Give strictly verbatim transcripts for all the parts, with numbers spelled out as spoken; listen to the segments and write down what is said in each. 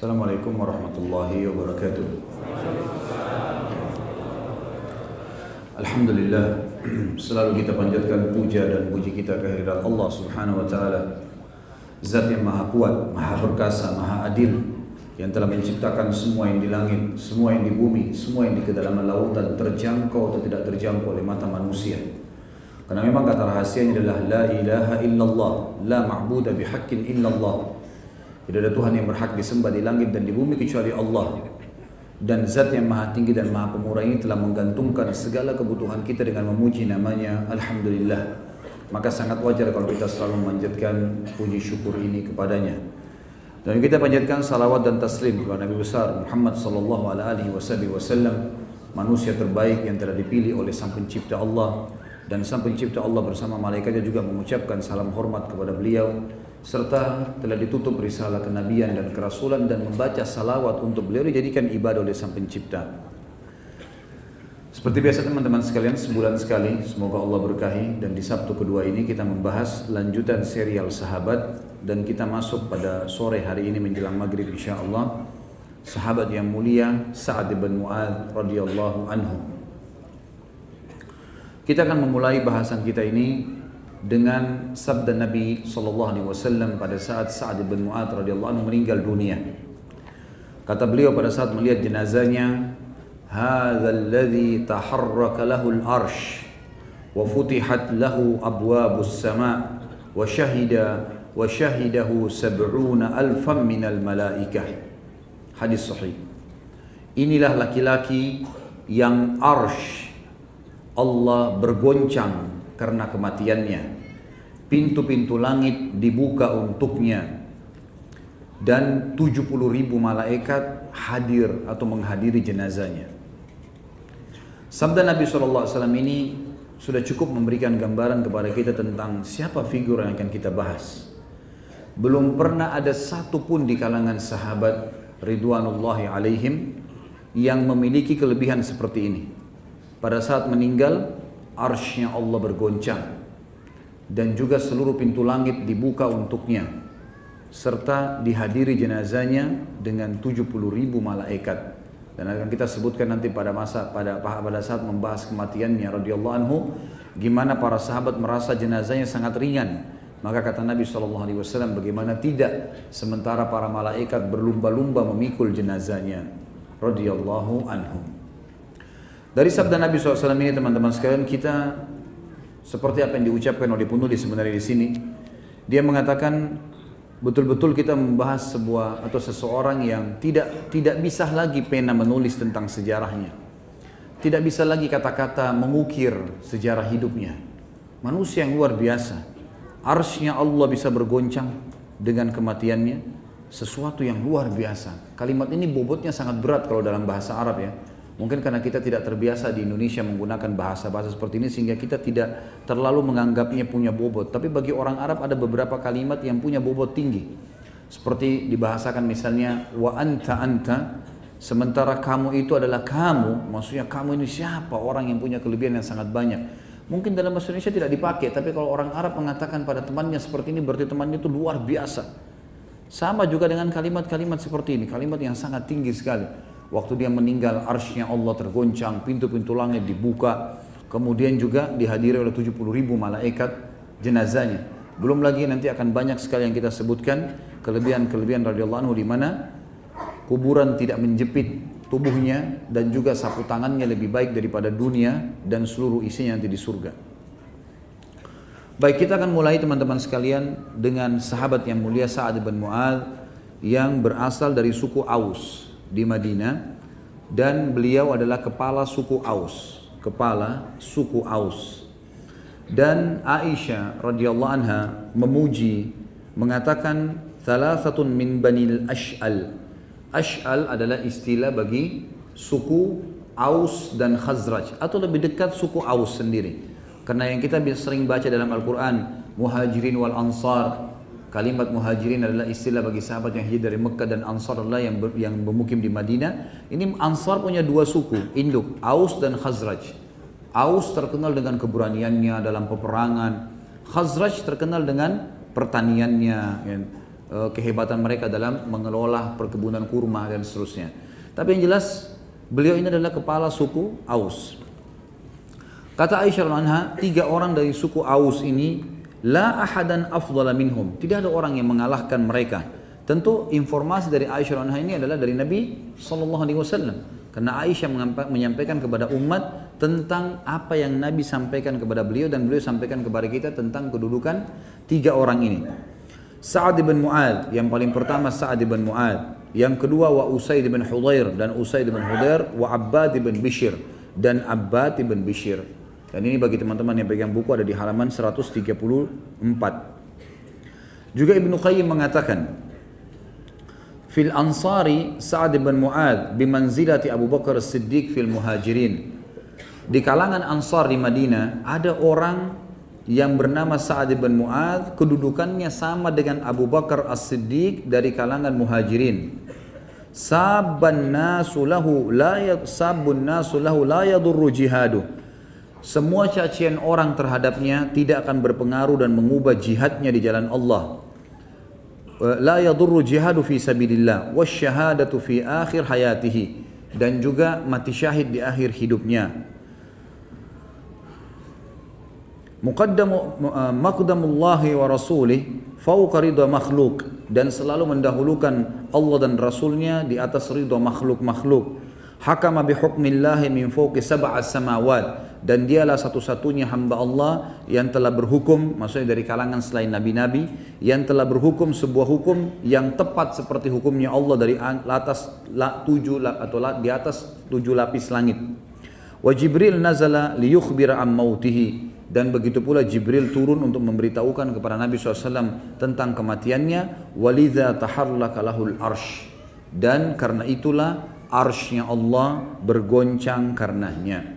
Assalamualaikum warahmatullahi wabarakatuh. Alhamdulillah, selalu kita panjatkan puja dan puji kita kehadirat Allah Subhanahu wa taala, Zat yang Maha Kuat, Maha Perkasa, Maha Adil, yang telah menciptakan semua yang di langit, semua yang di bumi, semua yang di kedalaman lautan, terjangkau atau tidak terjangkau oleh mata manusia. Karena memang kata rahasianya adalah la ilaha illallah, la ma'buda bihaqqin illallah. Tidak ada Tuhan yang berhak disembah di langit dan di bumi kecuali Allah. Dan Zat yang Maha Tinggi dan Maha Pemurah ini telah menggantungkan segala kebutuhan kita dengan memuji namanya, Alhamdulillah. Maka sangat wajar kalau kita selalu memanjatkan puji syukur ini kepadanya. Dan kita panjatkan salawat dan taslim kepada Nabi besar Muhammad sallallahu alaihi wasallam, manusia terbaik yang telah dipilih oleh Sang Pencipta Allah. Dan Sang Pencipta Allah bersama malaikatnya juga mengucapkan salam hormat kepada beliau, serta telah ditutup risalah kenabian dan kerasulan, dan membaca salawat untuk beliau dijadikan ibadah oleh Sang Pencipta. Seperti biasa teman-teman sekalian, sebulan sekali, semoga Allah berkahi, dan di Sabtu kedua ini kita membahas lanjutan serial sahabat, dan kita masuk pada sore hari ini menjelang maghrib insya Allah, sahabat yang mulia Sa'ad bin Mu'adz radhiyallahu anhu. Kita akan memulai bahasan kita ini dengan sabda Nabi sallallahu alaihi wasallam pada saat Sa'ad bin Mu'adz radhiyallahu anhu meninggal dunia. Kata beliau pada saat melihat jenazahnya, "Hadzal ladzi taharraka lahu al-'arsy wa futihat lahu abwabus sama' wa syahida wa syahidahu sab'una alfan minal malaikah." Hadis sahih. Inilah laki-laki yang arsy Allah bergoncang karena kematiannya, pintu-pintu langit dibuka untuknya, dan tujuh puluh ribu malaikat hadir atau menghadiri jenazahnya. Sabda Nabi shallallahu alaihi wasallam ini sudah cukup memberikan gambaran kepada kita tentang siapa figur yang akan kita bahas. Belum pernah ada satupun di kalangan sahabat ridwanullahi alaihim yang memiliki kelebihan seperti ini. Pada saat meninggal, arsy-Nya Allah bergoncang, dan juga seluruh pintu langit dibuka untuknya, serta dihadiri jenazahnya dengan tujuh puluh ribu malaikat. Dan akan kita sebutkan nanti pada masa pada pada saat membahas kematiannya radhiyallahu anhu, gimana para sahabat merasa jenazahnya sangat ringan. Maka kata Nabi shallallahu alaihi wasallam, bagaimana tidak, sementara para malaikat berlumba-lumba memikul jenazahnya radhiyallahu anhu. Dari sabda Nabi shallallahu alaihi wasallam ini teman-teman sekalian, kita seperti apa yang diucapkan oleh penulis sebenarnya di sini. Dia mengatakan betul-betul kita membahas sebuah atau seseorang yang tidak tidak bisa lagi pena menulis tentang sejarahnya. Tidak bisa lagi kata-kata mengukir sejarah hidupnya. Manusia yang luar biasa. Arsy-Nya Allah bisa bergoncang dengan kematiannya. Sesuatu yang luar biasa. Kalimat ini bobotnya sangat berat kalau dalam bahasa Arab ya. Mungkin karena kita tidak terbiasa di Indonesia menggunakan bahasa-bahasa seperti ini, sehingga kita tidak terlalu menganggapnya punya bobot. Tapi bagi orang Arab ada beberapa kalimat yang punya bobot tinggi. Seperti dibahasakan misalnya, wa anta anta, sementara kamu itu adalah kamu. Maksudnya kamu ini siapa? Orang yang punya kelebihan yang sangat banyak. Mungkin dalam bahasa Indonesia tidak dipakai, tapi kalau orang Arab mengatakan pada temannya seperti ini, berarti temannya itu luar biasa. Sama juga dengan kalimat-kalimat seperti ini, kalimat yang sangat tinggi sekali. Waktu dia meninggal, arsy-Nya Allah tergoncang, pintu-pintu langit dibuka, kemudian juga dihadiri oleh tujuh puluh ribu malaikat jenazahnya. Belum lagi nanti akan banyak sekali yang kita sebutkan kelebihan-kelebihan radhiyallahu anhu, di mana kuburan tidak menjepit tubuhnya, dan juga sapu tangannya lebih baik daripada dunia dan seluruh isinya nanti di surga. Baik, kita akan mulai teman-teman sekalian dengan sahabat yang mulia Sa'ad bin Mu'adz yang berasal dari suku Aus di Madinah, dan beliau adalah kepala suku Aus, kepala suku Aus. Dan Aisyah radhiyallahu anha memuji, mengatakan thalathatun min banil Ash'al. Ash'al adalah istilah bagi suku Aus dan Khazraj, atau lebih dekat suku Aus sendiri. Karena yang kita sering baca dalam Al-Quran, Muhajirin wal Ansar. Kalimat muhajirin adalah istilah bagi sahabat yang hijrah dari Mekah, dan Ansar adalah yang, ber, yang bermukim di Madinah. Ini Ansar punya dua suku, induk, Aus dan Khazraj. Aus terkenal dengan keberaniannya dalam peperangan. Khazraj terkenal dengan pertaniannya. kehebatan mereka dalam mengelola perkebunan kurma dan seterusnya. Tapi yang jelas beliau ini adalah kepala suku Aus. Kata Aisyah anha, tiga orang dari suku Aus ini la ahadan afdala minhum, tidak ada orang yang mengalahkan mereka. Tentu informasi dari Aisyah anha ini adalah dari Nabi sallallahu alaihi wasallam, karena Aisyah menyampaikan kepada umat tentang apa yang Nabi sampaikan kepada beliau dan beliau sampaikan kepada kita tentang kedudukan tiga orang ini. Sa'ad bin Mu'adz, yang paling pertama Sa'ad bin Mu'adz, yang kedua wa Usayd ibn Hudhayr dan Usayd ibn Hudhayr, wa Abbad bin Bisyr dan Abbad bin Bisyr. Dan ini bagi teman-teman yang pegang buku ada di halaman seratus tiga puluh empat. Juga Ibnu Qayyim mengatakan, fil Ansari Sa'ad bin Mu'adz bimanzilati Abu Bakar As-Siddiq fil Muhajirin. Di kalangan Ansar di Madinah ada orang yang bernama Sa'ad bin Mu'adz, kedudukannya sama dengan Abu Bakar As-Siddiq dari kalangan Muhajirin. Sabban nasu lahu la yasabbun nasu lahu la yadurru jihadu. Semua cacian orang terhadapnya tidak akan berpengaruh dan mengubah jihadnya di jalan Allah. La yadurru jihadu fi sabilillah wasyahadatu fi akhir hayatihi, dan juga mati syahid di akhir hidupnya. Muqaddamu maqdamullahi wa rasulih fauqa ridha makhluk, dan selalu mendahulukan Allah dan Rasulnya di atas ridha makhluk-makhluk. Hakama bihukmillahi min fauqi sab'as samawat, dan dialah satu-satunya hamba Allah yang telah berhukum, maksudnya dari kalangan selain nabi-nabi, yang telah berhukum sebuah hukum yang tepat seperti hukumnya Allah dari atas tujuh atau di atas tujuh lapis langit. Wa Jibril nazala liyukhbira am mautihi, dan begitu pula Jibril turun untuk memberitahukan kepada Nabi shallallahu alaihi wasallam tentang kematiannya. Walidha taharlaka lahul arsh, dan karena itulah arshnya Allah bergoncang karenanya.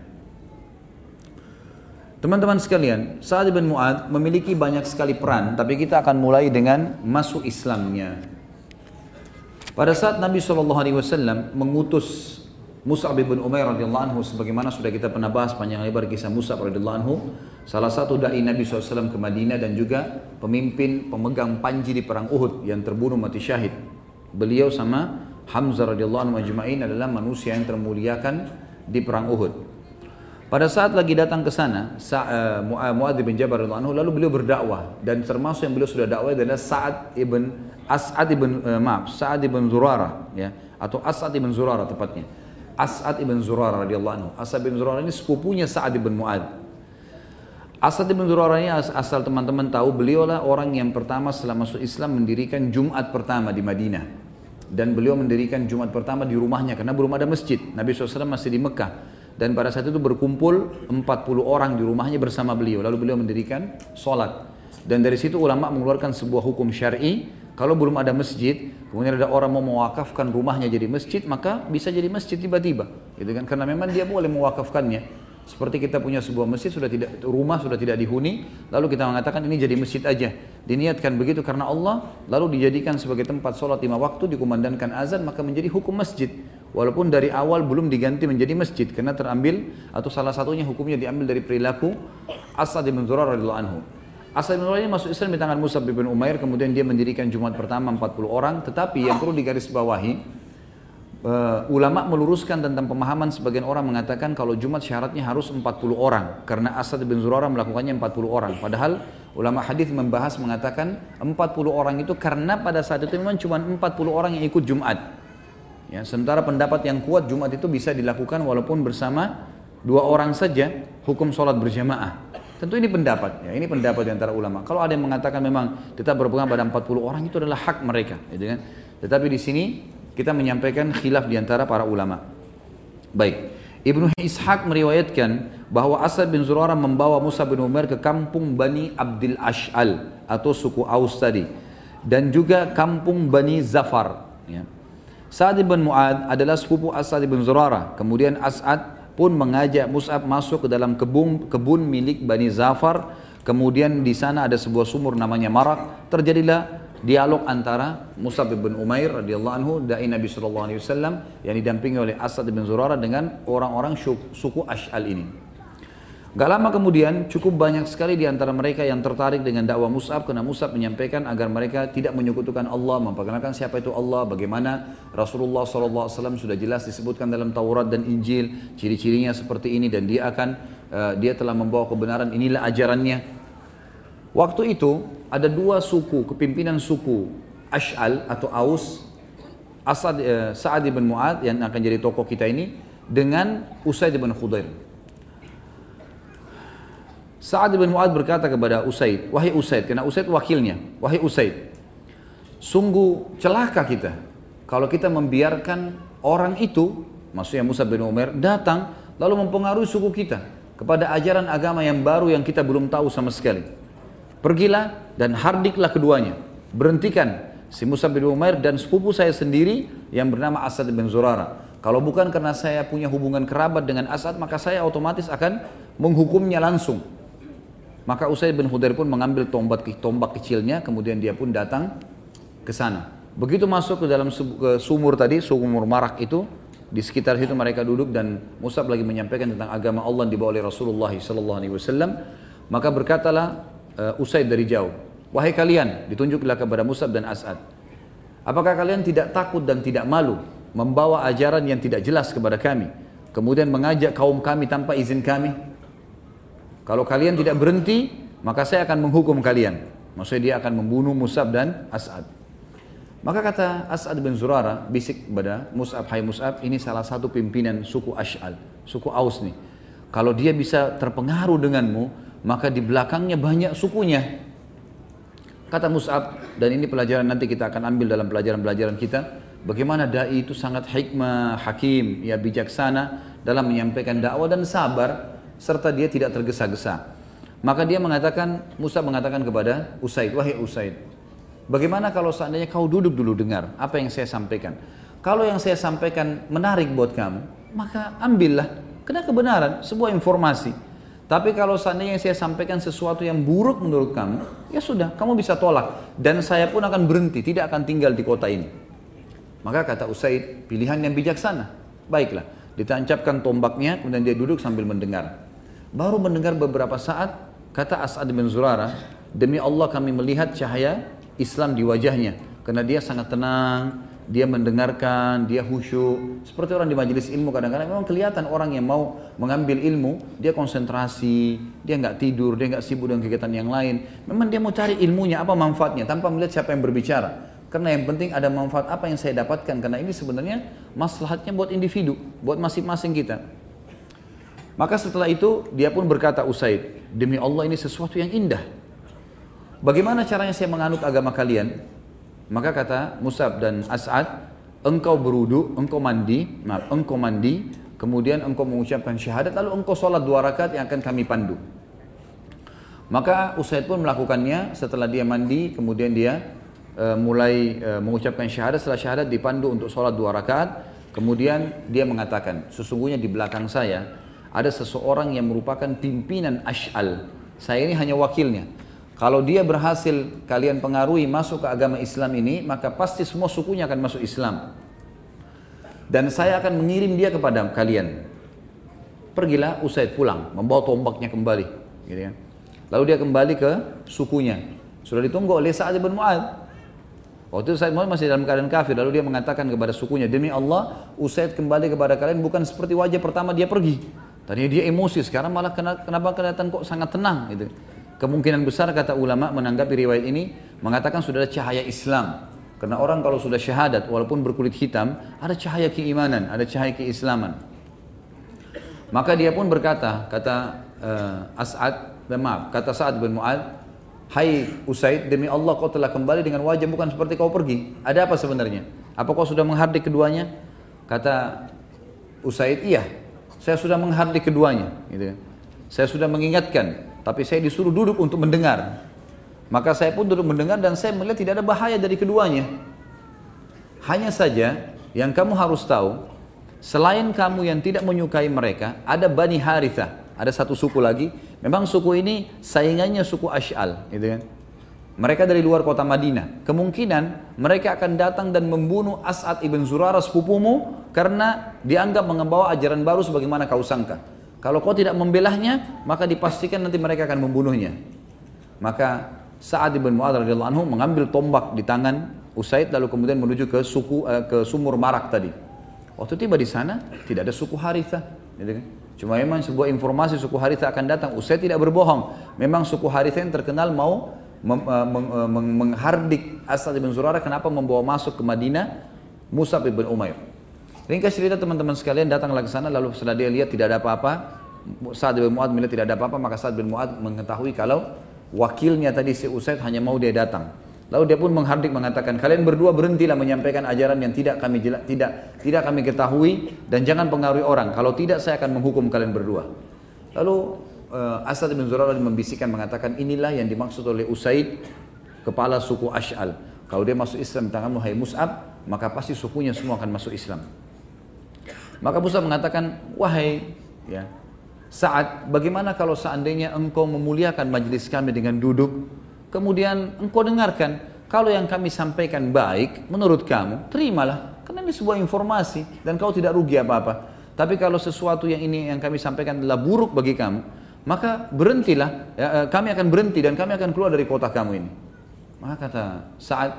Teman-teman sekalian, Sa'ad bin Mu'adz memiliki banyak sekali peran, tapi kita akan mulai dengan masuk Islamnya. Pada saat Nabi shallallahu alaihi wasallam mengutus Mus'ab bin Umair radhiyallahu anhu, sebagaimana sudah kita pernah bahas panjang lebar kisah Mus'ab radhiyallahu anhu, salah satu dai Nabi shallallahu alaihi wasallam ke Madinah dan juga pemimpin pemegang panji di perang Uhud yang terbunuh mati syahid. Beliau sama Hamzah radhiyallahu anhu majma'in adalah manusia yang termuliakan di perang Uhud. Pada saat lagi datang ke sana, Mu'adz bin Jabal radhiyallahu anhu lalu beliau berdakwah, dan termasuk yang beliau sudah dakwah adalah Sa'ad ibn As'ad ibn eh, maaf Sa'ad ibn Zurarah ya, atau As'ad ibn Zurarah tepatnya. As'ad ibn Zurarah radhiyallahu anhu. As'ad ibn Zurarah ini sepupunya Sa'ad bin Mu'adz. As'ad ibn Zurarah ini, asal teman-teman tahu, beliaulah orang yang pertama setelah masuk Islam mendirikan Jumat pertama di Madinah. Dan beliau mendirikan Jumat pertama di rumahnya karena belum ada masjid. Nabi shallallahu alaihi wasallam masih di Mekah. Dan pada saat itu berkumpul empat puluh orang di rumahnya bersama beliau. Lalu beliau mendirikan solat. Dan dari situ ulama mengeluarkan sebuah hukum syar'i. Kalau belum ada masjid, kemudian ada orang mau mewakafkan rumahnya jadi masjid, maka bisa jadi masjid tiba-tiba, gitu kan? Karena memang dia boleh mewakafkannya. Seperti kita punya sebuah masjid sudah tidak, rumah sudah tidak dihuni, lalu kita mengatakan ini jadi masjid aja. Diniatkan begitu karena Allah, lalu dijadikan sebagai tempat sholat lima waktu, dikumandangkan azan, maka menjadi hukum masjid. Walaupun dari awal belum diganti menjadi masjid, karena terambil atau salah satunya hukumnya diambil dari perilaku As'ad bin Zurarah radhiyallahu anhu. As'ad bin Zurarah ini masuk Islam di tangan Mus'ab bin Umair, kemudian dia mendirikan Jumat pertama empat puluh orang. Tetapi yang perlu digarisbawahi, uh, ulama meluruskan tentang pemahaman sebagian orang mengatakan kalau Jumat syaratnya harus empat puluh orang, karena As'ad bin Zurarah melakukannya empat puluh orang. Padahal ulama hadis membahas mengatakan empat puluh orang itu karena pada saat itu memang cuma empat puluh orang yang ikut Jumat. Ya, sementara pendapat yang kuat Jumat itu bisa dilakukan walaupun bersama dua orang saja, hukum sholat berjamaah. Tentu ini pendapat, ya, ini pendapat di antara ulama. Kalau ada yang mengatakan memang tetap berpegang pada empat puluh orang, itu adalah hak mereka, gitu kan? Tetapi di sini kita menyampaikan khilaf di antara para ulama. Baik, Ibnu Ishaq meriwayatkan bahwa As'ad bin Zurarah membawa Mus'ab bin Umair ke kampung Bani Abdil Ash'al atau suku Aus tadi, dan juga kampung Bani Zafar. Ya. Sa'ad bin Mu'adz adalah sepupu As'ad bin Zurarah. Kemudian As'ad pun mengajak Mus'ab masuk ke dalam kebun, kebun milik Bani Zafar. Kemudian di sana ada sebuah sumur namanya Marak. Terjadilah dialog antara Mus'ab bin Umair radhiyallahu anhu, dai Nabi sallallahu alaihi wasallam, yang didampingi oleh As'ad bin Zurarah dengan orang-orang suku Ash'al ini. Gak lama kemudian cukup banyak sekali di antara mereka yang tertarik dengan dakwah Mus'ab karena Mus'ab menyampaikan agar mereka tidak menyekutukan Allah, memperkenalkan siapa itu Allah, bagaimana Rasulullah shallallahu alaihi wasallam sudah jelas disebutkan dalam Taurat dan Injil, ciri-cirinya seperti ini dan dia akan uh, dia telah membawa kebenaran, inilah ajarannya. Waktu itu ada dua suku, kepimpinan suku Ash'al atau Aus, Asad, uh, Sa'ad bin Mu'adz yang akan jadi tokoh kita ini dengan Usayd bin Hudhayr. Sa'ad bin Mu'adz berkata kepada Usaid, wahai Usaid, karena Usaid wakilnya, wahai Usaid, sungguh celaka kita kalau kita membiarkan orang itu, maksudnya Mus'ab bin Umair, datang lalu mempengaruhi suku kita kepada ajaran agama yang baru yang kita belum tahu sama sekali. Pergilah dan hardiklah keduanya, berhentikan si Mus'ab bin Umair dan sepupu saya sendiri yang bernama As'ad bin Zurarah. Kalau bukan karena saya punya hubungan kerabat dengan As'ad, maka saya otomatis akan menghukumnya langsung. Maka Usayd bin Hudhayr pun mengambil tombak, tombak kecilnya, kemudian dia pun datang ke sana. Begitu masuk ke dalam ke sumur tadi, sumur Marak itu, di sekitar situ mereka duduk dan Mus'ab lagi menyampaikan tentang agama Allah yang dibawa oleh Rasulullah shallallahu alaihi wasallam. Maka berkatalah uh, Usayd dari jauh, wahai kalian, ditunjuklah kepada Mus'ab dan As'ad. Apakah kalian tidak takut dan tidak malu membawa ajaran yang tidak jelas kepada kami, kemudian mengajak kaum kami tanpa izin kami? Kalau kalian tidak berhenti, maka saya akan menghukum kalian. Maksudnya dia akan membunuh Mus'ab dan As'ad. Maka kata As'ad bin Zurarah, bisik kepada Mus'ab, hai Mus'ab, ini salah satu pimpinan suku Ash'al, suku Aus nih. Kalau dia bisa terpengaruh denganmu, maka di belakangnya banyak sukunya. Kata Mus'ab, dan ini pelajaran nanti kita akan ambil dalam pelajaran-pelajaran kita, bagaimana da'i itu sangat hikmah, hakim, ya bijaksana dalam menyampaikan dakwah dan sabar, serta dia tidak tergesa-gesa. Maka dia mengatakan, Mus'ab mengatakan kepada Usaid, wahai Usaid, bagaimana kalau seandainya kau duduk dulu dengar apa yang saya sampaikan. Kalau yang saya sampaikan menarik buat kamu, maka ambillah, kena kebenaran, sebuah informasi. Tapi kalau seandainya yang saya sampaikan sesuatu yang buruk menurut kamu, ya sudah, kamu bisa tolak. Dan saya pun akan berhenti, tidak akan tinggal di kota ini. Maka kata Usaid, pilihan yang bijaksana. Baiklah, ditancapkan tombaknya, kemudian dia duduk sambil mendengar. Baru mendengar beberapa saat, kata As'ad bin Zurarah, demi Allah kami melihat cahaya Islam di wajahnya. Karena dia sangat tenang, dia mendengarkan, dia khusyuk. Seperti orang di majelis ilmu kadang-kadang memang kelihatan orang yang mau mengambil ilmu, dia konsentrasi, dia nggak tidur, dia nggak sibuk dengan kegiatan yang lain. Memang dia mau cari ilmunya, apa manfaatnya, tanpa melihat siapa yang berbicara. Karena yang penting ada manfaat apa yang saya dapatkan. Karena ini sebenarnya maslahatnya buat individu, buat masing-masing kita. Maka setelah itu dia pun berkata Usaid, demi Allah ini sesuatu yang indah. Bagaimana caranya saya menganut agama kalian? Maka kata Mus'ab dan As'ad, engkau berudu, engkau mandi, maaf, engkau mandi, kemudian engkau mengucapkan syahadat, lalu engkau sholat dua rakaat yang akan kami pandu. Maka Usaid pun melakukannya setelah dia mandi, kemudian dia e, mulai e, mengucapkan syahadat, setelah syahadat dipandu untuk sholat dua rakaat, kemudian dia mengatakan, sesungguhnya di belakang saya ada seseorang yang merupakan pimpinan Ash'al. Saya ini hanya wakilnya. Kalau dia berhasil kalian pengaruhi masuk ke agama Islam ini, maka pasti semua sukunya akan masuk Islam. Dan saya akan mengirim dia kepada kalian. Pergilah Usaid pulang, membawa tombaknya kembali. Gitu ya. Lalu dia kembali ke sukunya. Sudah ditunggu oleh Sa'ad bin Mu'adz. Waktu itu Sa'ad bin Mu'adz masih dalam keadaan kafir. Lalu dia mengatakan kepada sukunya, demi Allah, Usaid kembali kepada kalian bukan seperti wajah pertama dia pergi. Tadinya dia emosi, sekarang malah kenapa kelihatan kok sangat tenang gitu. Kemungkinan besar kata ulama menanggapi riwayat ini mengatakan sudah ada cahaya Islam. Karena orang kalau sudah syahadat walaupun berkulit hitam ada cahaya keimanan, ada cahaya keislaman. Maka dia pun berkata, kata uh, As'ad, maaf, kata Sa'ad bin Mu'adz, hai Usaid, demi Allah kau telah kembali dengan wajah bukan seperti kau pergi. Ada apa sebenarnya? Apa kau sudah menghardik keduanya? Kata Usaid, iya. Saya sudah menghardik keduanya, gitu. Saya sudah mengingatkan, tapi saya disuruh duduk untuk mendengar. Maka saya pun duduk mendengar dan saya melihat tidak ada bahaya dari keduanya. Hanya saja yang kamu harus tahu, selain kamu yang tidak menyukai mereka, ada Bani Harithah, ada satu suku lagi. Memang suku ini saingannya suku Ash'al, gitu kan. Mereka dari luar kota Madinah. Kemungkinan mereka akan datang dan membunuh As'ad ibn Zurarah sepupumu karena dianggap mengembawa ajaran baru sebagaimana kau sangka. Kalau kau tidak membelahnya, maka dipastikan nanti mereka akan membunuhnya. Maka Sa'ad bin Mu'adz radhiyallahu anhu mengambil tombak di tangan Usaid lalu kemudian menuju ke suku eh, ke sumur Marak tadi. Waktu tiba di sana tidak ada suku Harithah. Cuma memang sebuah informasi suku Harithah akan datang. Usaid tidak berbohong. Memang suku Harithah yang terkenal mau menghardik As'ad ibn Zurarah kenapa membawa masuk ke Madinah Mus'ab bin Umair. Ringkas cerita teman-teman sekalian, datanglah ke sana lalu setelah dia lihat tidak ada apa-apa, Sa'ad bin Mu'adz melihat tidak ada apa-apa, maka Sa'ad bin Mu'adz mengetahui kalau wakilnya tadi si Usaid hanya mau dia datang. Lalu dia pun menghardik mengatakan, kalian berdua berhentilah menyampaikan ajaran yang tidak kami jela, tidak tidak kami ketahui dan jangan pengaruhi orang. Kalau tidak saya akan menghukum kalian berdua. Lalu As'ad bin Zurarah membisikkan mengatakan, inilah yang dimaksud oleh Usaid, kepala suku Ash'al. Kalau dia masuk Islam tanganmu hai Mus'ab, maka pasti sukunya semua akan masuk Islam. Maka Mus'ab mengatakan, wahai ya, Sa'ad, bagaimana kalau seandainya engkau memuliakan majelis kami dengan duduk, kemudian engkau dengarkan, kalau yang kami sampaikan baik menurut kamu, terimalah, karena ini sebuah informasi dan kau tidak rugi apa-apa. Tapi kalau sesuatu yang ini yang kami sampaikan adalah buruk bagi kamu, maka berhentilah, ya, kami akan berhenti dan kami akan keluar dari kota kamu ini. Maka kata Sa'ad,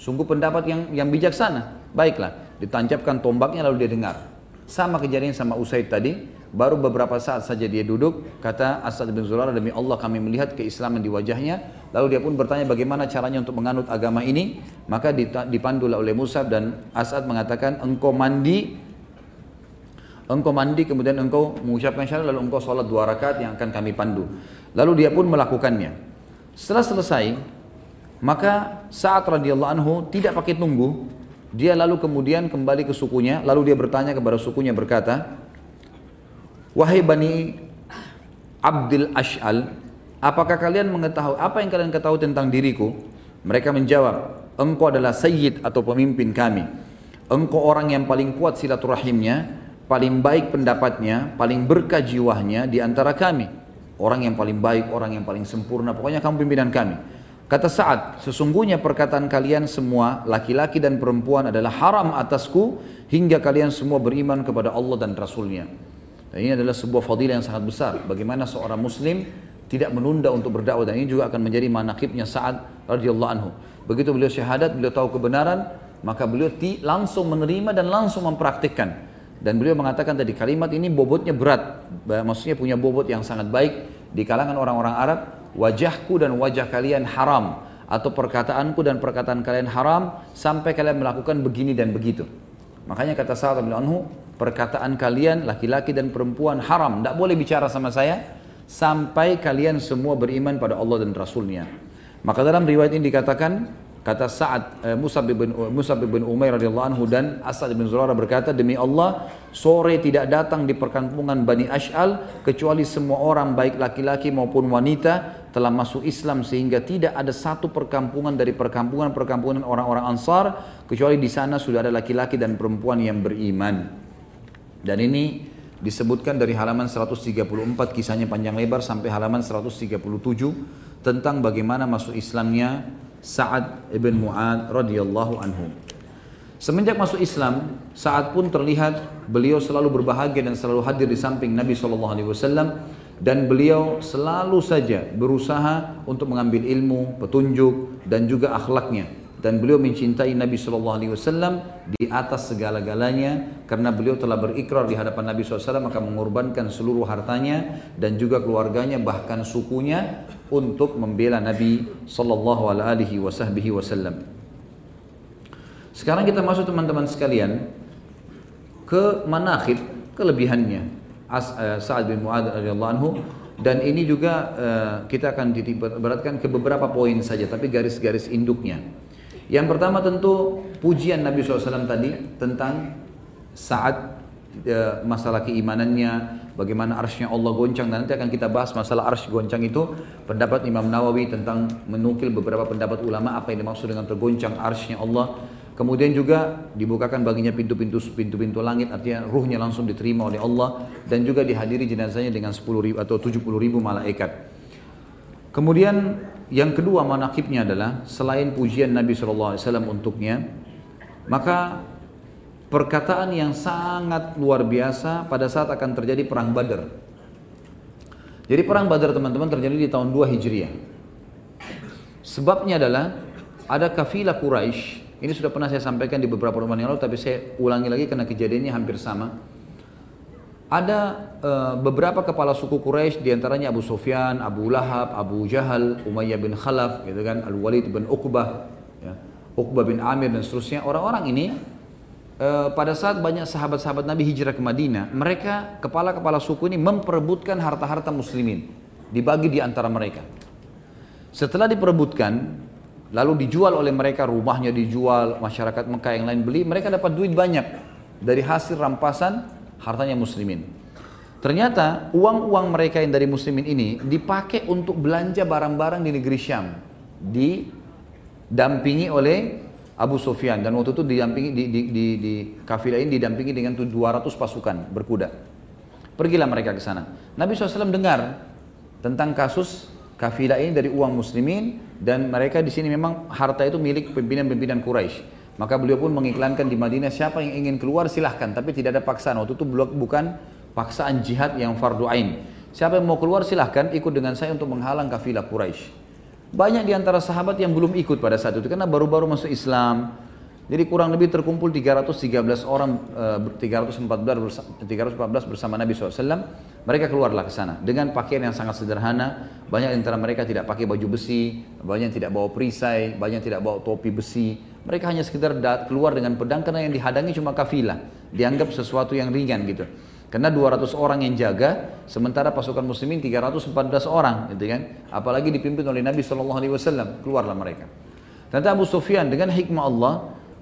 sungguh pendapat yang yang bijaksana. Baiklah, ditancapkan tombaknya lalu dia dengar. Sama kejadian sama Usaid tadi, baru beberapa saat saja dia duduk, kata As'ad bin Zurarah, demi Allah kami melihat keislaman di wajahnya. Lalu dia pun bertanya bagaimana caranya untuk menganut agama ini. Maka dipandulah oleh Mus'ab dan As'ad mengatakan, engkau mandi, engkau mandi kemudian engkau mengucapkan syahadat lalu engkau sholat dua rakaat yang akan kami pandu. Lalu dia pun melakukannya. Setelah selesai, maka Sa'ad radhiyallahu anhu tidak pakai tunggu, dia lalu kemudian kembali ke sukunya, lalu dia bertanya kepada sukunya berkata, wahai Bani Abdil Ash'al, apakah kalian mengetahui apa yang kalian ketahui tentang diriku? Mereka menjawab, engkau adalah sayyid atau pemimpin kami, engkau orang yang paling kuat silaturahimnya, paling baik pendapatnya, paling berkah jiwanya di antara kami. Orang yang paling baik, orang yang paling sempurna, pokoknya kamu pimpinan kami. Kata Sa'ad, sesungguhnya perkataan kalian semua, laki-laki dan perempuan adalah haram atasku, hingga kalian semua beriman kepada Allah dan Rasulnya. Dan ini adalah sebuah fadilah yang sangat besar. Bagaimana seorang muslim tidak menunda untuk berdakwah, dan ini juga akan menjadi manaqibnya Sa'ad radhiyallahu anhu. Begitu beliau syahadat, beliau tahu kebenaran, maka beliau langsung menerima dan langsung mempraktikkan. Dan beliau mengatakan tadi, kalimat ini bobotnya berat, maksudnya punya bobot yang sangat baik di kalangan orang-orang Arab. Wajahku dan wajah kalian haram, atau perkataanku dan perkataan kalian haram, sampai kalian melakukan begini dan begitu. Makanya kata Sa'ad bin Anhu, perkataan kalian laki-laki dan perempuan haram, tidak boleh bicara sama saya sampai kalian semua beriman pada Allah dan Rasulnya. Maka dalam riwayat ini dikatakan, kata Sa'ad, eh, Mus'ab bin, Mus'ab bin Umair radhiyallahu anhu dan As'ad bin Zurarah berkata, demi Allah, sore tidak datang di perkampungan Bani Ash'al kecuali semua orang baik laki-laki maupun wanita telah masuk Islam, sehingga tidak ada satu perkampungan dari perkampungan-perkampungan orang-orang Ansar kecuali di sana sudah ada laki-laki dan perempuan yang beriman. Dan ini disebutkan dari halaman seratus tiga puluh empat, kisahnya panjang lebar, sampai halaman seratus tiga puluh tujuh tentang bagaimana masuk Islamnya Sa'ad ibn Mu'adz radhiyallahu anhu. Semenjak masuk Islam, Sa'ad pun terlihat beliau selalu berbahagia dan selalu hadir di samping Nabi shallallahu alaihi wasallam, dan beliau selalu saja berusaha untuk mengambil ilmu, petunjuk dan juga akhlaknya. Dan beliau mencintai Nabi shallallahu alaihi wasallam di atas segala-galanya, karena beliau telah berikrar di hadapan Nabi shallallahu alaihi wasallam maka mengorbankan seluruh hartanya dan juga keluarganya, bahkan sukunya, untuk membela Nabi sallallahu alaihi wasallam. Sekarang kita masuk teman-teman sekalian ke manaqib, kelebihannya Sa'ad bin Mu'adz radhiyallahu anhu, dan ini juga kita akan beratkan ke beberapa poin saja, tapi garis-garis induknya. Yang pertama tentu pujian Nabi shallallahu alaihi wasallam tadi tentang Sa'ad, masalah keimanannya, bagaimana arsynya Allah goncang, dan nanti akan kita bahas masalah arsy goncang itu, pendapat Imam Nawawi tentang menukil beberapa pendapat ulama apa yang dimaksud dengan tergoncang arsynya Allah. Kemudian juga dibukakan baginya pintu-pintu pintu-pintu langit, artinya ruhnya langsung diterima oleh Allah, dan juga dihadiri jenazahnya dengan sepuluh ribu atau tujuh puluh ribu malaikat. Kemudian yang kedua manaqibnya adalah, selain pujian Nabi shallallahu alaihi wasallam untuknya, maka perkataan yang sangat luar biasa pada saat akan terjadi perang Badar. Jadi perang Badar teman-teman terjadi di tahun dua Hijriah. Sebabnya adalah ada kafilah Quraisy. Ini sudah pernah saya sampaikan di beberapa rumah yang lalu, tapi saya ulangi lagi karena kejadiannya hampir sama. Ada e, beberapa kepala suku Quraisy, diantaranya Abu Sufyan, Abu Lahab, Abu Jahal, Umayyah bin Khalaf, gitu kan, Al Walid bin Uqbah, ya, Uqbah bin Amir dan seterusnya. Orang-orang ini e, pada saat banyak sahabat-sahabat Nabi hijrah ke Madinah, mereka kepala-kepala suku ini memperebutkan harta-harta Muslimin, dibagi di antara mereka. Setelah diperebutkan, lalu dijual oleh mereka, rumahnya dijual, masyarakat Mekah yang lain beli, mereka dapat duit banyak dari hasil rampasan hartanya muslimin. Ternyata uang-uang mereka yang dari muslimin ini dipakai untuk belanja barang-barang di negeri Syam, didampingi oleh Abu Sufyan, dan waktu itu didampingi di, di, di, di kafilah ini didampingi dengan dua ratus pasukan berkuda. Pergilah mereka ke sana. Nabi shallallahu alaihi wasallam dengar tentang kasus kafilah ini dari uang muslimin, dan mereka di sini memang harta itu milik pimpinan-pimpinan Quraisy. Maka beliau pun mengiklankan di Madinah, siapa yang ingin keluar silahkan, tapi tidak ada paksaan. Waktu itu bukan paksaan jihad yang fardu ain. Siapa yang mau keluar silahkan, ikut dengan saya untuk menghalang kafilah Quraisy. Banyak di antara sahabat yang belum ikut pada saat itu, karena baru-baru masuk Islam. Jadi kurang lebih terkumpul tiga ratus tiga belas orang, tiga ratus empat belas bersama Nabi shallallahu alaihi wasallam. Mereka keluarlah ke sana dengan pakaian yang sangat sederhana. Banyak di antara mereka tidak pakai baju besi, banyak yang tidak bawa perisai, banyak yang tidak bawa topi besi. Mereka hanya sekedar keluar dengan pedang, karena yang dihadangi cuma kafilah, dianggap sesuatu yang ringan gitu. Karena dua ratus orang yang jaga, sementara pasukan muslimin tiga ratus empat belas orang gitu kan. Apalagi dipimpin oleh Nabi shallallahu alaihi wasallam, keluarlah mereka. Ternyata Abu Sufyan dengan hikmah Allah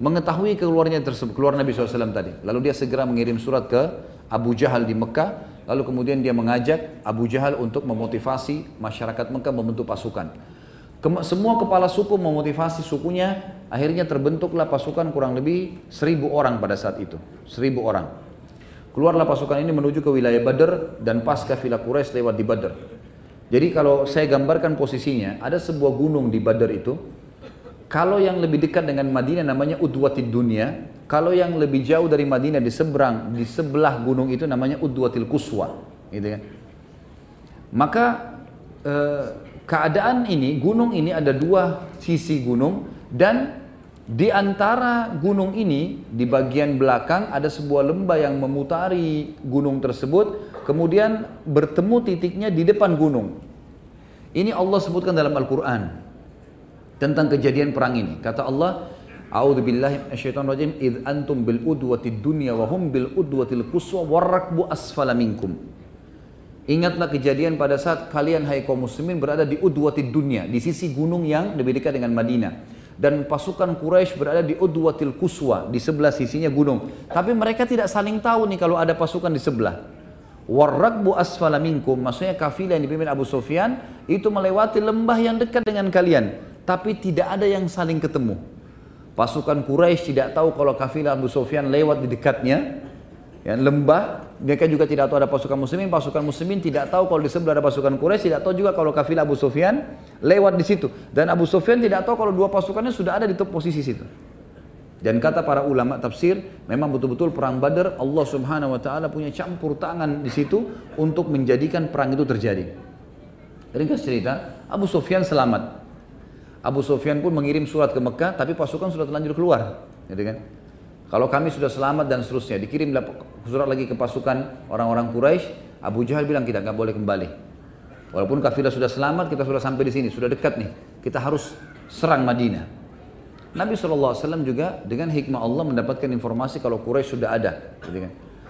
mengetahui keluarnya tersebut, keluar Nabi shallallahu alaihi wasallam tadi. Lalu dia segera mengirim surat ke Abu Jahal di Mekah, lalu kemudian dia mengajak Abu Jahal untuk memotivasi masyarakat Mekah membentuk pasukan. Semua kepala suku memotivasi sukunya, akhirnya terbentuklah pasukan kurang lebih seribu orang pada saat itu, seribu orang. Keluarlah pasukan ini menuju ke wilayah Badr, dan pas kafilah Quraisy lewat di Badr. Jadi kalau saya gambarkan posisinya, ada sebuah gunung di Badr itu, kalau yang lebih dekat dengan Madinah namanya Udwatid Dunya, kalau yang lebih jauh dari Madinah di seberang, di sebelah gunung itu namanya Udwatil Quswa, gitu kan. Maka eh, keadaan ini, gunung ini ada dua sisi gunung, dan di antara gunung ini di bagian belakang ada sebuah lembah yang memutari gunung tersebut, kemudian bertemu titiknya di depan gunung. Ini Allah sebutkan dalam Al-Qur'an tentang kejadian perang ini. Kata Allah, "A'udzubillahi minasyaitonirrajim, idz antum bil udwatid dunya wa hum bil udwatil quswa warrakbu asfala minkum." Ingatlah kejadian pada saat kalian, hai kaum muslimin, berada di Udwatid Dunya, di sisi gunung yang lebih dekat dengan Madinah, dan pasukan Quraisy berada di Udwatil Quswa, di sebelah sisinya gunung. Tapi mereka tidak saling tahu nih kalau ada pasukan di sebelah. Warrakbu asfala minkum, maksudnya kafilah yang dipimpin Abu Sufyan itu melewati lembah yang dekat dengan kalian, tapi tidak ada yang saling ketemu. Pasukan Quraisy tidak tahu kalau kafilah Abu Sufyan lewat di dekatnya, ya, lembah. Mereka juga tidak tahu ada pasukan muslimin, pasukan muslimin tidak tahu kalau di sebelah ada pasukan Quraisy, tidak tahu juga kalau kafilah Abu Sufyan lewat di situ, dan Abu Sufyan tidak tahu kalau dua pasukannya sudah ada di posisi situ. Dan kata para ulama tafsir, memang betul-betul perang Badar Allah Subhanahu wa taala punya campur tangan di situ untuk menjadikan perang itu terjadi. Ringkas cerita, Abu Sufyan selamat. Abu Sufyan pun mengirim surat ke Mekah, tapi pasukan sudah terlanjur keluar, gitu kan? Kalau kami sudah selamat dan seterusnya. Dikirimlah surat lagi ke pasukan orang-orang Quraisy. Abu Jahal bilang, kita nggak boleh kembali. Walaupun kafilah sudah selamat, kita sudah sampai di sini, sudah dekat nih. Kita harus serang Madinah. Nabi shallallahu alaihi wasallam juga dengan hikmah Allah mendapatkan informasi kalau Quraisy sudah ada.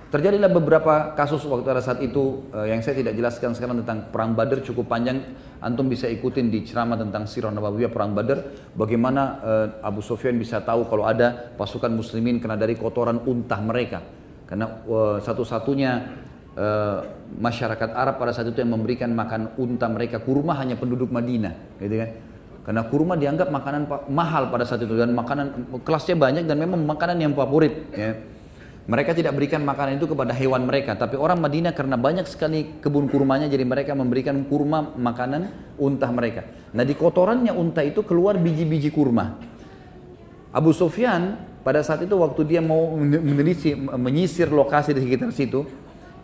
Terjadilah beberapa kasus waktu pada saat itu yang saya tidak jelaskan sekarang tentang perang Badar, cukup panjang. Antum bisa ikutin di ceramah tentang Sirah Nabawiyah perang Badar, bagaimana Abu Sufyan bisa tahu kalau ada pasukan muslimin karena dari kotoran unta mereka. Karena satu-satunya masyarakat Arab pada saat itu yang memberikan makan unta mereka kurma hanya penduduk Madinah, gitu kan. Karena kurma dianggap makanan mahal pada saat itu, dan makanan kelasnya banyak, dan memang makanan yang favorit, ya. Mereka tidak berikan makanan itu kepada hewan mereka, tapi orang Madinah karena banyak sekali kebun kurmanya, jadi mereka memberikan kurma makanan unta mereka. Nah, di kotorannya unta itu keluar biji-biji kurma. Abu Sufyan pada saat itu waktu dia mau menelisik, menyisir lokasi di sekitar situ,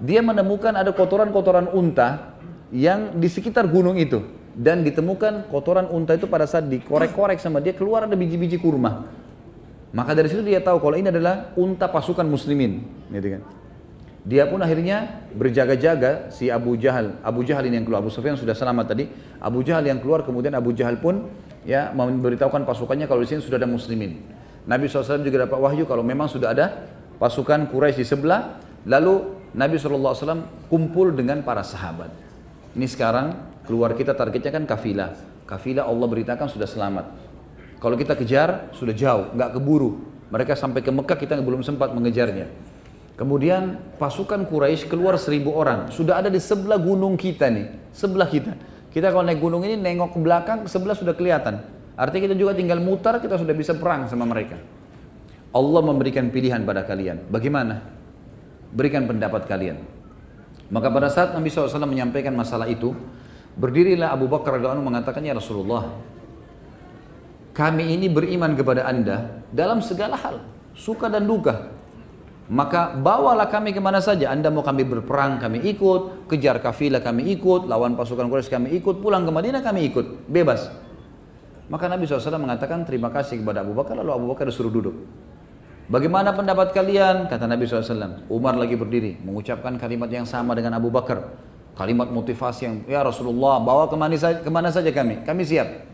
dia menemukan ada kotoran-kotoran unta yang di sekitar gunung itu, dan ditemukan kotoran unta itu pada saat dikorek-korek sama dia keluar ada biji-biji kurma. Maka dari situ dia tahu kalau ini adalah unta pasukan muslimin, gitu kan. Dia pun akhirnya berjaga-jaga, si Abu Jahal, Abu Jahal ini yang keluar, Abu Sufyan sudah selamat tadi, Abu Jahal yang keluar, kemudian Abu Jahal pun ya memberitahukan pasukannya kalau di sini sudah ada muslimin. Nabi shallallahu alaihi wasallam juga dapat wahyu kalau memang sudah ada pasukan Quraisy di sebelah, lalu Nabi shallallahu alaihi wasallam kumpul dengan para sahabat. Ini sekarang keluar kita targetnya kan kafilah, kafilah Allah beritakan sudah selamat. Kalau kita kejar sudah jauh, nggak keburu, mereka sampai ke Mekah kita belum sempat mengejarnya. Kemudian pasukan Quraisy keluar seribu orang, sudah ada di sebelah gunung kita nih, sebelah kita. Kita kalau naik gunung ini nengok ke belakang, sebelah sudah kelihatan. Artinya kita juga tinggal mutar, kita sudah bisa perang sama mereka. Allah memberikan pilihan pada kalian. Bagaimana? Berikan pendapat kalian. Maka pada saat Nabi shallallahu alaihi wasallam menyampaikan masalah itu, berdirilah Abu Bakar radhiyallahu anhu mengatakan, "Ya Rasulullah, kami ini beriman kepada Anda dalam segala hal, suka dan duka. Maka bawalah kami kemana saja. Anda mau kami berperang, kami ikut. Kejar kafilah, kami ikut. Lawan pasukan Quraisy, kami ikut. Pulang ke Madinah, kami ikut. Bebas." Maka Nabi shallallahu alaihi wasallam mengatakan terima kasih kepada Abu Bakar. Lalu Abu Bakar disuruh duduk. "Bagaimana pendapat kalian?" Kata Nabi shallallahu alaihi wasallam. Umar lagi berdiri, mengucapkan kalimat yang sama dengan Abu Bakar. Kalimat motivasi yang, "Ya Rasulullah, bawa kemana saja kami. Kami siap."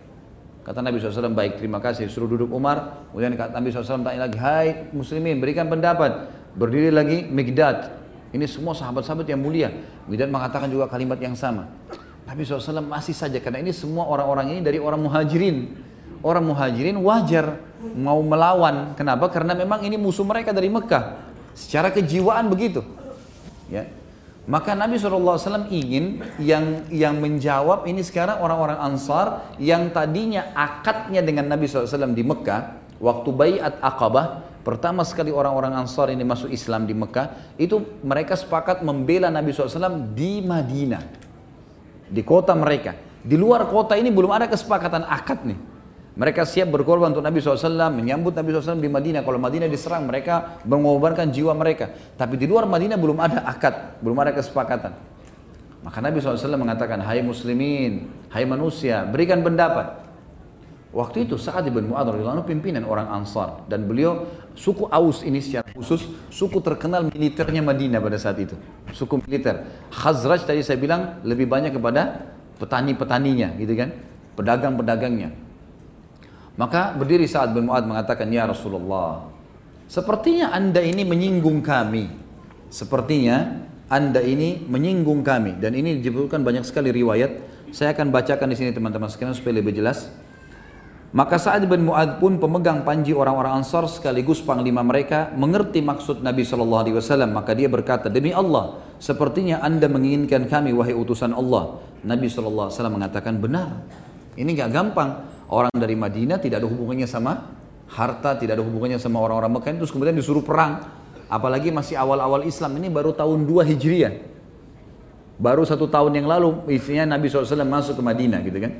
Kata Nabi shallallahu alaihi wasallam, "Baik, terima kasih." Suruh duduk Umar. Kemudian kata Nabi shallallahu alaihi wasallam tanya lagi, "Hai muslimin, berikan pendapat." Berdiri lagi Miqdad. Ini semua sahabat-sahabat yang mulia. Miqdad mengatakan juga kalimat yang sama. Nabi shallallahu alaihi wasallam masih saja, karena ini semua orang-orang ini dari orang muhajirin. Orang muhajirin wajar mau melawan. Kenapa? Karena memang ini musuh mereka dari Mekah. Secara kejiwaan begitu. Ya. Maka Nabi shallallahu alaihi wasallam ingin yang yang menjawab ini sekarang orang-orang Ansar yang tadinya akadnya dengan Nabi shallallahu alaihi wasallam di Mekah. Waktu Bai'at Aqabah, pertama sekali orang-orang Ansar ini masuk Islam di Mekah, itu mereka sepakat membela Nabi shallallahu alaihi wasallam di Madinah, di kota mereka. Di luar kota ini belum ada kesepakatan akad nih. Mereka siap berkorban untuk Nabi shallallahu alaihi wasallam, menyambut Nabi shallallahu alaihi wasallam di Madinah. Kalau Madinah diserang, mereka mengorbankan jiwa mereka. Tapi di luar Madinah belum ada akad, belum ada kesepakatan. Maka Nabi shallallahu alaihi wasallam mengatakan, "Hai muslimin, hai manusia, berikan pendapat." Waktu itu Sa'ad bin Mu'adz radhiyallahu anhu pimpinan orang Ansar. Dan beliau, suku Aus ini secara khusus, suku terkenal militernya Madinah pada saat itu. Suku militer. Khazraj tadi saya bilang lebih banyak kepada petani-petaninya, gitu kan, pedagang-pedagangnya. Maka berdiri Sa'ad bin Mu'adz mengatakan, "Ya Rasulullah, sepertinya Anda ini menyinggung kami. Sepertinya Anda ini menyinggung kami." Dan ini disebutkan banyak sekali riwayat. Saya akan bacakan di sini teman-teman sekalian supaya lebih jelas. Maka Sa'ad bin Mu'adz pun pemegang panji orang-orang Ansar sekaligus panglima mereka, mengerti maksud Nabi shallallahu alaihi wasallam. Maka dia berkata, "Demi Allah, sepertinya Anda menginginkan kami, wahai utusan Allah." Nabi shallallahu alaihi wasallam mengatakan, "Benar, ini gak gampang. Orang dari Madinah tidak ada hubungannya sama harta, tidak ada hubungannya sama orang-orang Mekah, terus kemudian disuruh perang. Apalagi masih awal-awal Islam, ini baru tahun dua Hijriah. Baru satu tahun yang lalu, istrinya Nabi shallallahu alaihi wasallam masuk ke Madinah, gitu kan.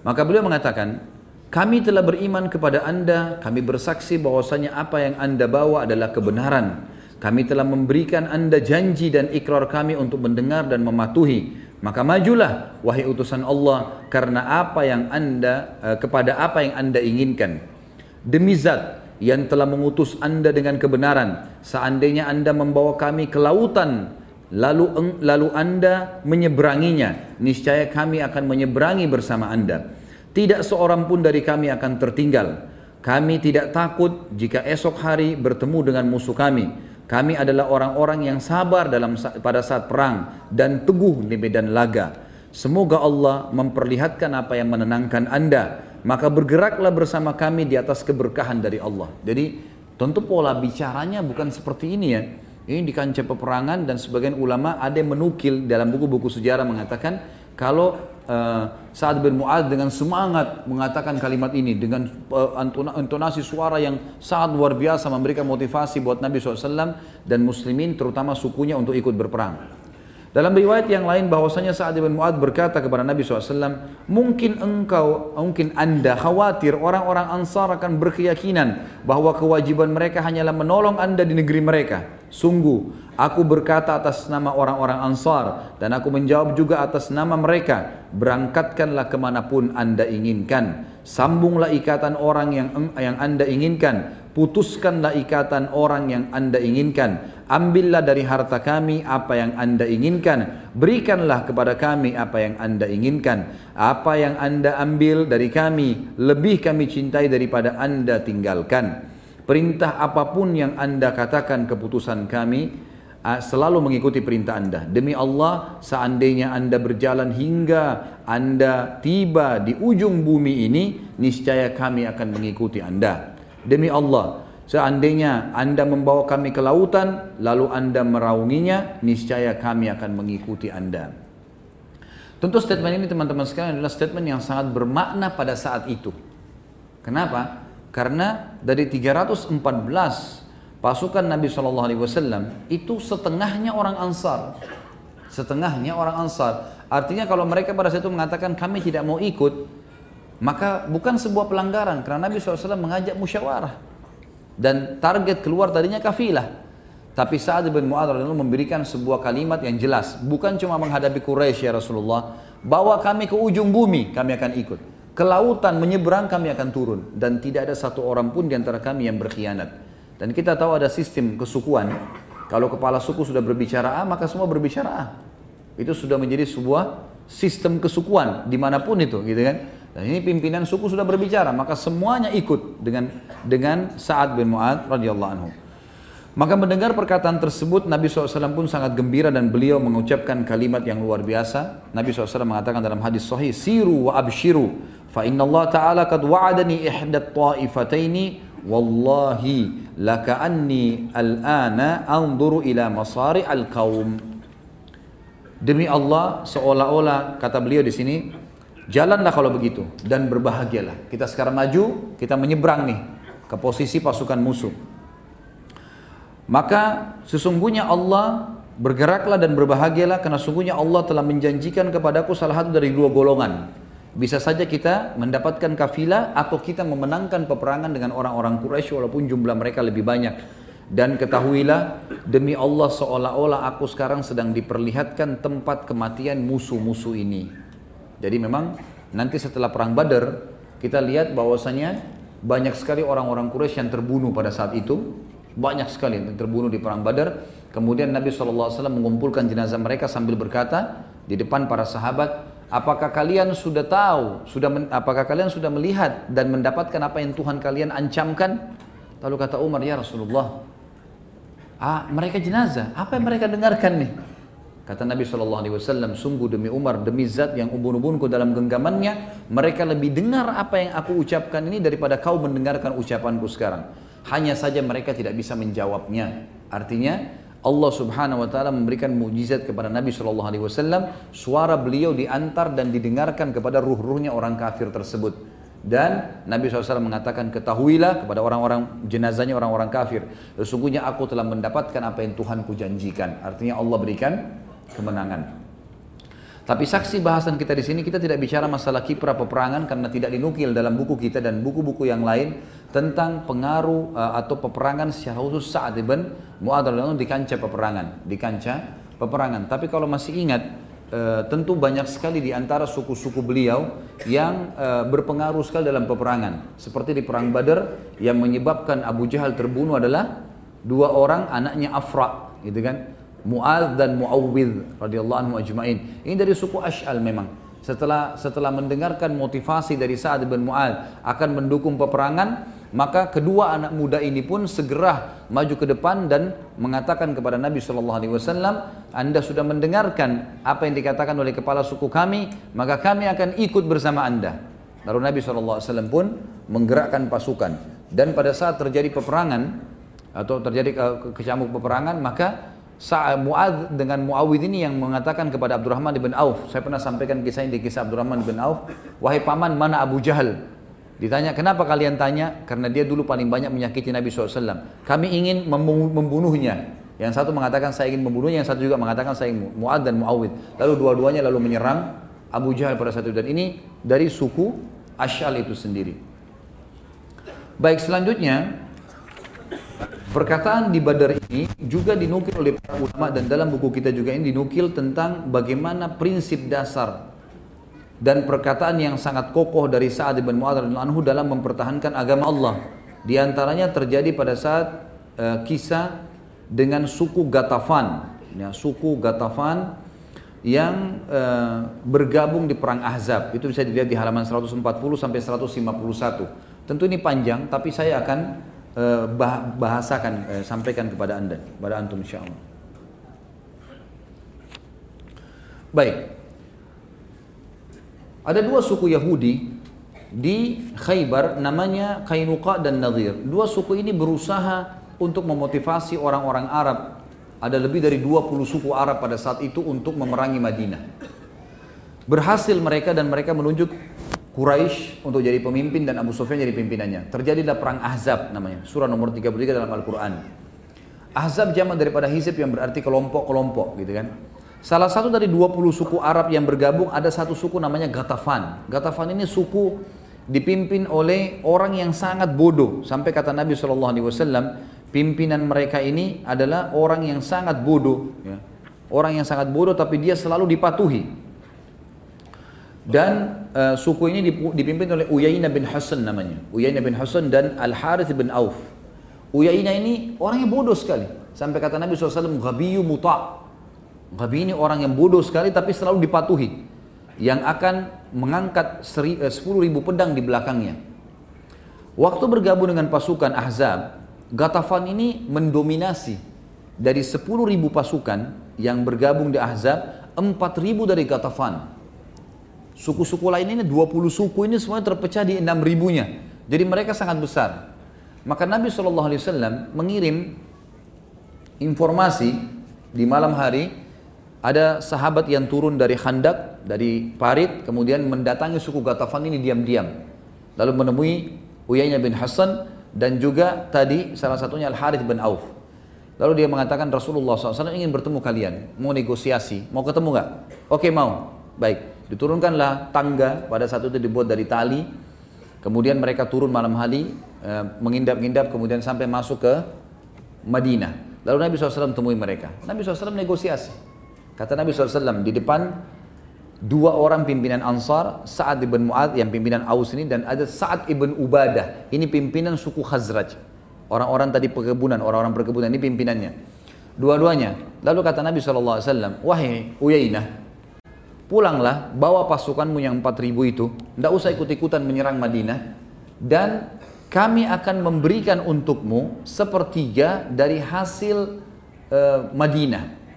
Maka beliau mengatakan, "Kami telah beriman kepada Anda, kami bersaksi bahwasanya apa yang Anda bawa adalah kebenaran. Kami telah memberikan Anda janji dan ikrar kami untuk mendengar dan mematuhi. Maka majulah, wahai utusan Allah, karena apa yang Anda eh, kepada apa yang Anda inginkan. Demi zat yang telah mengutus Anda dengan kebenaran, seandainya Anda membawa kami ke lautan, lalu lalu Anda menyeberanginya, niscaya kami akan menyeberangi bersama Anda. Tidak seorang pun dari kami akan tertinggal. Kami tidak takut jika esok hari bertemu dengan musuh kami. Kami adalah orang-orang yang sabar dalam pada saat perang dan teguh di medan laga. Semoga Allah memperlihatkan apa yang menenangkan Anda. Maka bergeraklah bersama kami di atas keberkahan dari Allah." Jadi tentu pola bicaranya bukan seperti ini ya. Ini di kancah peperangan, dan sebagian ulama ada yang menukil dalam buku-buku sejarah mengatakan kalau uh, Sa'ad bin Mu'adz dengan semangat mengatakan kalimat ini dengan uh, intonasi suara yang sangat luar biasa, memberikan motivasi buat Nabi shallallahu alaihi wasallam dan muslimin terutama sukunya untuk ikut berperang. Dalam riwayat yang lain bahwasanya Sa'ad bin Mu'adz berkata kepada Nabi shallallahu alaihi wasallam, mungkin engkau, mungkin anda khawatir orang-orang Ansar akan berkeyakinan bahwa kewajiban mereka hanyalah menolong anda di negeri mereka. Sungguh, aku berkata atas nama orang-orang Ansar dan aku menjawab juga atas nama mereka. Berangkatkanlah kemanapun anda inginkan. Sambunglah ikatan orang yang yang anda inginkan. Putuskanlah ikatan orang yang anda inginkan. Ambillah dari harta kami apa yang anda inginkan. Berikanlah kepada kami apa yang anda inginkan. Apa yang anda ambil dari kami, lebih kami cintai daripada anda tinggalkan. Perintah apapun yang anda katakan, keputusan kami selalu mengikuti perintah anda. Demi Allah, seandainya anda berjalan hingga anda tiba di ujung bumi ini, niscaya kami akan mengikuti anda. Demi Allah, seandainya anda membawa kami ke lautan, lalu anda meraunginya, niscaya kami akan mengikuti anda. Tentu statement ini teman-teman sekalian adalah statement yang sangat bermakna pada saat itu. Kenapa? Karena dari tiga ratus empat belas pasukan Nabi shallallahu alaihi wasallam, itu setengahnya orang Ansar. Setengahnya orang Ansar. Artinya kalau mereka pada saat itu mengatakan kami tidak mau ikut, maka bukan sebuah pelanggaran, karena Nabi shallallahu alaihi wasallam mengajak musyawarah. Dan target keluar tadinya kafilah. Tapi Sa'ad bin Mu'adz memberikan sebuah kalimat yang jelas. Bukan cuma menghadapi Quraisy, ya Rasulullah. Bawa kami ke ujung bumi, kami akan ikut. Ke lautan menyeberang, kami akan turun. Dan tidak ada satu orang pun di antara kami yang berkhianat. Dan kita tahu ada sistem kesukuan. Kalau kepala suku sudah berbicara A, maka semua berbicara A. Itu sudah menjadi sebuah sistem kesukuan, dimanapun itu, gitu kan. Dan ini pimpinan suku sudah berbicara, maka semuanya ikut dengan dengan Sa'ad bin Mu'adz radhiyallahu anhu. Maka mendengar perkataan tersebut, Nabi shallallahu alaihi wasallam pun sangat gembira dan beliau mengucapkan kalimat yang luar biasa. Nabi shallallahu alaihi wasallam mengatakan dalam hadis sahih, siru wa abshiru, fa inna Allah ta'ala kad wa'adani ihdat ta'ifataini, wallahi laka'anni al-ana anzuru ila masari al-kaum. Demi Allah, seolah-olah, kata beliau di sini, jalanlah kalau begitu dan berbahagialah. Kita sekarang maju, kita menyeberang nih ke posisi pasukan musuh. Maka sesungguhnya Allah, bergeraklah dan berbahagialah, karena sesungguhnya Allah telah menjanjikan kepadaku salah satu dari dua golongan. Bisa saja kita mendapatkan kafilah atau kita memenangkan peperangan dengan orang-orang Quraisy walaupun jumlah mereka lebih banyak. Dan ketahuilah, demi Allah seolah-olah aku sekarang sedang diperlihatkan tempat kematian musuh-musuh ini. Jadi memang nanti setelah perang Badar kita lihat bahwasanya banyak sekali orang-orang Quraisy yang terbunuh pada saat itu, banyak sekali yang terbunuh di perang Badar. Kemudian Nabi shallallahu alaihi wasallam mengumpulkan jenazah mereka sambil berkata di depan para sahabat, apakah kalian sudah tahu, sudah men, apakah kalian sudah melihat dan mendapatkan apa yang Tuhan kalian ancamkan? Lalu kata Umar, ya Rasulullah, ah, mereka jenazah, apa yang mereka dengarkan nih? Kata Nabi shallallahu alaihi wasallam, sungguh demi Umar, demi zat yang ubun-ubunku dalam genggamannya, mereka lebih dengar apa yang aku ucapkan ini daripada kau mendengarkan ucapanku sekarang. Hanya saja mereka tidak bisa menjawabnya. Artinya, Allah subhanahu wa ta'ala memberikan mujizat kepada Nabi shallallahu alaihi wasallam, suara beliau diantar dan didengarkan kepada ruh-ruhnya orang kafir tersebut. Dan Nabi shallallahu alaihi wasallam mengatakan, ketahuilah kepada orang-orang jenazahnya orang-orang kafir, sesungguhnya aku telah mendapatkan apa yang Tuhanku janjikan. Artinya Allah berikan kemenangan. Tapi saksi bahasan kita di sini, kita tidak bicara masalah kiprah peperangan karena tidak dinukil dalam buku kita dan buku-buku yang lain tentang pengaruh atau peperangan secara khusus Sa'ad bin Mu'adz di kancah peperangan, di kancah peperangan. Tapi kalau masih ingat, tentu banyak sekali di antara suku-suku beliau yang berpengaruh sekali dalam peperangan. Seperti di perang Badar yang menyebabkan Abu Jahal terbunuh adalah dua orang anaknya Afra, gitu kan? Mu'adz dan Mu'awwidz radhiyallahu anhu ajma'in. Ini dari suku Ash'al memang. Setelah setelah mendengarkan motivasi dari Sa'ad bin Mu'adz akan mendukung peperangan, maka kedua anak muda ini pun segera maju ke depan dan mengatakan kepada Nabi shallallahu alaihi wasallam, anda sudah mendengarkan apa yang dikatakan oleh kepala suku kami, maka kami akan ikut bersama anda. Lalu Nabi shallallahu alaihi wasallam pun menggerakkan pasukan. Dan pada saat terjadi peperangan atau terjadi kecamuk peperangan, maka Sa'ad Mu'adz dengan Mu'awwidz ini yang mengatakan kepada Abdurrahman ibn Auf, saya pernah sampaikan kisahnya di kisah Abdurrahman ibn Auf, wahai paman, mana Abu Jahal? Ditanya, kenapa kalian tanya? Karena dia dulu paling banyak menyakiti Nabi shallallahu alaihi wasallam. Kami ingin membunuhnya. Yang satu mengatakan saya ingin membunuhnya, yang satu juga mengatakan saya ingin Mu'adz dan Mu'awwidh. Lalu dua-duanya lalu menyerang Abu Jahal pada saat itu. Dan ini dari suku Ash'al itu sendiri. Baik, selanjutnya perkataan di Badar ini juga dinukil oleh para ulama, dan dalam buku kita juga ini dinukil tentang bagaimana prinsip dasar dan perkataan yang sangat kokoh dari Sa'ad bin Mu'adz radhiyallahu anhu dalam mempertahankan agama Allah. Di antaranya terjadi pada saat uh, kisah dengan suku Gatafan, ya, suku Gatafan yang e, bergabung di perang Ahzab. Itu bisa dilihat di halaman seratus empat puluh sampai seratus lima puluh satu. Tentu ini panjang, tapi saya akan e, bahasakan, e, sampaikan kepada Anda, kepada antum insyaallah. Baik. Ada dua suku Yahudi di Khaybar namanya Qainuqa dan Nadir. Dua suku ini berusaha untuk memotivasi orang-orang Arab. Ada lebih dari dua puluh suku Arab pada saat itu untuk memerangi Madinah. Berhasil mereka, dan mereka menunjuk Quraisy untuk jadi pemimpin dan Abu Sufyan jadi pimpinannya. Terjadilah perang Ahzab namanya, surah nomor tiga puluh tiga dalam Al-Quran. Ahzab jamak daripada hizb yang berarti kelompok-kelompok gitu kan. Salah satu dari dua puluh suku Arab yang bergabung, ada satu suku namanya Gatafan. Gatafan ini suku dipimpin oleh orang yang sangat bodoh, sampai kata Nabi shallallahu alaihi wasallam pimpinan mereka ini adalah orang yang sangat bodoh, ya. Orang yang sangat bodoh, tapi dia selalu dipatuhi. Dan uh, suku ini dipimpin oleh Uyaynah bin Hisn namanya, Uyaynah bin Hisn dan Al-Harith bin Awf. Uyaynah ini orangnya bodoh sekali, sampai kata Nabi shallallahu alaihi wasallam ghabiyu muta'. Ghabi ini orang yang bodoh sekali tapi selalu dipatuhi, yang akan mengangkat sepuluh ribu pedang di belakangnya. Waktu bergabung dengan pasukan Ahzab, Gatafan ini mendominasi. Dari sepuluh ribu pasukan yang bergabung di Ahzab, empat ribu dari Gatafan. Suku-suku lainnya, dua puluh suku ini semuanya terpecah di enam ribunya. Jadi mereka sangat besar. Maka Nabi shallallahu alaihi wasallam mengirim informasi di malam hari. Ada sahabat yang turun dari Khandak, dari parit, kemudian mendatangi suku Gatafan ini diam-diam. Lalu menemui Uyaynah bin Hisn dan juga tadi salah satunya Al-Harith bin Auf. Lalu dia mengatakan, Rasulullah shallallahu alaihi wasallam ingin bertemu kalian, mau negosiasi, mau ketemu nggak? Oke, mau. Baik, diturunkanlah tangga pada saat itu dibuat dari tali. Kemudian mereka turun malam hari, mengindap-ngindap, kemudian sampai masuk ke Madinah. Lalu Nabi shallallahu alaihi wasallam temui mereka. Nabi shallallahu alaihi wasallam negosiasi. Kata Nabi shallallahu alaihi wasallam, di depan dua orang pimpinan Ansar, Sa'ad bin Mu'adz yang pimpinan Aus ini, dan ada Sa'ad ibn Ubadah, ini pimpinan suku Khazraj, orang-orang tadi perkebunan, orang-orang perkebunan ini pimpinannya, dua-duanya. Lalu kata Nabi shallallahu alaihi wasallam, wahai Uyainah, pulanglah, bawa pasukanmu yang empat ribu itu, tidak usah ikut-ikutan menyerang Madinah, dan kami akan memberikan untukmu sepertiga dari hasil uh, Madinah.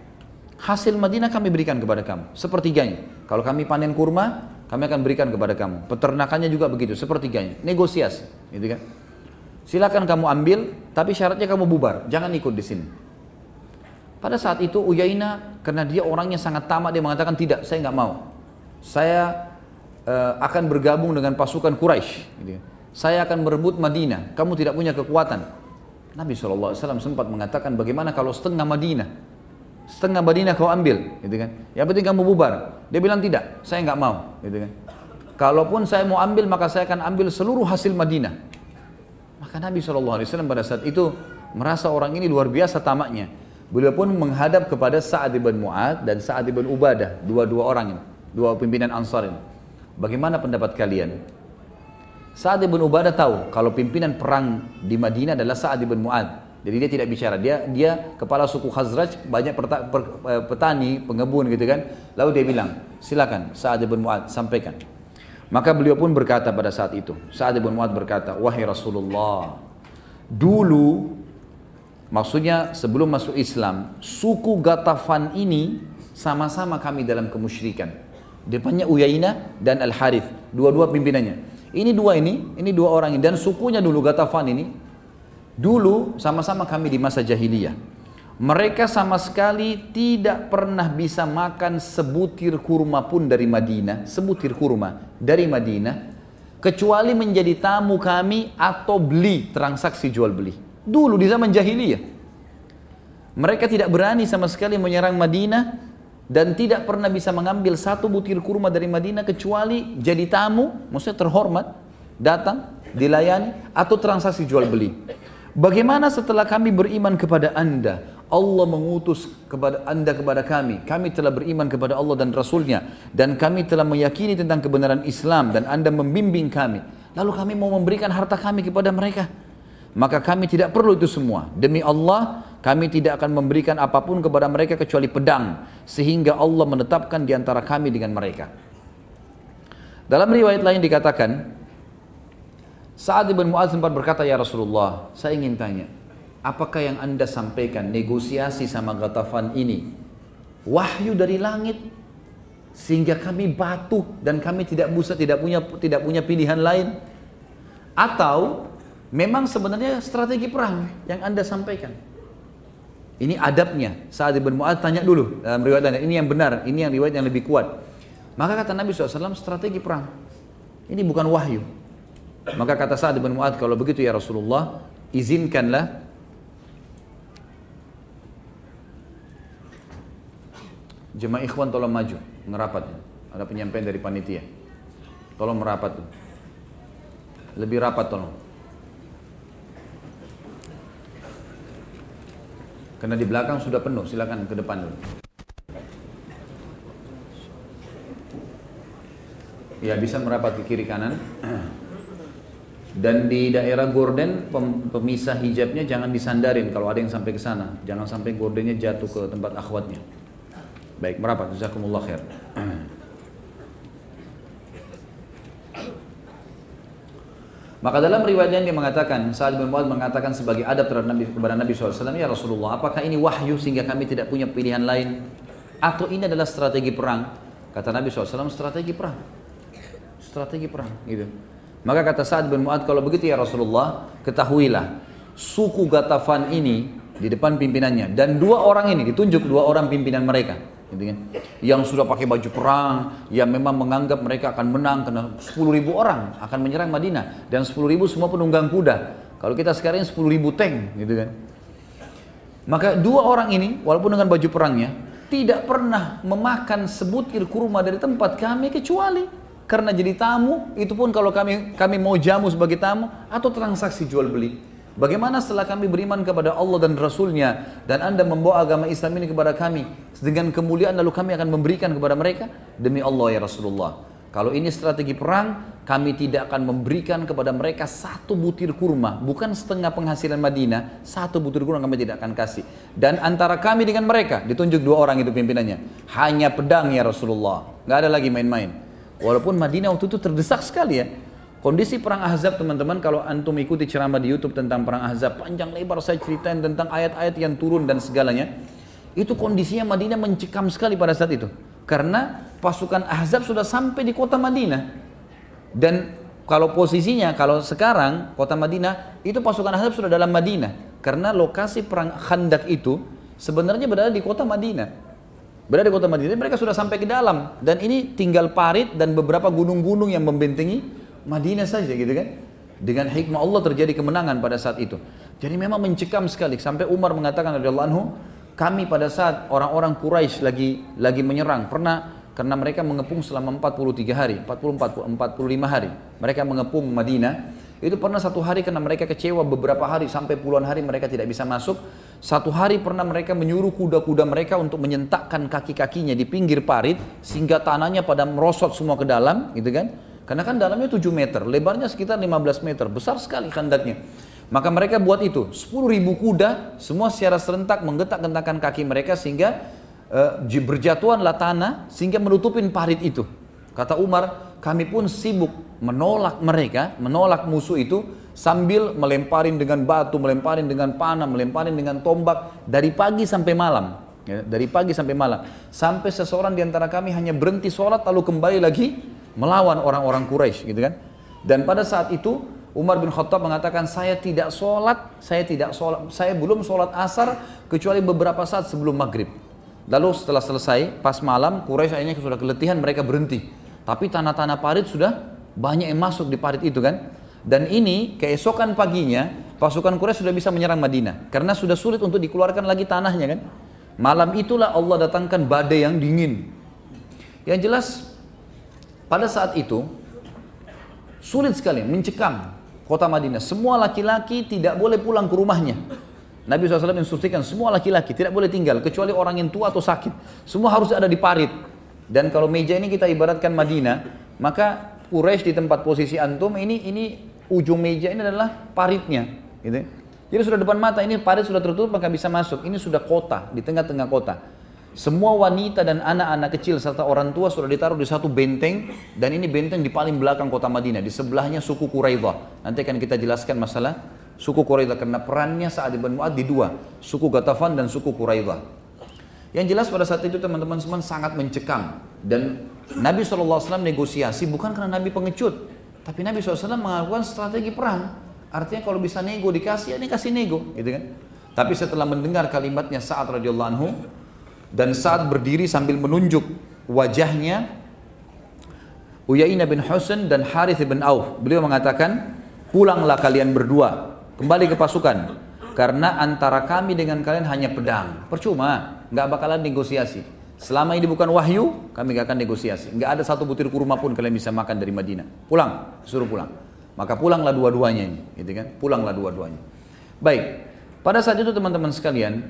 Hasil Madinah kami berikan kepada kamu, sepertiganya. Kalau kami panen kurma, kami akan berikan kepada kamu. Peternakannya juga begitu, sepertiganya. Negosiasi, gitu kan? Silakan kamu ambil, tapi syaratnya kamu bubar, jangan ikut di sini. Pada saat itu Uyainah, karena dia orangnya sangat tamak, dia mengatakan tidak, saya nggak mau. Saya uh, akan bergabung dengan pasukan Quraisy. Gitu kan? Saya akan merebut Madinah. Kamu tidak punya kekuatan. Nabi shallallahu alaihi wasallam sempat mengatakan, bagaimana kalau setengah Madinah? Setengah Madinah kau ambil, gitu kan? Yang penting kamu bubar. Dia bilang tidak, saya nggak mau, gitu kan? Kalaupun saya mau ambil, maka saya akan ambil seluruh hasil Madinah. Maka Nabi shallallahu alaihi wasallam pada saat itu merasa orang ini luar biasa tamaknya. Beliau pun menghadap kepada Sa'ad bin Mu'adz dan Sa'ad bin Ubadah, dua-dua orang ini, dua pimpinan Ansar ini. Bagaimana pendapat kalian? Sa'ad bin Ubadah tahu kalau pimpinan perang di Madinah adalah Sa'ad bin Mu'adz. Jadi dia tidak bicara, dia dia kepala suku Khazraj, banyak peta, per, petani, pengebun gitu kan. Lalu dia bilang, silakan Sa'ad bin Mu'adz sampaikan. Maka beliau pun berkata pada saat itu, Sa'ad bin Mu'adz berkata, wahai Rasulullah, dulu, maksudnya sebelum masuk Islam, suku Gatafan ini sama-sama kami dalam kemusyrikan. Depannya Uyainah dan Al-Harith, dua-dua pimpinannya. Ini dua ini, ini dua orang ini, dan sukunya dulu Gatafan ini. Dulu sama-sama kami di masa jahiliyah. Mereka sama sekali tidak pernah bisa makan sebutir kurma pun dari Madinah, sebutir kurma dari Madinah, kecuali menjadi tamu kami atau beli, transaksi jual beli. Dulu di zaman jahiliyah. Mereka tidak berani sama sekali menyerang Madinah dan tidak pernah bisa mengambil satu butir kurma dari Madinah kecuali jadi tamu, maksudnya terhormat, datang, dilayani, atau transaksi jual beli. Bagaimana setelah kami beriman kepada Anda, Allah mengutus kepada Anda kepada kami, kami telah beriman kepada Allah dan Rasulnya, dan kami telah meyakini tentang kebenaran Islam, dan Anda membimbing kami, lalu kami mau memberikan harta kami kepada mereka, maka kami tidak perlu itu semua. Demi Allah, kami tidak akan memberikan apapun kepada mereka kecuali pedang, sehingga Allah menetapkan di antara kami dengan mereka. Dalam riwayat lain dikatakan, Sa'ad bin Mu'adz sempat berkata, "Ya Rasulullah, saya ingin tanya, apakah yang Anda sampaikan negosiasi sama Ghatafan ini wahyu dari langit sehingga kami patuh dan kami tidak bisa tidak punya tidak punya pilihan lain, atau memang sebenarnya strategi perang yang Anda sampaikan?" Ini adabnya, Sa'ad bin Mu'adz tanya dulu dalam riwayat ini yang benar, ini yang riwayat yang lebih kuat. Maka kata Nabi shallallahu alaihi wasallam, strategi perang, ini bukan wahyu. Maka kata Sa'ad bin Mu'adz, "Kalau begitu ya Rasulullah, izinkanlah jemaah ikhwan tolong maju, merapat. Ada penyampaian dari panitia. Tolong merapat. Lebih rapat tolong. Karena di belakang sudah penuh, silakan ke depan dulu. Ya, bisa merapat ke kiri kanan. Dan di daerah gorden pemisah hijabnya jangan disandarin kalau ada yang sampai ke sana. Jangan sampai gordennya jatuh ke tempat akhwatnya. Baik, merapat. Jazakumullah khair. Maka dalam riwayatnya dia mengatakan, Sa'ad bin Mu'adz mengatakan sebagai adab terhadap Nabi, kepada Nabi shallallahu alaihi wasallam, "Ya Rasulullah, apakah ini wahyu sehingga kami tidak punya pilihan lain? Atau ini adalah strategi perang?" Kata Nabi shallallahu alaihi wasallam, "Strategi perang. Strategi perang." Gitu. Maka kata Sa'ad bin Mu'adz, "Kalau begitu ya Rasulullah, ketahuilah suku Ghatafan ini di depan pimpinannya. Dan dua orang ini," ditunjuk dua orang pimpinan mereka, gitu kan, yang sudah pakai baju perang, yang memang menganggap mereka akan menang karena sepuluh ribu orang akan menyerang Madinah dan sepuluh ribu semua penunggang kuda. Kalau kita sekarang sepuluh ribu tank, gitu kan. Maka dua orang ini walaupun dengan baju perangnya tidak pernah memakan sebutir kurma dari tempat kami kecuali karena jadi tamu, itu pun kalau kami kami mau jamu sebagai tamu atau transaksi jual beli. Bagaimana setelah kami beriman kepada Allah dan Rasulnya, dan Anda membawa agama Islam ini kepada kami dengan kemuliaan, lalu kami akan memberikan kepada mereka? Demi Allah ya Rasulullah, kalau ini strategi perang, kami tidak akan memberikan kepada mereka satu butir kurma, bukan setengah penghasilan Madinah, satu butir kurma kami tidak akan kasih. Dan antara kami dengan mereka, ditunjuk dua orang itu pimpinannya, hanya pedang ya Rasulullah, gak ada lagi main-main. Walaupun Madinah waktu itu terdesak sekali ya. Kondisi perang Ahzab, teman-teman, kalau antum ikuti ceramah di YouTube tentang perang Ahzab, panjang lebar saya ceritain tentang ayat-ayat yang turun dan segalanya. Itu kondisinya Madinah mencekam sekali pada saat itu. Karena pasukan Ahzab sudah sampai di kota Madinah. Dan kalau posisinya, kalau sekarang kota Madinah, itu pasukan Ahzab sudah dalam Madinah. Karena lokasi perang Khandak itu sebenarnya berada di kota Madinah. Berada di kota Madinah, mereka sudah sampai ke dalam. Dan ini tinggal parit dan beberapa gunung-gunung yang membentengi Madinah saja, gitu kan. Dengan hikmah Allah terjadi kemenangan pada saat itu. Jadi memang mencekam sekali. Sampai Umar mengatakan, radhiyallahu anhu, kami pada saat orang-orang Quraisy lagi lagi menyerang, pernah karena mereka mengepung selama empat puluh tiga hari, empat puluh empat, empat puluh lima hari. Mereka mengepung Madinah. Itu pernah satu hari karena mereka kecewa beberapa hari, sampai puluhan hari mereka tidak bisa masuk. Satu hari pernah mereka menyuruh kuda-kuda mereka untuk menyentakkan kaki-kakinya di pinggir parit sehingga tanahnya pada merosot semua ke dalam, gitu kan. Karena kan dalamnya tujuh meter, lebarnya sekitar lima belas meter, besar sekali khandaknya. Maka mereka buat itu, sepuluh ribu kuda semua secara serentak menggetak-getakkan kaki mereka sehingga e, berjatuhanlah tanah sehingga menutupin parit itu. Kata Umar, kami pun sibuk menolak mereka, menolak musuh itu sambil melemparin dengan batu, melemparin dengan panah, melemparin dengan tombak dari pagi sampai malam, ya, dari pagi sampai malam, sampai seseorang di antara kami hanya berhenti sholat lalu kembali lagi melawan orang-orang Quraisy, gitu kan. Dan pada saat itu Umar bin Khattab mengatakan, saya tidak sholat, saya tidak sholat, saya belum sholat asar kecuali beberapa saat sebelum maghrib. Lalu setelah selesai pas malam, Quraisy akhirnya sudah keletihan, mereka berhenti. Tapi tanah-tanah parit sudah banyak yang masuk di parit itu kan. Dan ini keesokan paginya pasukan Quraisy sudah bisa menyerang Madinah karena sudah sulit untuk dikeluarkan lagi tanahnya kan. Malam itulah Allah datangkan badai yang dingin. Yang jelas pada saat itu sulit sekali mencekam kota Madinah. Semua laki-laki tidak boleh pulang ke rumahnya. Nabi shallallahu alaihi wasallam instruksikan semua laki-laki tidak boleh tinggal kecuali orang yang tua atau sakit. Semua harus ada di parit. Dan kalau meja ini kita ibaratkan Madinah, maka Quraisy di tempat posisi antum ini ini ujung meja ini adalah paritnya, gitu. Jadi sudah depan mata ini parit sudah tertutup maka bisa masuk. Ini sudah kota, di tengah-tengah kota. Semua wanita dan anak-anak kecil serta orang tua sudah ditaruh di satu benteng, dan ini benteng di paling belakang kota Madinah, di sebelahnya suku Quraidah. Nanti akan kita jelaskan masalah suku Quraidah karena perannya Sa'ad bin Mu'adz di dua, suku Ghatafan dan suku Quraidah. Yang jelas pada saat itu teman-teman semua sangat mencekam, dan Nabi shallallahu alaihi wasallam negosiasi bukan karena Nabi pengecut, tapi Nabi shallallahu alaihi wasallam melakukan strategi perang. Artinya kalau bisa nego dikasih, ya dikasih nego, gitu kan? Tapi setelah mendengar kalimatnya Sa'ad radhiyallahu anhu, dan Sa'ad berdiri sambil menunjuk wajahnya, Uyaynah bin Hisn dan Al-Harith bin Awf, beliau mengatakan, pulanglah kalian berdua kembali ke pasukan, karena antara kami dengan kalian hanya pedang, percuma, nggak bakalan negosiasi. Selama ini bukan wahyu, kami nggak akan negosiasi. Nggak ada satu butir kurma pun kalian bisa makan dari Madinah. Pulang, suruh pulang. Maka pulanglah dua-duanya ini, gitu kan? Pulanglah dua-duanya. Baik. Pada saat itu teman-teman sekalian,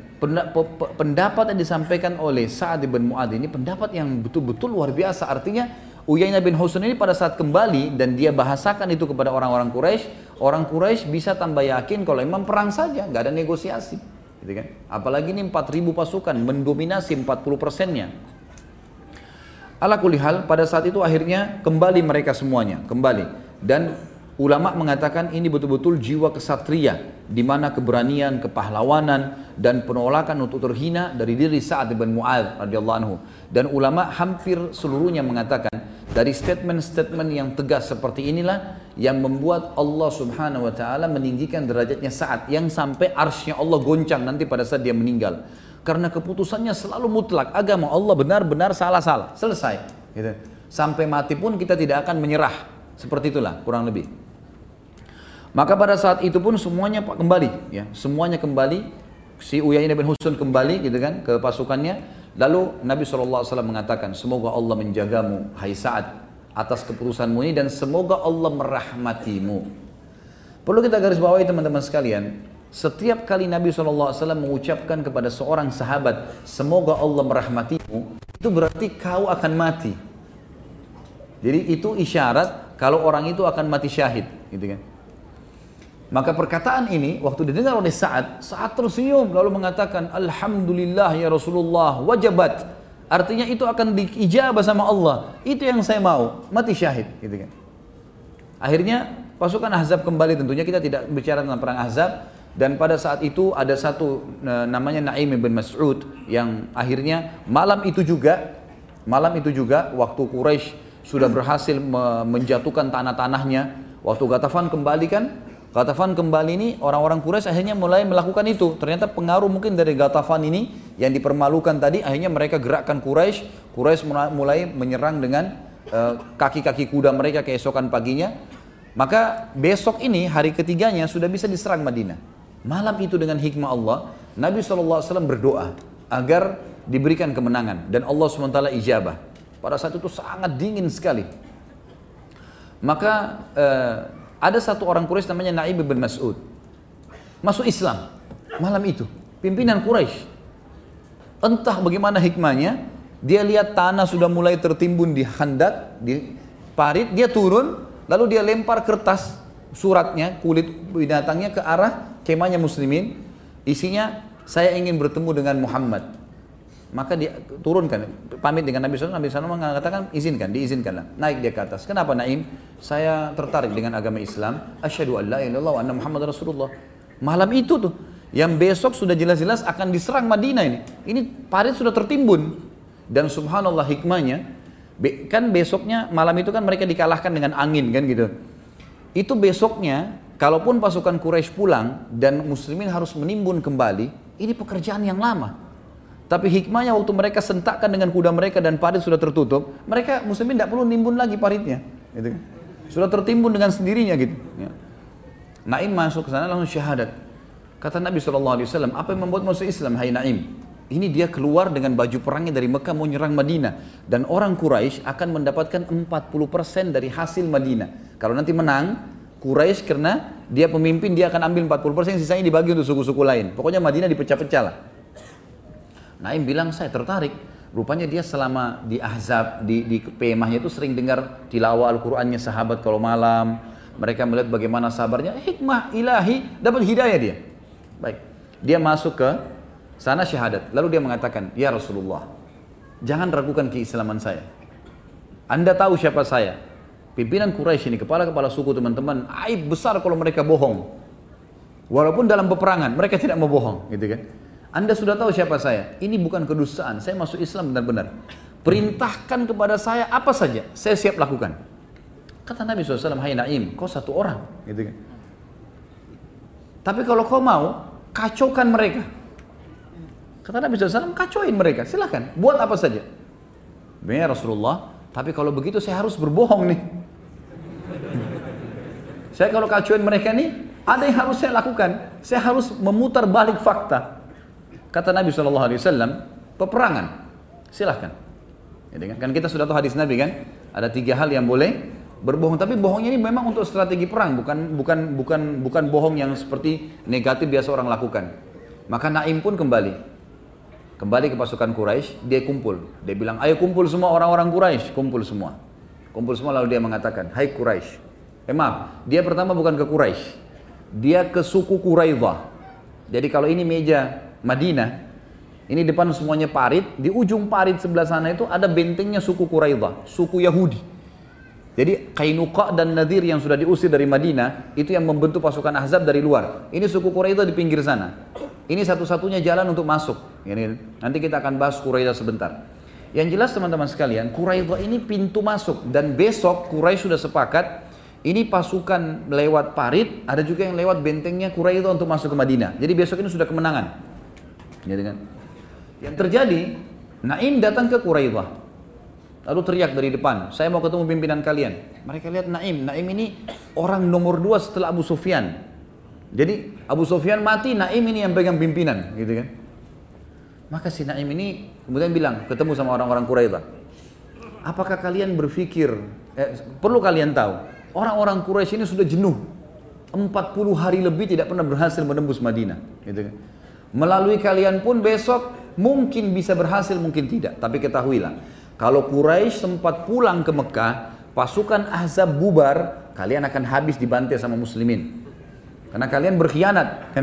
pendapat yang disampaikan oleh Sa'ad bin Mu'adz ini pendapat yang betul-betul luar biasa. Artinya Uyaynah bin Hisn ini pada saat kembali dan dia bahasakan itu kepada orang-orang Quraisy, orang Quraisy bisa tambah yakin kalau memang perang saja, nggak ada negosiasi, gitu kan? Apalagi ini empat ribu pasukan mendominasi empat puluh persennya. Ala kulli hal, pada saat itu akhirnya kembali mereka semuanya, kembali. Dan ulama mengatakan ini betul-betul jiwa kesatria, di mana keberanian, kepahlawanan, dan penolakan untuk terhina dari diri Sa'ad bin Mu'adz radhiyallahu anhu. Dan ulama hampir seluruhnya mengatakan dari statement-statement yang tegas seperti inilah yang membuat Allah Subhanahu Wa Taala meninggikan derajatnya Sa'ad, yang sampai arsy-nya Allah goncang nanti pada saat dia meninggal. Karena keputusannya selalu mutlak, agama Allah benar-benar salah-salah, selesai. Gitu. Sampai mati pun kita tidak akan menyerah, seperti itulah kurang lebih. Maka pada saat itu pun semuanya kembali, ya, semuanya kembali. Si Uyaynah bin Hisn kembali, gitu kan, ke pasukannya. Lalu Nabi shallallahu alaihi wasallam mengatakan, semoga Allah menjagamu, hai Sa'ad, atas keputusanmu ini, dan semoga Allah merahmatimu. Perlu kita garis bawahi teman-teman sekalian, setiap kali Nabi shallallahu alaihi wasallam mengucapkan kepada seorang sahabat, semoga Allah merahmatimu, itu berarti kau akan mati. Jadi itu isyarat kalau orang itu akan mati syahid, gitu kan. Maka perkataan ini waktu didengar oleh Sa'ad, Sa'ad tersenyum lalu mengatakan, Alhamdulillah ya Rasulullah, wajabat. Artinya itu akan diijabah sama Allah. Itu yang saya mau, mati syahid. Gitu kan. Akhirnya pasukan Ahzab kembali, tentunya kita tidak bicara tentang perang Ahzab. Dan pada saat itu ada satu namanya Nu'aym bin Mas'ud yang akhirnya malam itu juga, malam itu juga waktu Quraisy sudah berhasil menjatuhkan tanah-tanahnya. Waktu Ghatafan kembali kan, Ghatafan kembali ini orang-orang Quraisy akhirnya mulai melakukan itu. Ternyata pengaruh mungkin dari Ghatafan ini yang dipermalukan tadi, akhirnya mereka gerakkan Quraisy. Quraisy mulai menyerang dengan kaki-kaki uh, kuda mereka keesokan paginya. Maka besok ini hari ketiganya sudah bisa diserang Madinah. Malam itu dengan hikmah Allah, Nabi shallallahu alaihi wasallam berdoa agar diberikan kemenangan, dan Allah subhanahu wa taala ijabah. Pada saat itu sangat dingin sekali. Maka uh, ada satu orang Quraisy namanya Nu'aym bin Mas'ud masuk Islam malam itu, pimpinan Quraisy. Entah bagaimana hikmahnya, dia lihat tanah sudah mulai tertimbun di khandak, di parit, dia turun lalu dia lempar kertas suratnya, kulit binatangnya ke arah kemahnya muslimin. Isinya, saya ingin bertemu dengan Muhammad. Maka dia turunkan, pamit dengan Nabi shallallahu alaihi wasallam. Nabi shallallahu alaihi wasallam mengatakan, izinkan, diizinkanlah. Naik dia ke atas. Kenapa Nu'aym? Saya tertarik dengan agama Islam. Asyhadu an la ilaha illallah wa anna Muhammad Rasulullah. Malam itu tuh, yang besok sudah jelas-jelas akan diserang Madinah ini. Ini parit sudah tertimbun. Dan subhanallah hikmahnya, kan besoknya malam itu kan mereka dikalahkan dengan angin kan gitu. Itu besoknya, kalaupun pasukan Quraisy pulang dan muslimin harus menimbun kembali, ini pekerjaan yang lama. Tapi hikmahnya waktu mereka sentakkan dengan kuda mereka dan parit sudah tertutup, mereka muslimin tidak perlu nimbun lagi paritnya, gitu. Sudah tertimbun dengan sendirinya gitu. Ya. Nu'aim masuk ke sana langsung syahadat. Kata Nabi shallallahu alaihi wasallam, apa yang membuat masuk Islam, hai Nu'aim? Ini dia keluar dengan baju perangnya dari Mekah mau nyerang Madinah. Dan orang Quraisy akan mendapatkan empat puluh persen dari hasil Madinah. Kalau nanti menang, Quraisy karena dia pemimpin, dia akan ambil empat puluh persen, sisanya dibagi untuk suku-suku lain. Pokoknya Madinah dipecah-pecah lah. Nu'aim bilang, saya tertarik. Rupanya dia selama di Ahzab, di, di P M-nya itu sering dengar tilawah Al-Qur'annya sahabat kalau malam. Mereka melihat bagaimana sabarnya, hikmah ilahi, dapat hidayah dia. Baik, dia masuk ke sana syahadat. Lalu dia mengatakan, ya Rasulullah, jangan ragukan keislaman saya. Anda tahu siapa saya. Pimpinan Quraisy ini, kepala-kepala suku teman-teman, aib besar kalau mereka bohong. Walaupun dalam peperangan, mereka tidak mau bohong, gitu kan. Anda sudah tahu siapa saya. Ini bukan kedustaan. Saya masuk Islam benar-benar. Perintahkan kepada saya apa saja, saya siap lakukan. Kata Nabi shallallahu alaihi wasallam, hai Nu'aim, kau satu orang, gitu kan. Tapi kalau kau mau, kacaukan mereka. Kata Nabi shallallahu alaihi wasallam, kacauin mereka, silahkan. Buat apa saja. Ya Rasulullah, tapi kalau begitu saya harus berbohong nih. Saya kalau kacauin mereka nih, ada yang harus saya lakukan. Saya harus memutar balik fakta. Kata Nabi shallallahu alaihi wasallam, peperangan, silahkan. Kan kita sudah tahu hadis Nabi kan, ada tiga hal yang boleh berbohong. Tapi bohongnya ini memang untuk strategi perang, bukan bukan bukan bukan bohong yang seperti negatif biasa orang lakukan. Maka Nu'aim pun kembali. Kembali ke pasukan Quraisy, dia kumpul. Dia bilang, ayo kumpul semua orang-orang Quraisy, kumpul semua. Kumpul semua, lalu dia mengatakan, hai Quraisy. Eh maaf, dia pertama bukan ke Quraisy. Dia ke suku Quraidah. Jadi kalau ini meja Madinah, ini depan semuanya parit, di ujung parit sebelah sana itu ada bentengnya suku Quraidah, suku Yahudi. Jadi Qainuqa dan Nadir yang sudah diusir dari Madinah, itu yang membentuk pasukan Ahzab dari luar. Ini suku Quraidah di pinggir sana. Ini satu-satunya jalan untuk masuk. Ini, nanti kita akan bahas Quraidah sebentar. Yang jelas teman-teman sekalian, Quraidah ini pintu masuk, dan besok Quraisy sudah sepakat, ini pasukan lewat parit, ada juga yang lewat bentengnya Quraidah untuk masuk ke Madinah. Jadi besok ini sudah kemenangan. Jadi kan, yang terjadi Nu'aim datang ke Quraidah, lalu teriak dari depan, saya mau ketemu pimpinan kalian. Mereka lihat Nu'aim, Nu'aim ini orang nomor dua setelah Abu Sufyan. Jadi Abu Sufyan mati, Nu'aim ini yang pegang pimpinan, gitu kan. Maka si Nu'aim ini kemudian bilang, ketemu sama orang-orang Quraidah, apakah kalian berpikir, eh, perlu kalian tahu, orang-orang Quraisy ini sudah jenuh, empat puluh hari lebih tidak pernah berhasil menembus Madinah, gitu kan. Melalui kalian pun besok mungkin bisa berhasil, mungkin tidak. Tapi ketahuilah, kalau Quraisy sempat pulang ke Mekah, pasukan Ahzab bubar, kalian akan habis dibantai sama muslimin. Karena kalian berkhianat.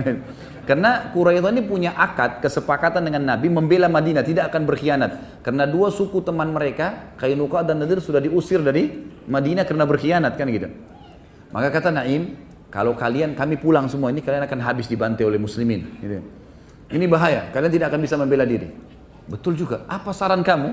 Karena Quraisy ini punya akad, kesepakatan dengan Nabi membela Madinah, tidak akan berkhianat. Karena dua suku teman mereka, Qainuqa dan Nadir, sudah diusir dari Madinah karena berkhianat, kan gitu. Maka kata Nu'aim, kalau kalian, kami pulang semua ini, kalian akan habis dibantai oleh muslimin, gitu. Ini bahaya, kalian tidak akan bisa membela diri. Betul juga, apa saran kamu?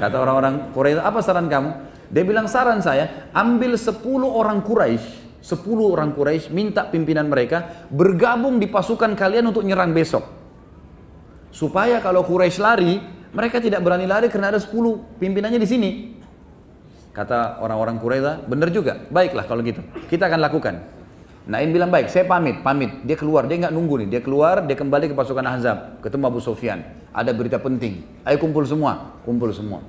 Kata orang-orang Quraisy, apa saran kamu? Dia bilang, saran saya, ambil sepuluh orang Quraisy, sepuluh orang Quraisy, minta pimpinan mereka bergabung di pasukan kalian untuk nyerang besok. Supaya kalau Quraisy lari, mereka tidak berani lari karena ada sepuluh pimpinannya di sini. Kata orang-orang Quraisy, benar juga, baiklah kalau gitu, kita akan lakukan. Nu'aim bilang, baik, saya pamit, pamit. Dia keluar, dia nggak nunggu nih. Dia keluar, dia kembali ke pasukan Ahzab, ketemu Abu Sufyan. Ada berita penting. Ayo kumpul semua, kumpul semua,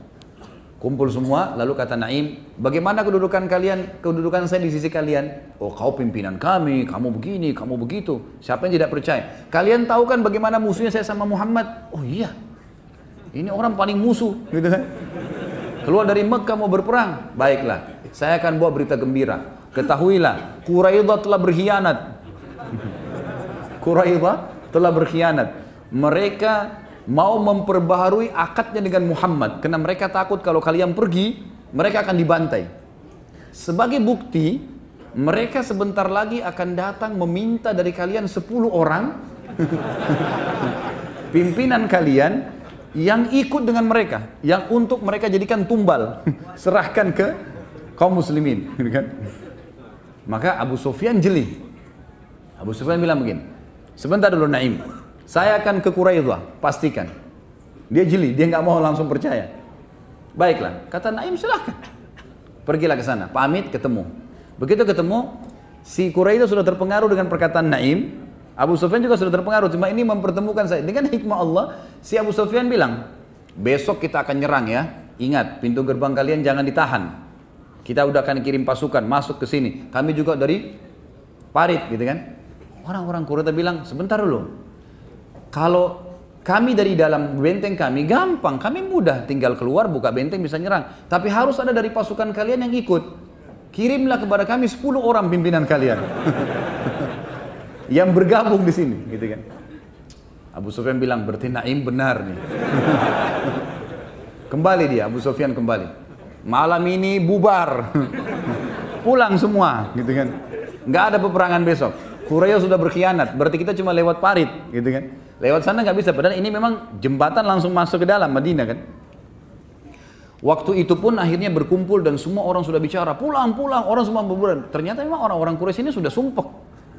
kumpul semua. Lalu kata Nu'aim, bagaimana kedudukan kalian? Kedudukan saya di sisi kalian. Oh, kau pimpinan kami, kamu begini, kamu begitu. Siapa yang tidak percaya? Kalian tahu kan bagaimana musuhnya saya sama Muhammad? Oh iya, ini orang paling musuh, gitu kan? Keluar dari Mekah mau berperang, baiklah. Saya akan bawa berita gembira. Ketahuilah, Quraidah telah berkhianat. Quraidah telah berkhianat. Mereka mau memperbaharui akadnya dengan Muhammad. Karena mereka takut kalau kalian pergi, mereka akan dibantai. Sebagai bukti, mereka sebentar lagi akan datang meminta dari kalian sepuluh orang. Pimpinan kalian yang ikut dengan mereka. Yang untuk mereka jadikan tumbal. Serahkan ke kaum muslimin. Maka Abu Sufyan jeli. Abu Sufyan bilang begini, sebentar dulu Nu'aim, saya akan ke Quraidah, pastikan. Dia jeli, dia nggak mau langsung percaya. Baiklah, kata Nu'aim, silahkan. Pergilah ke sana, pamit, ketemu. Begitu ketemu, si Quraidah sudah terpengaruh dengan perkataan Nu'aim, Abu Sufyan juga sudah terpengaruh, cuma ini mempertemukan saya dengan hikmah Allah. Si Abu Sufyan bilang, besok kita akan nyerang ya, ingat pintu gerbang kalian jangan ditahan, kita udah akan kirim pasukan masuk ke sini, kami juga dari Parit gitu kan. Orang-orang Quraidah bilang, sebentar dulu, kalau kami dari dalam benteng kami gampang, kami mudah tinggal keluar buka benteng bisa nyerang, tapi harus ada dari pasukan kalian yang ikut, kirimlah kepada kami sepuluh orang pimpinan kalian yang bergabung di sini gitu kan. Abu Sufyan bilang, berarti Nu'aim benar nih. Kembali dia, Abu Sufyan kembali, malam ini bubar pulang semua gitu kan, nggak ada peperangan besok, Quraisy sudah berkhianat, berarti kita cuma lewat Parit gitu kan. Lewat sana nggak bisa, padahal ini memang jembatan langsung masuk ke dalam Madinah kan. Waktu itu pun akhirnya berkumpul dan semua orang sudah bicara, pulang-pulang, orang semua berbulan. Ternyata memang orang-orang Quraisy ini sudah sumpek.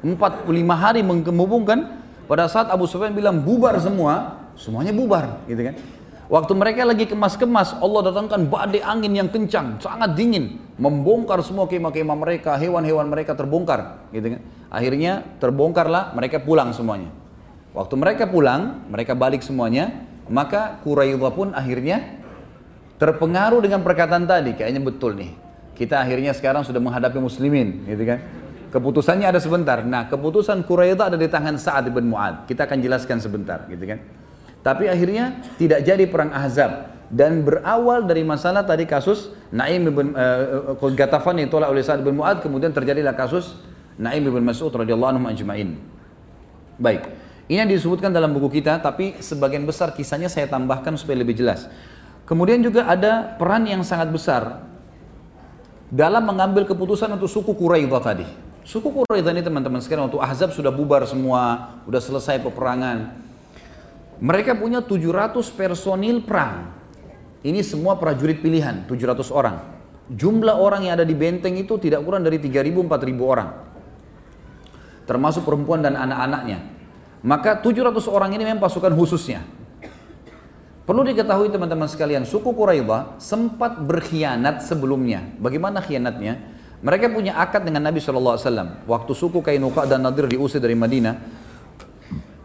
empat puluh lima hari mengemukakan. Pada saat Abu Sufyan bilang bubar semua, semuanya bubar gitu kan. Waktu mereka lagi kemas-kemas, Allah datangkan badai angin yang kencang, sangat dingin, membongkar semua kemah-kemah mereka, hewan-hewan mereka terbongkar gitu kan. Akhirnya terbongkarlah, mereka pulang semuanya. Waktu mereka pulang, mereka balik semuanya, maka Quraidah pun akhirnya terpengaruh dengan perkataan tadi, kayaknya betul nih. Kita akhirnya sekarang sudah menghadapi muslimin, gitu kan. Keputusannya ada sebentar. Nah, keputusan Quraidah ada di tangan Sa'ad bin Mu'adz. Kita akan jelaskan sebentar, gitu kan. Tapi akhirnya tidak jadi perang Ahzab dan berawal dari masalah tadi kasus Nu'aim bin uh, Ghatafan yang ditolak oleh Sa'ad bin Mu'adz, kemudian terjadilah kasus Nu'aim bin Mas'ud radhiyallahu anhu ajma'in. Baik. Ini yang disebutkan dalam buku kita, tapi sebagian besar kisahnya saya tambahkan supaya lebih jelas. Kemudian juga ada peran yang sangat besar dalam mengambil keputusan untuk suku Quraidah tadi. Suku Quraidah ini teman-teman sekarang waktu Ahzab sudah bubar semua, sudah selesai peperangan. Mereka punya tujuh ratus personil perang. Ini semua prajurit pilihan, tujuh ratus orang. Jumlah orang yang ada di benteng itu tidak kurang dari tiga ribu sampai empat ribu orang. Termasuk perempuan dan anak-anaknya. Maka tujuh ratus orang ini memang pasukan khususnya. Perlu diketahui teman-teman sekalian, suku Quraidah sempat berkhianat sebelumnya. Bagaimana khianatnya? Mereka punya akad dengan Nabi shallallahu alaihi wasallam. Waktu suku Kainuqa dan Nadir diusir dari Madinah,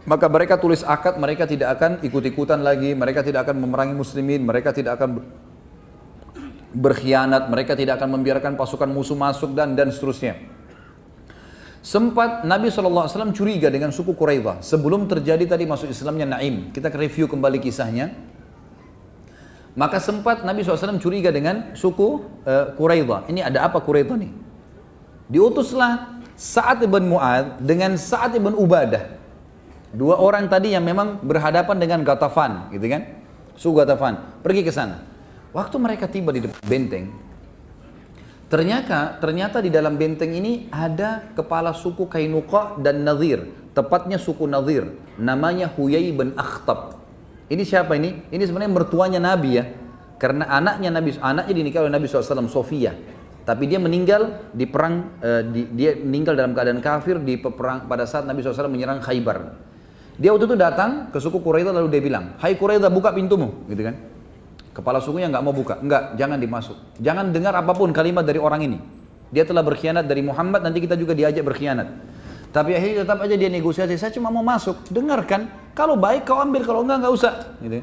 maka mereka tulis akad, mereka tidak akan ikut-ikutan lagi, mereka tidak akan memerangi muslimin, mereka tidak akan berkhianat, mereka tidak akan membiarkan pasukan musuh masuk dan dan seterusnya. Sempat Nabi shallallahu alaihi wasallam curiga dengan suku Quraidah sebelum terjadi tadi masuk Islamnya Nu'aim. Kita review kembali kisahnya. Maka sempat Nabi shallallahu alaihi wasallam curiga dengan suku uh, Quraidah. Ini ada apa Quraidah nih? Diutuslah Sa'ad bin Mu'adz dengan Sa'ad bin Ubadah. Dua orang tadi yang memang berhadapan dengan Ghatafan, gitu kan? Suku Ghatafan. Pergi ke sana. Waktu mereka tiba di depan benteng, Ternyata, ternyata di dalam benteng ini ada kepala suku Kainuqa dan Nadir, tepatnya suku Nadir, namanya Huyayy bin Akhtab. Ini siapa ini? Ini sebenarnya mertuanya Nabi ya, karena anaknya Nabi, anaknya dinikah oleh Nabi shallallahu alaihi wasallam, Sofya. Tapi dia meninggal di perang, eh, di, dia meninggal dalam keadaan kafir di perang pada saat Nabi shallallahu alaihi wasallam menyerang Khaybar. Dia waktu itu datang ke suku Quraidah lalu dia bilang, "Hai Quraidah, buka pintumu," gitu kan. Kepala sukunya nggak mau buka, enggak, jangan dimasuk, jangan dengar apapun kalimat dari orang ini, dia telah berkhianat dari Muhammad, nanti kita juga diajak berkhianat. Tapi akhirnya tetap aja dia negosiasi, saya cuma mau masuk, dengarkan, kalau baik kau ambil, kalau enggak nggak usah gitu.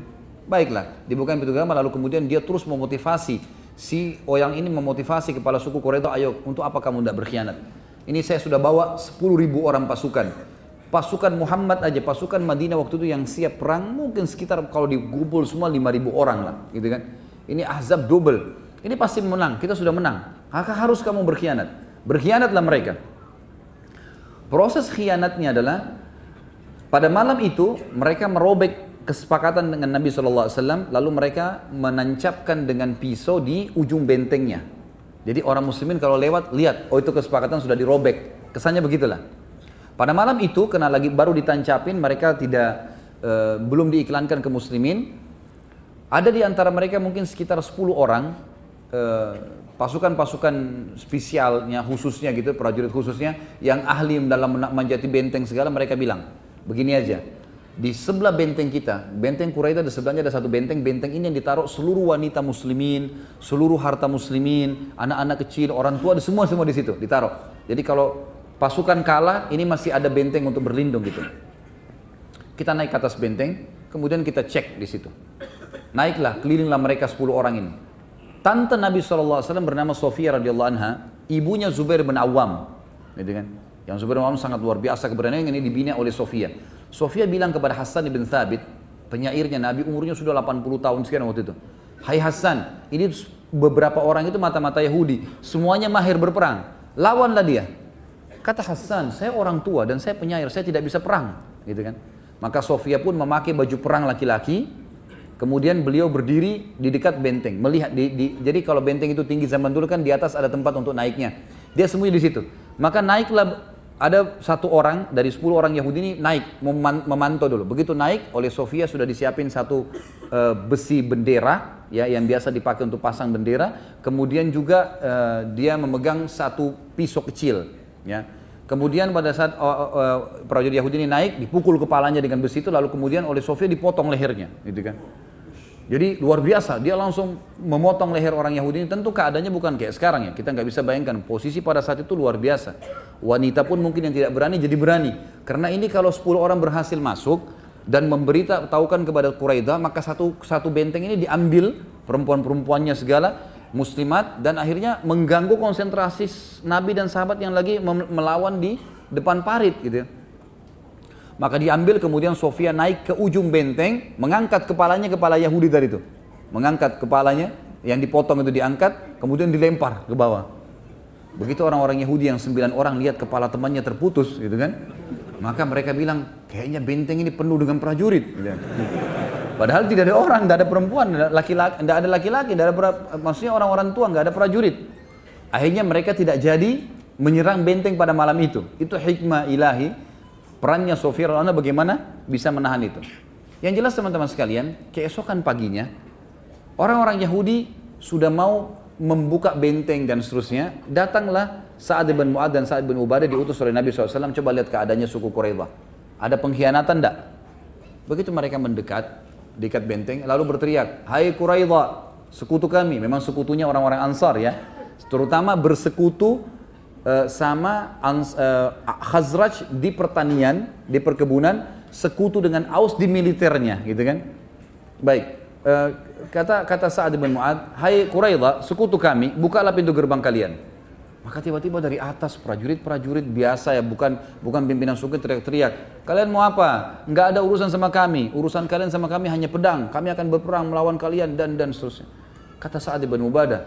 Baiklah, dibukain pintu gerbang, lalu kemudian dia terus memotivasi si orang ini, memotivasi kepala suku Quraidah, ayo untuk apa kamu tidak berkhianat, ini saya sudah bawa sepuluh ribu orang pasukan pasukan Muhammad aja, pasukan Madinah waktu itu yang siap perang mungkin sekitar kalau dikumpul semua lima ribu orang lah gitu kan. Ini Ahzab double, ini pasti menang, kita sudah menang, maka harus kamu berkhianat, berkhianatlah mereka. Proses khianatnya adalah pada malam itu mereka merobek kesepakatan dengan Nabi shallallahu alaihi wasallam, lalu mereka menancapkan dengan pisau di ujung bentengnya, jadi orang muslimin kalau lewat lihat, oh itu kesepakatan sudah dirobek, kesannya begitulah. Pada malam itu, karena lagi baru ditancapin, mereka tidak e, belum diiklankan ke muslimin. Ada di antara mereka mungkin sekitar sepuluh orang, e, pasukan-pasukan spesialnya, khususnya gitu, prajurit khususnya, yang ahli dalam menjati benteng segala, mereka bilang, begini aja, di sebelah benteng kita, benteng Quraidah di sebelahnya ada satu benteng, benteng ini yang ditaruh seluruh wanita muslimin, seluruh harta muslimin, anak-anak kecil, orang tua, semua-semua di situ ditaruh. Jadi kalau pasukan kalah, ini masih ada benteng untuk berlindung gitu. Kita naik ke atas benteng, kemudian kita cek di situ. Naiklah, kelilinglah mereka sepuluh orang ini. Tante Nabi shallallahu alaihi wasallam bernama Sofya radhiyallahu anha, ibunya Zubair bin Awam. Gitu kan? Yang Zubair bin Awam sangat luar biasa keberanian, ini dibina oleh Sofya. Sofya bilang kepada Hassan ibn Thabit, penyairnya Nabi, umurnya sudah delapan puluh tahun sekian waktu itu. Hai Hassan, ini beberapa orang itu mata-mata Yahudi, semuanya mahir berperang. Lawanlah dia. Kata Hassan, saya orang tua dan saya penyair, saya tidak bisa perang, gitu kan? Maka Sofya pun memakai baju perang laki-laki, kemudian beliau berdiri di dekat benteng, melihat. Di, di, jadi kalau benteng itu tinggi zaman dulu kan di atas ada tempat untuk naiknya, dia sembunyi di situ. Maka naiklah, ada satu orang dari sepuluh orang Yahudi ini naik memantau dulu. Begitu naik, oleh Sofya sudah disiapin satu e, besi bendera, ya, yang biasa dipakai untuk pasang bendera. Kemudian juga e, dia memegang satu pisau kecil. Ya. Kemudian pada saat uh, uh, prajurit Yahudi ini naik, dipukul kepalanya dengan besi itu, lalu kemudian oleh Sofya dipotong lehernya, gitu kan. Jadi luar biasa, dia langsung memotong leher orang Yahudi ini. Tentu keadaannya bukan kayak sekarang ya, kita nggak bisa bayangkan, posisi pada saat itu luar biasa. Wanita pun mungkin yang tidak berani jadi berani, karena ini kalau sepuluh orang berhasil masuk dan memberitahukan kepada Quraidah, maka satu satu benteng ini diambil perempuan-perempuannya segala, muslimat, dan akhirnya mengganggu konsentrasi Nabi dan sahabat yang lagi melawan di depan parit gitu. Maka diambil, kemudian Sofya naik ke ujung benteng, mengangkat kepalanya, kepala Yahudi tadi itu, mengangkat kepalanya yang dipotong itu diangkat, kemudian dilempar ke bawah. Begitu orang-orang Yahudi yang sembilan orang lihat kepala temannya terputus gitu kan, maka mereka bilang kayaknya benteng ini penuh dengan prajurit gitu. Padahal tidak ada orang, tidak ada perempuan, laki-laki, tidak ada laki-laki, tidak ada, maksudnya orang-orang tua, tidak ada prajurit. Akhirnya mereka tidak jadi menyerang benteng pada malam itu. Itu hikmah ilahi, perannya Sofya radhiyallahu anha bagaimana bisa menahan itu. Yang jelas teman-teman sekalian, keesokan paginya, orang-orang Yahudi sudah mau membuka benteng dan seterusnya, datanglah Sa'ad bin Mu'adz dan Sa'ad bin Ubadah diutus oleh Nabi shallallahu alaihi wasallam. Coba lihat keadaannya suku Quraidah. Ada pengkhianatan tidak? Begitu mereka mendekat, dekat benteng, lalu berteriak, "Hai Quraidah, sekutu kami." Memang sekutunya orang-orang Ansar ya, terutama bersekutu uh, sama ans, uh, Khazraj di pertanian, di perkebunan, sekutu dengan Aus di militernya, gitu kan? Baik, uh, kata kata Sa'ad bin Mu'adz, "Hai Quraidah, sekutu kami, bukalah pintu gerbang kalian." Maka tiba-tiba dari atas prajurit-prajurit biasa ya, bukan bukan pimpinan suku, teriak-teriak, "Kalian mau apa? Nggak ada urusan sama kami, urusan kalian sama kami hanya pedang, kami akan berperang melawan kalian dan dan seterusnya." Kata Sa'ad bin Ubadah,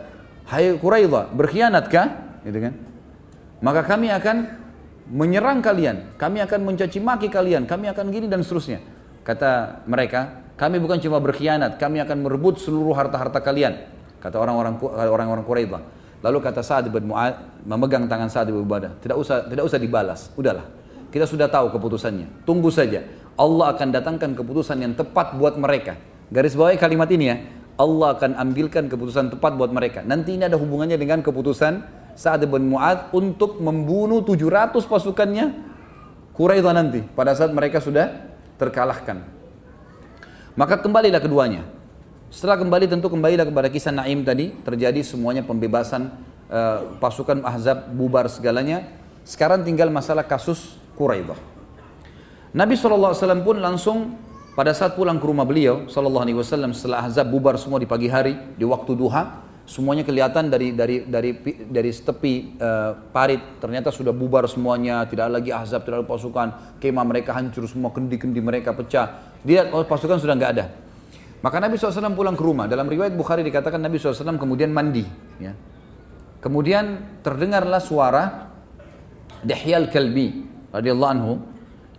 "Hai Quraidah, berkhianatkah?" Gitu kan? "Maka kami akan menyerang kalian, kami akan mencaci maki kalian, kami akan gini dan seterusnya." Kata mereka, "Kami bukan cuma berkhianat, kami akan merebut seluruh harta-harta kalian." Kata orang-orang orang-orang Quraidah. Lalu kata Sa'ad bin Mu'adz, memegang tangan Sa'ad bin Ubadah, tidak usah tidak usah dibalas, udahlah, kita sudah tahu keputusannya, tunggu saja, Allah akan datangkan keputusan yang tepat buat mereka. Garis bawahi kalimat ini ya, Allah akan ambilkan keputusan tepat buat mereka. Nanti ini ada hubungannya dengan keputusan Sa'ad bin Mu'adz untuk membunuh tujuh ratus pasukannya Quraidah nanti, pada saat mereka sudah terkalahkan. Maka kembalilah keduanya. Setelah kembali, tentu kembalilah kepada kisah Nu'aym tadi, terjadi semuanya pembebasan, uh, pasukan Ahzab bubar segalanya. Sekarang tinggal masalah kasus Quraidah. Nabi shallallahu alaihi wasallam pun langsung pada saat pulang ke rumah beliau shallallahu alaihi wasallam setelah Ahzab bubar semua di pagi hari, di waktu duha, semuanya kelihatan dari dari dari dari tepi uh, parit, ternyata sudah bubar semuanya, tidak lagi Ahzab, tidak ada pasukan, kemah mereka hancur semua, kendi-kendi mereka pecah, dia oh, pasukan sudah nggak ada. Maka Nabi shallallahu alaihi wasallam pulang ke rumah. Dalam riwayat Bukhari dikatakan Nabi shallallahu alaihi wasallam kemudian mandi. Ya. Kemudian terdengarlah suara Dihyah al-Kalbi radhiyallahu anhu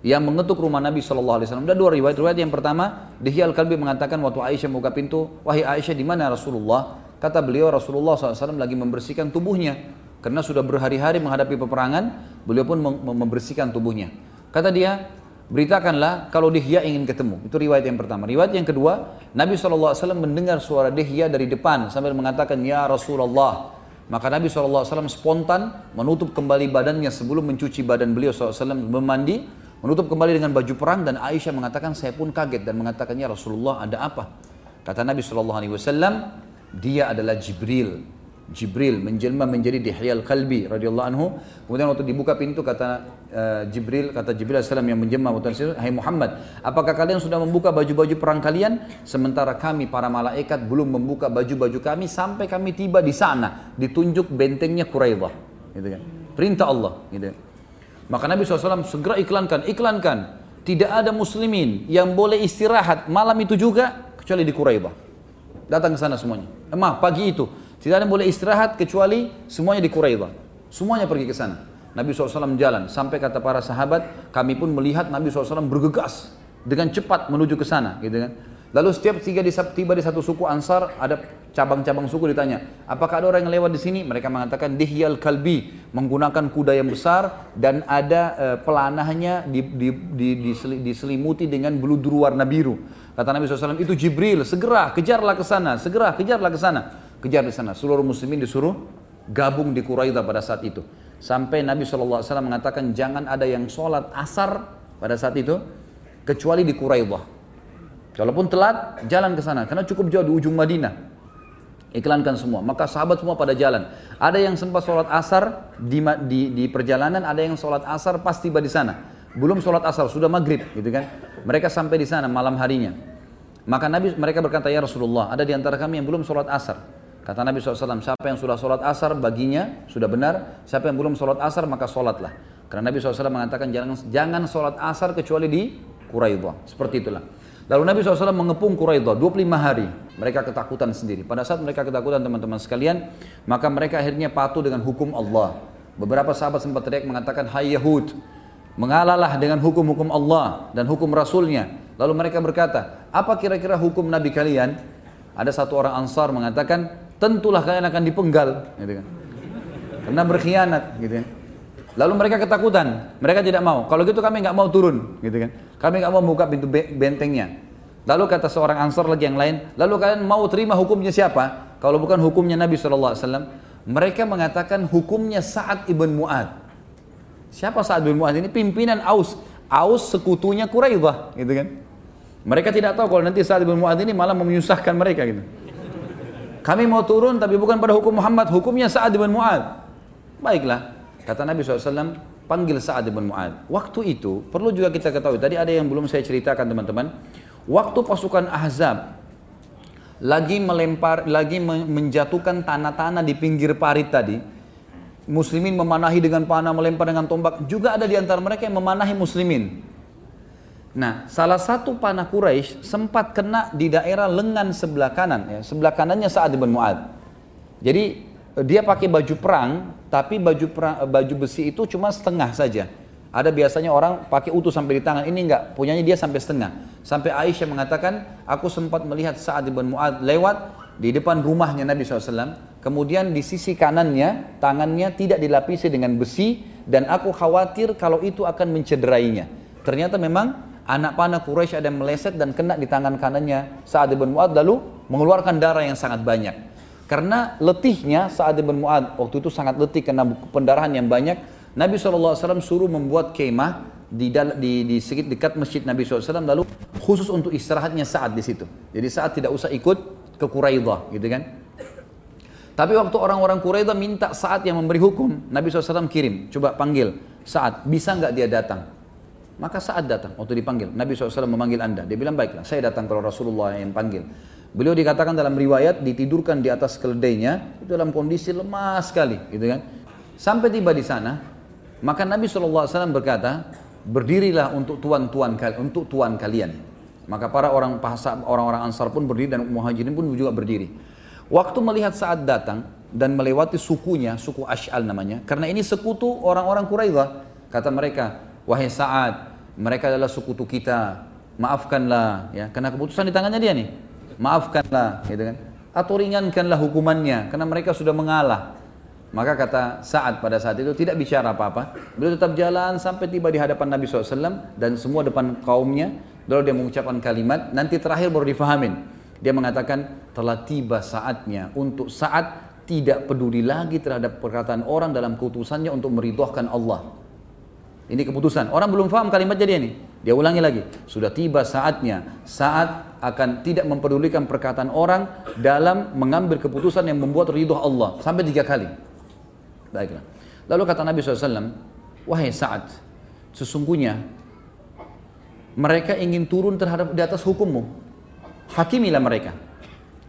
yang mengetuk rumah Nabi shallallahu alaihi wasallam. Ada dua riwayat. Riwayat yang pertama, Dihyah al-Kalbi mengatakan waktu Aisyah membuka pintu, "Wahai Aisyah, di mana Rasulullah?" Kata beliau, "Rasulullah shallallahu alaihi wasallam lagi membersihkan tubuhnya." Karena sudah berhari-hari menghadapi peperangan, beliau pun membersihkan tubuhnya. Kata dia, "Beritakanlah kalau Dihyah ingin ketemu." Itu riwayat yang pertama. Riwayat yang kedua, Nabi shallallahu alaihi wasallam mendengar suara Dihyah dari depan sambil mengatakan, "Ya Rasulullah." Maka Nabi shallallahu alaihi wasallam spontan menutup kembali badannya sebelum mencuci badan beliau shallallahu alaihi wasallam, memandi, menutup kembali dengan baju perang, dan Aisyah mengatakan, "Saya pun kaget dan mengatakan, "Ya Rasulullah, ada apa?" Kata Nabi shallallahu alaihi wasallam, "Dia adalah Jibril. Jibril menjelma menjadi Dihyah al-Kalbi radhiyallahu anhu. Kemudian waktu dibuka pintu kata uh, Jibril kata Jibril alaihissalam yang menjelma, "Hai Muhammad, apakah kalian sudah membuka baju-baju perang kalian? Sementara kami para malaikat belum membuka baju-baju kami sampai kami tiba di sana, ditunjuk bentengnya Quraidah." Gitu kan. Perintah Allah, gitu. Maka Nabi shallallahu alaihi wasallam segera iklankan, iklankan. Tidak ada muslimin yang boleh istirahat malam itu juga kecuali di Quraidah. Datang ke sana semuanya. Emah pagi itu. Tidak ada yang boleh istirahat kecuali semuanya di Quraidah. Semuanya pergi ke sana. Nabi shallallahu alaihi wasallam jalan. Sampai kata para sahabat, kami pun melihat Nabi shallallahu alaihi wasallam bergegas. Dengan cepat menuju ke sana. Gitu kan. Lalu setiap tiga tiba di satu suku Ansar, ada cabang-cabang suku ditanya, apakah ada orang yang lewat di sini? Mereka mengatakan Dihyah al-Kalbi, menggunakan kuda yang besar dan ada uh, pelanahnya di, di, di, diseli, diselimuti dengan beludru warna biru. Kata Nabi shallallahu alaihi wasallam, itu Jibril, segera kejarlah ke sana, segera kejarlah ke sana. Kejar di sana. Seluruh muslimin disuruh gabung di Quraidah pada saat itu. Sampai Nabi shallallahu alaihi wasallam mengatakan jangan ada yang sholat asar pada saat itu kecuali di Quraidah. Walaupun telat, jalan ke sana. Karena cukup jauh di ujung Madinah. Iklankan semua. Maka sahabat semua pada jalan. Ada yang sempat sholat asar di, di, di perjalanan, ada yang sholat asar pas tiba di sana. Belum sholat asar, sudah maghrib. Gitu kan? Mereka sampai di sana malam harinya. Maka Nabi mereka berkata, "Ya Rasulullah, ada di antara kami yang belum sholat asar." Kata Nabi shallallahu alaihi wasallam, siapa yang sudah sholat asar baginya sudah benar, siapa yang belum sholat asar maka sholatlah. Karena Nabi shallallahu alaihi wasallam mengatakan jangan, jangan sholat asar kecuali di Quraidah. Seperti itulah. Lalu Nabi shallallahu alaihi wasallam mengepung Quraidah dua puluh lima hari. Mereka ketakutan sendiri. Pada saat mereka ketakutan teman-teman sekalian, maka mereka akhirnya patuh dengan hukum Allah. Beberapa sahabat sempat teriak mengatakan, "Hai Yahud, mengalalah dengan hukum-hukum Allah dan hukum Rasulnya." Lalu mereka berkata, "Apa kira-kira hukum Nabi kalian?" Ada satu orang Ansar mengatakan, "Tentulah kalian akan dipenggal," gitu kan. Karena berkhianat, gitu kan. Lalu mereka ketakutan, mereka tidak mau. Kalau gitu kami nggak mau turun, gitu kan. Kami nggak mau buka pintu bentengnya. Lalu kata seorang Ansar lagi yang lain, "Lalu kalian mau terima hukumnya siapa? Kalau bukan hukumnya Nabi shallallahu alaihi wasallam?" Mereka mengatakan hukumnya Sa'ad bin Mu'adz. Siapa Sa'ad bin Mu'adz ini? Pimpinan Aus, Aus sekutunya Quraidah, gitu kan. Mereka tidak tahu kalau nanti Sa'ad bin Mu'adz ini malah menyusahkan mereka, gitu. Kami mau turun tapi bukan pada hukum Muhammad, hukumnya Sa'ad bin Mu'adz. Baiklah, kata Nabi shallallahu alaihi wasallam, panggil Sa'ad bin Mu'adz. Waktu itu, perlu juga kita ketahui, tadi ada yang belum saya ceritakan teman-teman. Waktu pasukan Ahzab lagi melempar, lagi menjatuhkan tanah-tanah di pinggir parit tadi, muslimin memanahi dengan panah, melempar dengan tombak, juga ada di antara mereka yang memanahi muslimin. Nah, salah satu panah Quraisy sempat kena di daerah lengan sebelah kanan, ya. Sebelah kanannya Sa'ad bin Mu'adz. Jadi dia pakai baju perang, tapi baju perang, baju besi itu cuma setengah saja. Ada biasanya orang pakai utuh sampai di tangan, ini enggak, punyanya dia sampai setengah. Sampai Aisyah mengatakan, "Aku sempat melihat Sa'ad bin Mu'adz lewat di depan rumahnya Nabi shallallahu alaihi wasallam. Kemudian di sisi kanannya, tangannya tidak dilapisi dengan besi, dan aku khawatir kalau itu akan mencederainya. Ternyata memang anak panah Quraisy ada meleset dan kena di tangan kanannya Sa'ad bin Mu'adz, lalu mengeluarkan darah yang sangat banyak. Karena letihnya Sa'ad bin Mu'adz waktu itu sangat letih karena pendarahan yang banyak. Nabi shallallahu alaihi wasallam suruh membuat kemah di, di, di sedikit dekat masjid Nabi shallallahu alaihi wasallam, lalu khusus untuk istirahatnya Sa'ad di situ. Jadi Sa'ad tidak usah ikut ke Quraidah, gitu kan. Tapi waktu orang-orang Quraidah minta Sa'ad yang memberi hukum, Nabi shallallahu alaihi wasallam kirim, "Coba panggil Sa'ad, bisa nggak dia datang?" Maka Sa'ad datang. Waktu dipanggil, Nabi shallallahu alaihi wasallam memanggil anda. Dia bilang, "Baiklah, saya datang kalau Rasulullah yang panggil." Beliau dikatakan dalam riwayat, ditidurkan di atas keledainya, itu dalam kondisi lemah sekali, gitu kan. Sampai tiba di sana, maka Nabi shallallahu alaihi wasallam berkata, "Berdirilah untuk tuan-tuan untuk tuan kalian." Maka para orang orang-orang Ansar pun berdiri dan Muhajirin pun juga berdiri. Waktu melihat Sa'ad datang dan melewati sukunya, suku Ash'al namanya, karena ini sekutu orang-orang Quraidah, kata mereka, "Wahai Sa'ad, mereka adalah sekutu kita, maafkanlah," ya, karena keputusan di tangannya dia nih, "Maafkanlah," gitu kan, "atau ringankanlah hukumannya karena mereka sudah mengalah." Maka kata Sa'ad pada saat itu tidak bicara apa-apa, beliau tetap jalan sampai tiba di hadapan Nabi shallallahu alaihi wasallam dan semua depan kaumnya. Lalu dia mengucapkan kalimat, nanti terakhir baru difahamin, dia mengatakan, "Telah tiba saatnya untuk Sa'ad tidak peduli lagi terhadap perkataan orang dalam keputusannya untuk meridhokan Allah." Ini keputusan. Orang belum paham kalimatnya dia nih. Dia ulangi lagi. Sudah tiba saatnya. Sa'ad akan tidak mempedulikan perkataan orang dalam mengambil keputusan yang membuat ridho Allah. Sampai tiga kali. Baiklah. Lalu kata Nabi shallallahu alaihi wasallam, wahai Sa'ad, sesungguhnya mereka ingin turun terhadap di atas hukummu. Hakimilah mereka.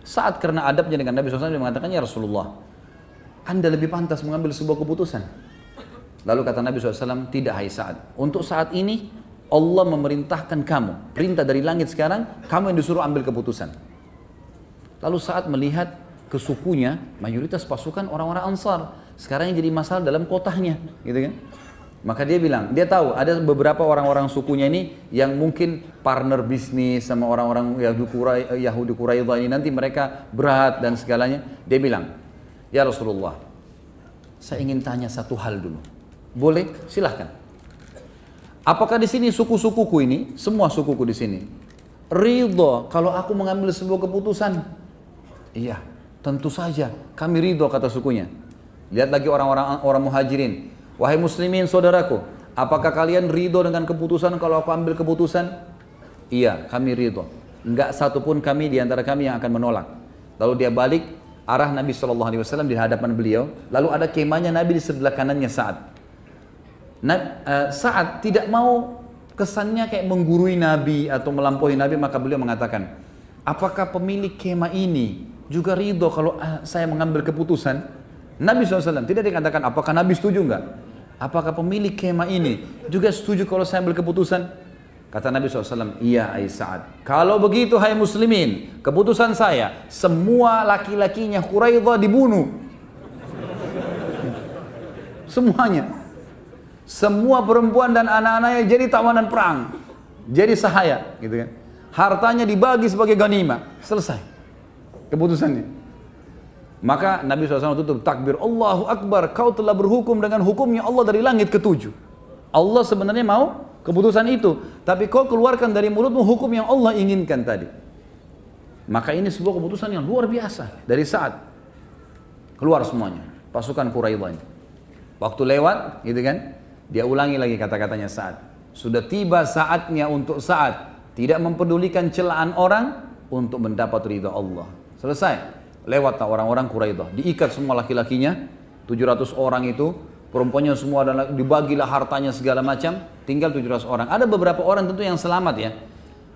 Sa'ad karena adabnya dengan Nabi shallallahu alaihi wasallam dia mengatakan, ya Rasulullah, Anda lebih pantas mengambil sebuah keputusan. Lalu kata Nabi shallallahu alaihi wasallam, tidak hai Sa'ad. Untuk saat ini, Allah memerintahkan kamu, perintah dari langit sekarang, kamu yang disuruh ambil keputusan. Lalu Sa'ad melihat ke sukunya, mayoritas pasukan orang-orang Ansar, sekarang yang jadi masalah dalam kotanya, gitu kan? Maka dia bilang, dia tahu ada beberapa orang-orang sukunya ini yang mungkin partner bisnis sama orang-orang Yahudi Quraidah ini, nanti mereka berat dan segalanya. Dia bilang, ya Rasulullah, saya ingin tanya satu hal dulu. Boleh? Silahkan. Apakah di sini suku-sukuku ini, semua sukuku di sini, ridho kalau aku mengambil sebuah keputusan? Iya, tentu saja kami ridho, kata sukunya. Lihat lagi orang-orang orang muhajirin. Wahai muslimin saudaraku, apakah kalian ridho dengan keputusan kalau aku ambil keputusan? Iya, kami ridho. Enggak satupun kami di antara kami yang akan menolak. Lalu dia balik arah Nabi shallallahu alaihi wasallam di hadapan beliau. Lalu ada kemahnya Nabi di sebelah kanannya Sa'ad. Nah, Sa'ad tidak mau kesannya kayak menggurui Nabi atau melampaui Nabi, maka beliau mengatakan, apakah pemilik kemah ini juga ridho kalau saya mengambil keputusan? Nabi shallallahu alaihi wasallam tidak dikatakan apakah Nabi setuju enggak? Apakah pemilik kemah ini juga setuju kalau saya ambil keputusan? Kata Nabi shallallahu alaihi wasallam, iya ai Sa'ad. Kalau begitu hai muslimin, keputusan saya, semua laki-lakinya Quraidah dibunuh. Semuanya. Semua perempuan dan anak-anaknya jadi tawanan perang, jadi sahaya, gitu kan? Hartanya dibagi sebagai ghanimah, selesai keputusannya. Maka Nabi shallallahu alaihi wasallam tutup takbir, Allahu Akbar, kau telah berhukum dengan hukumnya Allah dari langit ketujuh. Allah sebenarnya mau keputusan itu, tapi kau keluarkan dari mulutmu hukum yang Allah inginkan tadi. Maka ini sebuah keputusan yang luar biasa dari Sa'ad. Keluar semuanya, pasukan Quraidah ini. Waktu lewat, gitu kan? Dia ulangi lagi kata-katanya Sa'ad. Sudah tiba saatnya untuk Sa'ad tidak mempedulikan celaan orang untuk mendapat ridha Allah. Selesai. Lewat orang-orang Quraidah, diikat semua laki-lakinya, tujuh ratus orang itu, perempuannya semua adalah dibagilah hartanya segala macam, tinggal tujuh ratus orang. Ada beberapa orang tentu yang selamat ya.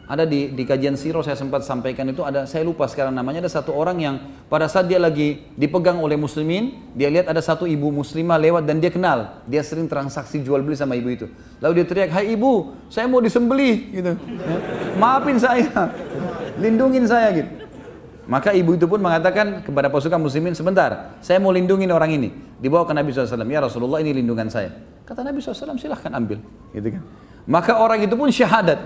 Ada di, di kajian Siro saya sempat sampaikan itu, ada, saya lupa sekarang namanya, ada satu orang yang pada saat dia lagi dipegang oleh muslimin, dia lihat ada satu ibu muslimah lewat dan dia kenal, dia sering transaksi jual beli sama ibu itu. Lalu dia teriak, hai ibu, saya mau disembelih, gitu. Ya. Maafin saya, lindungin saya, gitu. Maka ibu itu pun mengatakan kepada pasukan muslimin, sebentar, saya mau lindungin orang ini. Dibawa ke Nabi shallallahu alaihi wasallam, ya Rasulullah ini lindungan saya. Kata Nabi shallallahu alaihi wasallam, silahkan ambil, gitu kan. Maka orang itu pun syahadat.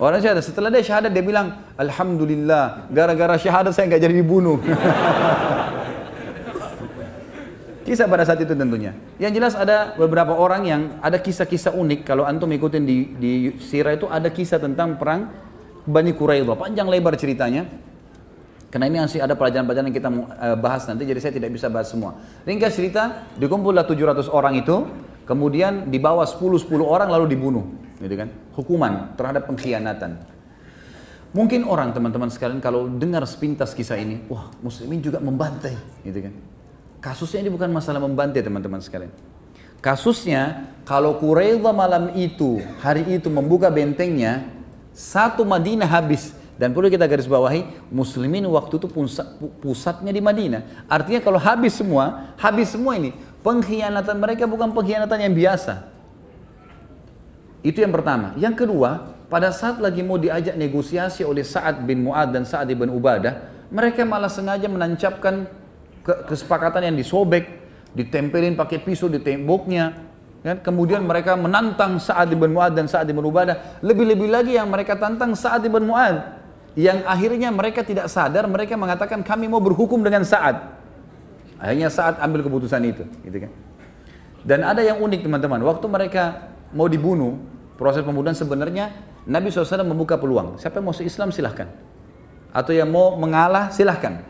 Orang syahadat, setelah dia syahadat dia bilang, alhamdulillah, gara-gara syahadat saya nggak jadi dibunuh. Kisah pada saat itu tentunya. Yang jelas ada beberapa orang yang ada kisah-kisah unik. Kalau antum ikutin di, di Sirah itu ada kisah tentang perang Bani Quraidah. Panjang lebar ceritanya. Karena ini masih ada pelajaran-pelajaran yang kita bahas nanti, jadi saya tidak bisa bahas semua. Ringkas cerita, dikumpulah tujuh ratus orang itu, kemudian dibawa sepuluh sepuluh orang lalu dibunuh. Gitu kan? Hukuman terhadap pengkhianatan. Mungkin orang teman-teman sekalian kalau dengar sepintas kisah ini, wah muslimin juga membantai, gitu kan? Kasusnya ini bukan masalah membantai teman-teman sekalian. Kasusnya kalau Quraidah malam itu, hari itu membuka bentengnya, satu Madinah habis. Dan perlu kita garis bawahi, muslimin waktu itu pusatnya di Madinah. Artinya kalau habis semua, habis semua ini. Pengkhianatan mereka bukan pengkhianatan yang biasa. Itu yang pertama. Yang kedua, pada saat lagi mau diajak negosiasi oleh Sa'ad bin Mu'adz dan Sa'ad ibn Ubadah, mereka malah sengaja menancapkan ke- kesepakatan yang disobek, ditempelin pakai pisau di temboknya. Kan? Kemudian mereka menantang Sa'ad bin Mu'adz dan Sa'ad ibn Ubadah. Lebih-lebih lagi yang mereka tantang Sa'ad bin Mu'adz. Yang akhirnya mereka tidak sadar, mereka mengatakan kami mau berhukum dengan Sa'ad. Akhirnya Sa'ad ambil keputusan itu. Gitu kan? Dan ada yang unik teman-teman, waktu mereka mau dibunuh, proses pembunuhan sebenarnya Nabi shallallahu alaihi wasallam membuka peluang. Siapa yang mau se-Islam silahkan. Atau yang mau mengalah silahkan.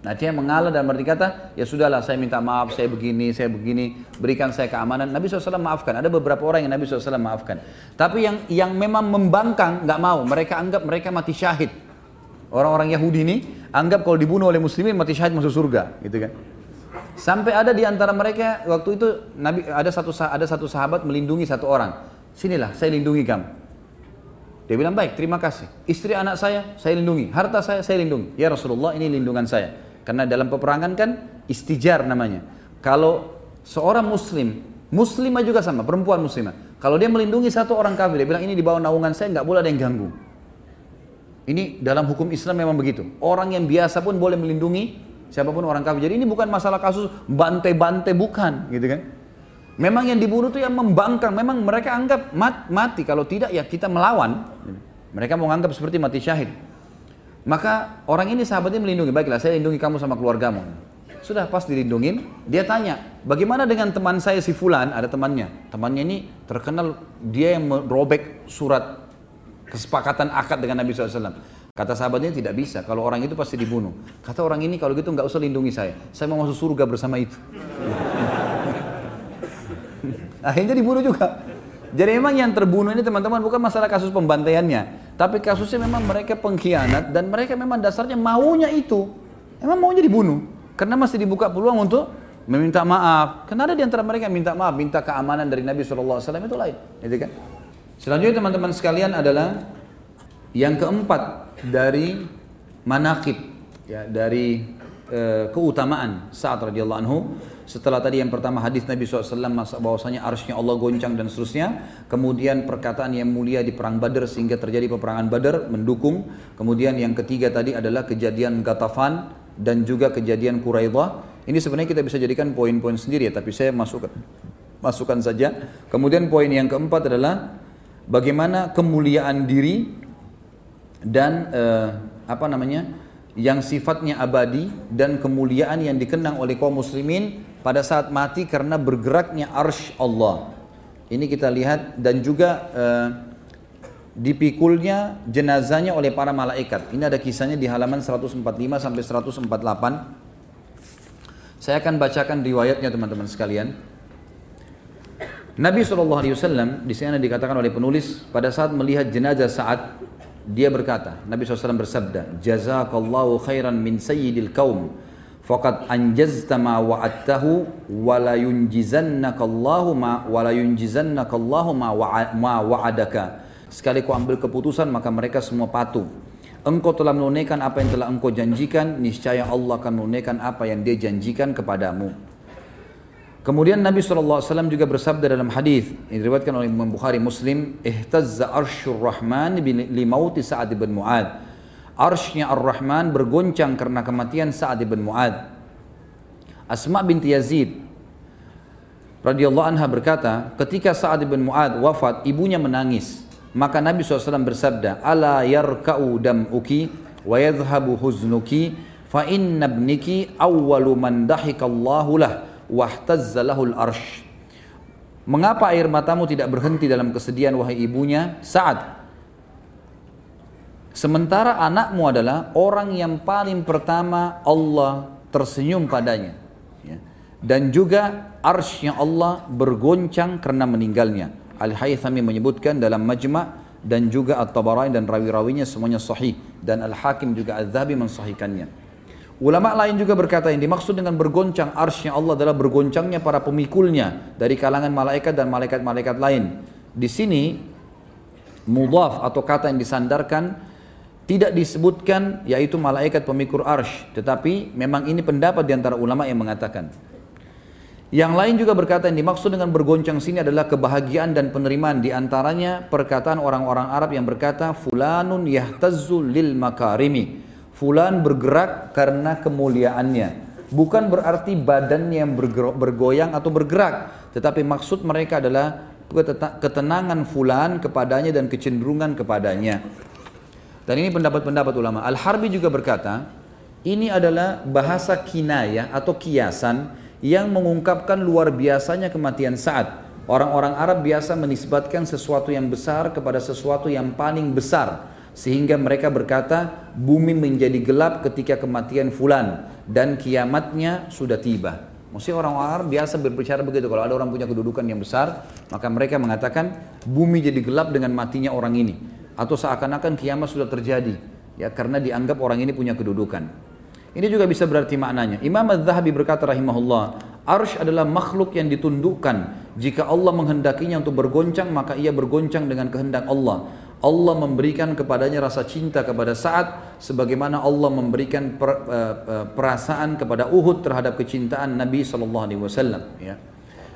Nah, dia mengalah dan berkata, ya sudahlah, saya minta maaf, saya begini, saya begini, berikan saya keamanan. Nabi shallallahu alaihi wasallam maafkan. Ada beberapa orang yang Nabi shallallahu alaihi wasallam maafkan. Tapi yang yang memang membangkang, nggak mau. Mereka anggap mereka mati syahid. Orang-orang Yahudi ini anggap kalau dibunuh oleh Muslimin mati syahid masuk surga, gitu kan? Sampai ada di antara mereka waktu itu Nabi ada satu ada satu sahabat melindungi satu orang. Sinilah, saya lindungi kamu. Dia bilang baik, terima kasih. Istri anak saya, saya lindungi. Harta saya, saya lindungi. Ya Rasulullah, ini lindungan saya. Karena dalam peperangan kan istijar namanya. Kalau seorang muslim, muslimah juga sama, perempuan muslimah. Kalau dia melindungi satu orang kafir, dia bilang ini di bawah naungan saya, nggak boleh ada yang ganggu. Ini dalam hukum Islam memang begitu. Orang yang biasa pun boleh melindungi siapapun orang kafir. Jadi ini bukan masalah kasus bantai-bantai, bukan, gitu kan? Memang yang dibunuh itu yang membangkang. Memang mereka anggap mat, mati. Kalau tidak ya kita melawan. Mereka mau anggap seperti mati syahid. Maka orang ini sahabatnya melindungi, baiklah saya lindungi kamu sama keluargamu. Sudah pas dilindungin, dia tanya, bagaimana dengan teman saya si Fulan, ada temannya. Temannya ini terkenal, dia yang merobek surat kesepakatan akad dengan Nabi shallallahu alaihi wasallam. Kata sahabatnya tidak bisa, kalau orang itu pasti dibunuh. Kata orang ini kalau gitu nggak usah lindungi saya, saya mau masuk surga bersama itu. Akhirnya dibunuh juga. Jadi memang yang terbunuh ini teman-teman bukan masalah kasus pembantaiannya, tapi kasusnya memang mereka pengkhianat dan mereka memang dasarnya maunya itu, emang maunya dibunuh karena masih dibuka peluang untuk meminta maaf. Karena ada di antara mereka minta maaf, minta keamanan dari Nabi shallallahu alaihi wasallam itu lain, gitu kan? Selanjutnya teman-teman sekalian adalah yang keempat dari manaqib, ya, dari e, keutamaan Sa'ad radhiyallahu anhu. Setelah tadi yang pertama hadis Nabi shallallahu alaihi wasallam bahwasanya arsy-Nya Allah goncang dan seterusnya. Kemudian perkataan yang mulia di perang Badar sehingga terjadi peperangan Badar mendukung. Kemudian yang ketiga tadi adalah kejadian Ghatafan dan juga kejadian Quraidah. Ini sebenarnya kita bisa jadikan poin-poin sendiri ya, tapi saya masukkan masukkan saja. Kemudian poin yang keempat adalah bagaimana kemuliaan diri dan eh, apa namanya yang sifatnya abadi dan kemuliaan yang dikenang oleh kaum muslimin pada saat mati karena bergeraknya arsy Allah. Ini kita lihat dan juga eh, dipikulnya jenazahnya oleh para malaikat. Ini ada kisahnya di halaman seratus empat puluh lima sampai seratus empat puluh delapan. Saya akan bacakan riwayatnya teman-teman sekalian. Nabi shallallahu alaihi wasallam di sana dikatakan oleh penulis pada saat melihat jenazah Sa'ad, dia berkata, Nabi shallallahu alaihi wasallam bersabda, jazakallahu khairan min sayyidil kaum faqad anjazta ma wa'adtahu wa la yunjizannakallahu ma wa la yunjizannakallahu ma wa'adaka. Sekali kau ambil keputusan maka mereka semua patuh. Engkau telah menunaikan apa yang telah engkau janjikan, niscaya Allah akan menunaikan apa yang dia janjikan kepadamu. Kemudian Nabi shallallahu alaihi wasallam juga bersabda dalam hadis yang diriwayatkan oleh Imam Bukhari Muslim, ihtazza arsyur rahman li mauti Sa'ad bin Mu'adz. Arshnya Ar-Rahman bergoncang karena kematian Sa'ad ibn Mu'adz. Asma binti Yazid radhiyallahu anha berkata, ketika Sa'ad ibn Mu'adz wafat, ibunya menangis. Maka Nabi shallallahu alaihi wasallam bersabda, ala yarka'u dam'uki wa yadhhabu huznuki fa inna ibniki awwalu man dahikallahu lah wahtazza lahul arsh. Mengapa air matamu tidak berhenti dalam kesedihan wahai ibunya Sa'ad? Sementara anakmu adalah orang yang paling pertama Allah tersenyum padanya. Dan juga arshnya Allah bergoncang karena meninggalnya. Al-Haythami menyebutkan dalam Majma' dan juga At-Tabarani dan rawi-rawinya semuanya sahih. Dan Al-Hakim juga Al-Dhabi mensahihkannya. Ulama lain juga berkata yang dimaksud dengan bergoncang arshnya Allah adalah bergoncangnya para pemikulnya dari kalangan malaikat dan malaikat-malaikat lain. Di sini mudhaf atau kata yang disandarkan tidak disebutkan yaitu malaikat pemikul arsy, tetapi memang ini pendapat di antara ulama yang mengatakan. Yang lain juga berkata yang dimaksud dengan bergoncang sini adalah kebahagiaan dan penerimaan, di antaranya perkataan orang-orang Arab yang berkata fulanun yahtazzu lil makarimi. Fulan bergerak karena kemuliaannya. Bukan berarti badannya yang bergoyang atau bergerak, tetapi maksud mereka adalah ketenangan fulan kepadanya dan kecenderungan kepadanya. Dan ini pendapat-pendapat ulama. Al-Harbi juga berkata, ini adalah bahasa kinayah atau kiasan yang mengungkapkan luar biasanya kematian Sa'ad. Orang-orang Arab biasa menisbatkan sesuatu yang besar kepada sesuatu yang paling besar. sehingga mereka berkata, bumi menjadi gelap ketika kematian fulan dan kiamatnya sudah tiba. Mesti orang-orang Arab biasa berbicara begitu. Kalau ada orang punya kedudukan yang besar, maka mereka mengatakan bumi jadi gelap dengan matinya orang ini, atau seakan-akan kiamat sudah terjadi, ya, karena dianggap orang ini punya kedudukan. Ini juga bisa berarti maknanya. Imam Az-Zahabi berkata rahimahullah, Arsy adalah makhluk yang ditundukkan. Jika Allah menghendakinya untuk bergoncang, maka ia bergoncang dengan kehendak Allah. Allah memberikan kepadanya rasa cinta kepada Sa'ad, sebagaimana Allah memberikan per, uh, perasaan kepada Uhud terhadap kecintaan Nabi shallallahu alaihi wasallam. Ya.